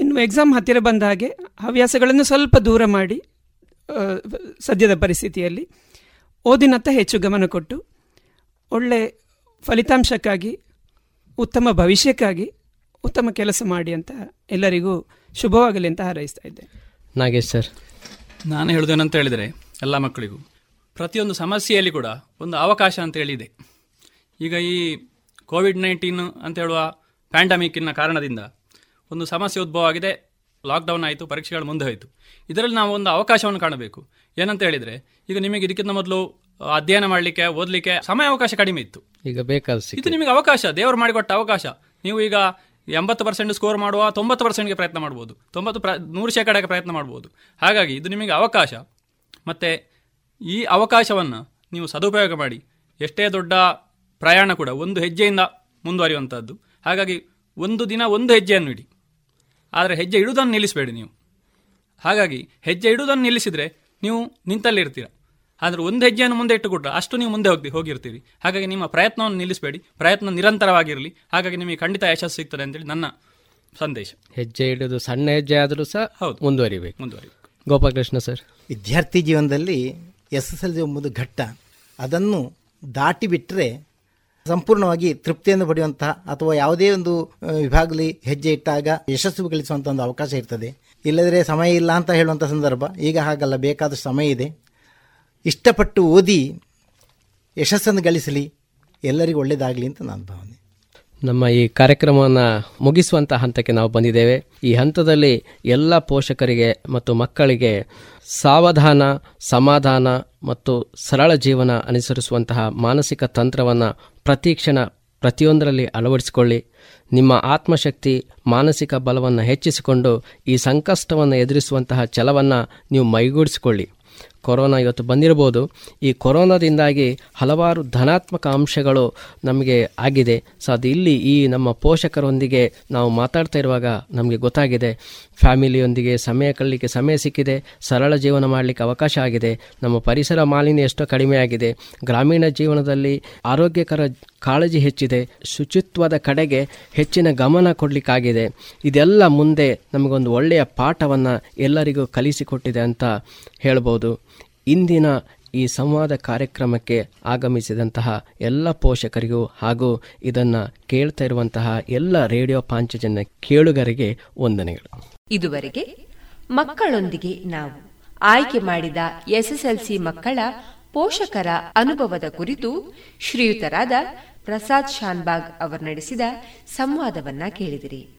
ಇನ್ನು ಎಕ್ಸಾಮ್ ಹತ್ತಿರ ಬಂದ ಹಾಗೆ ಹವ್ಯಾಸಗಳನ್ನು ಸ್ವಲ್ಪ ದೂರ ಮಾಡಿ ಸದ್ಯದ ಪರಿಸ್ಥಿತಿಯಲ್ಲಿ ಓದಿನತ್ತ ಹೆಚ್ಚು ಗಮನ ಕೊಟ್ಟು ಒಳ್ಳೆ ಫಲಿತಾಂಶಕ್ಕಾಗಿ, ಉತ್ತಮ ಭವಿಷ್ಯಕ್ಕಾಗಿ ಉತ್ತಮ ಕೆಲಸ ಮಾಡಿ ಅಂತ ಎಲ್ಲರಿಗೂ ಶುಭವಾಗಲಿ ಅಂತ ಹಾರೈಸ್ತಾ ಇದ್ದೆ. ನಾಗೇಶ್ ಸರ್, ನಾನು ಹೇಳೋದೇನಂತ ಹೇಳಿದರೆ ಎಲ್ಲ ಮಕ್ಕಳಿಗೂ ಪ್ರತಿಯೊಂದು ಸಮಸ್ಯೆಯಲ್ಲಿ ಕೂಡ ಒಂದು ಅವಕಾಶ ಅಂತ ಹೇಳಿದೆ. ಈಗ ಈ COVID-19 ಅಂತ ಹೇಳುವ ಪ್ಯಾಂಡಮಿಕ್ಕಿನ ಕಾರಣದಿಂದ ಒಂದು ಸಮಸ್ಯೆ ಉದ್ಭವ ಆಗಿದೆ. ಲಾಕ್ಡೌನ್ ಆಯಿತು, ಪರೀಕ್ಷೆಗಳು ಮುಂದೆ ಹೋಯಿತು. ಇದರಲ್ಲಿ ನಾವು ಒಂದು ಅವಕಾಶವನ್ನು ಕಾಣಬೇಕು. ಏನಂತ ಹೇಳಿದರೆ, ಈಗ ನಿಮಗೆ ಇದಕ್ಕಿಂತ ಮೊದಲು ಅಧ್ಯಯನ ಮಾಡಲಿಕ್ಕೆ, ಓದಲಿಕ್ಕೆ ಸಮಯ ಅವಕಾಶ ಕಡಿಮೆ ಇತ್ತು. ಈಗ ಬೇಕಾದ ಇದು ನಿಮಗೆ ಅವಕಾಶ, ದೇವರು ಮಾಡಿಕೊಟ್ಟ ಅವಕಾಶ. ನೀವು ಈಗ 80% ಸ್ಕೋರ್ ಮಾಡುವ 90%ಗೆ ಪ್ರಯತ್ನ ಮಾಡ್ಬೋದು, 100% ಪ್ರಯತ್ನ ಮಾಡ್ಬೋದು. ಹಾಗಾಗಿ ಇದು ನಿಮಗೆ ಅವಕಾಶ. ಮತ್ತು ಈ ಅವಕಾಶವನ್ನು ನೀವು ಸದುಪಯೋಗ ಮಾಡಿ, ಎಷ್ಟೇ ದೊಡ್ಡ ಪ್ರಯಾಣ ಕೂಡ ಒಂದು ಹೆಜ್ಜೆಯಿಂದ ಮುಂದುವರಿಯುವಂಥದ್ದು. ಹಾಗಾಗಿ ಒಂದು ದಿನ ಒಂದು ಹೆಜ್ಜೆಯನ್ನು ಇಡಿ, ಆದರೆ ಹೆಜ್ಜೆ ಇಡುವುದನ್ನು ನಿಲ್ಲಿಸಬೇಡಿ. ನೀವು ಹಾಗಾಗಿ ಹೆಜ್ಜೆ ಇಡುವುದನ್ನು ನಿಲ್ಲಿಸಿದರೆ ನೀವು ನಿಂತಲ್ಲಿರ್ತೀರ. ಆದರೆ ಒಂದು ಹೆಜ್ಜೆಯನ್ನು ಮುಂದೆ ಇಟ್ಟುಕೊಟ್ರೆ ಅಷ್ಟು ನೀವು ಮುಂದೆ ಹೋಗಿರ್ತೀರಿ. ಹಾಗಾಗಿ ನಿಮ್ಮ ಪ್ರಯತ್ನವನ್ನು ನಿಲ್ಲಿಸಬೇಡಿ, ಪ್ರಯತ್ನ ನಿರಂತರವಾಗಿರಲಿ. ಹಾಗಾಗಿ ನಿಮಗೆ ಖಂಡಿತ ಯಶಸ್ಸು ಸಿಗ್ತದೆ ಅಂತೇಳಿ ನನ್ನ ಸಂದೇಶ. ಹೆಜ್ಜೆ ಇಡೋದು ಸಣ್ಣ ಹೆಜ್ಜೆ ಆದರೂ ಸಹ ಹೌದು ಮುಂದುವರಿಬೇಕು. ಗೋಪಾಲಕೃಷ್ಣ ಸರ್, ವಿದ್ಯಾರ್ಥಿ ಜೀವನದಲ್ಲಿ SSLC ಎಂಬುದು ಘಟ್ಟ, ಅದನ್ನು ದಾಟಿ ಬಿಟ್ಟರೆ ಸಂಪೂರ್ಣವಾಗಿ ತೃಪ್ತಿಯನ್ನು ಪಡೆಯುವಂತಹ ಅಥವಾ ಯಾವುದೇ ಒಂದು ವಿಭಾಗದಲ್ಲಿ ಹೆಜ್ಜೆ ಇಟ್ಟಾಗ ಯಶಸ್ಸು ಗಳಿಸುವಂಥ ಒಂದು ಅವಕಾಶ ಇರ್ತದೆ. ಇಲ್ಲದರೆ ಸಮಯ ಇಲ್ಲ ಅಂತ ಹೇಳುವಂಥ ಸಂದರ್ಭ. ಈಗ ಹಾಗಲ್ಲ, ಬೇಕಾದಷ್ಟು ಸಮಯ ಇದೆ. ಇಷ್ಟಪಟ್ಟು ಓದಿ ಯಶಸ್ಸನ್ನು ಗಳಿಸಲಿ, ಎಲ್ಲರಿಗೂ ಒಳ್ಳೆಯದಾಗಲಿ ಅಂತ ನನ್ನ ಭಾವನೆ. ನಮ್ಮ ಈ ಕಾರ್ಯಕ್ರಮವನ್ನು ಮುಗಿಸುವಂಥ ಹಂತಕ್ಕೆ ನಾವು ಬಂದಿದ್ದೇವೆ. ಈ ಹಂತದಲ್ಲಿ ಎಲ್ಲ ಪೋಷಕರಿಗೆ ಮತ್ತು ಮಕ್ಕಳಿಗೆ ಸಾವಧಾನ, ಸಮಾಧಾನ ಮತ್ತು ಸರಳ ಜೀವನ ಅನುಸರಿಸುವಂತಹ ಮಾನಸಿಕ ತಂತ್ರವನ್ನು ಪ್ರತಿಕ್ಷಣ ಪ್ರತಿಯೊಂದರಲ್ಲಿ ಅಳವಡಿಸಿಕೊಳ್ಳಿ. ನಿಮ್ಮ ಆತ್ಮಶಕ್ತಿ, ಮಾನಸಿಕ ಬಲವನ್ನು ಹೆಚ್ಚಿಸಿಕೊಂಡು ಈ ಸಂಕಷ್ಟವನ್ನು ಎದುರಿಸುವಂತಹ ಛಲವನ್ನು ನೀವು ಮೈಗೂಡಿಸಿಕೊಳ್ಳಿ. ಕೊರೋನಾ ಇವತ್ತು ಬಂದಿರಬಹುದು. ಈ ಕೊರೋನಾದಿಂದಾಗಿ ಹಲವಾರು ಧನಾತ್ಮಕ ಅಂಶಗಳು ನಮಗೆ ಆಗಿದೆ. ಸೊ ಅದು ಇಲ್ಲಿ ಈ ನಮ್ಮ ಪೋಷಕರೊಂದಿಗೆ ನಾವು ಮಾತಾಡ್ತಾ ಇರುವಾಗ ನಮಗೆ ಗೊತ್ತಾಗಿದೆ. ಫ್ಯಾಮಿಲಿಯೊಂದಿಗೆ ಸಮಯ ಕಳೀಲಿಕ್ಕೆ ಸಮಯ ಸಿಕ್ಕಿದೆ, ಸರಳ ಜೀವನ ಮಾಡಲಿಕ್ಕೆ ಅವಕಾಶ ಆಗಿದೆ. ನಮ್ಮ ಪರಿಸರ ಮಾಲಿನ್ಯ ಎಷ್ಟೋ ಕಡಿಮೆ ಆಗಿದೆ, ಗ್ರಾಮೀಣ ಜೀವನದಲ್ಲಿ ಆರೋಗ್ಯಕರ ಕಾಳಜಿ ಹೆಚ್ಚಿದೆ, ಶುಚಿತ್ವದ ಕಡೆಗೆ ಹೆಚ್ಚಿನ ಗಮನ ಕೊಡಲಿಕ್ಕಾಗಿದೆ. ಇದೆಲ್ಲ ಮುಂದೆ ನಮಗೊಂದು ಒಳ್ಳೆಯ ಪಾಠವನ್ನು ಎಲ್ಲರಿಗೂ ಕಲಿಸಿಕೊಟ್ಟಿದೆ ಅಂತ ಹೇಳ್ಬೋದು. ಇಂದಿನ ಈ ಸಂವಾದ ಕಾರ್ಯಕ್ರಮಕ್ಕೆ ಆಗಮಿಸಿದಂತಹ ಎಲ್ಲ ಪೋಷಕರಿಗೂ ಹಾಗೂ ಇದನ್ನು ಕೇಳ್ತಾ ಇರುವಂತಹ ಎಲ್ಲ ರೇಡಿಯೋ ಪಾಂಚಜನ್ಯ ಕೇಳುಗರಿಗೆ ವಂದನೆಗಳು. ಇದುವರೆಗೆ ಮಕ್ಕಳೊಂದಿಗೆ ನಾವು ಆಯ್ಕೆ ಮಾಡಿದ SSLC ಮಕ್ಕಳ ಪೋಷಕರ ಅನುಭವದ ಕುರಿತು ಶ್ರೀಯುತರಾದ ಪ್ರಸಾದ್ ಶಾನ್ಬಾಗ್ ಅವರು ನಡೆಸಿದ ಸಂವಾದವನ್ನ ಕೇಳಿದಿರಿ.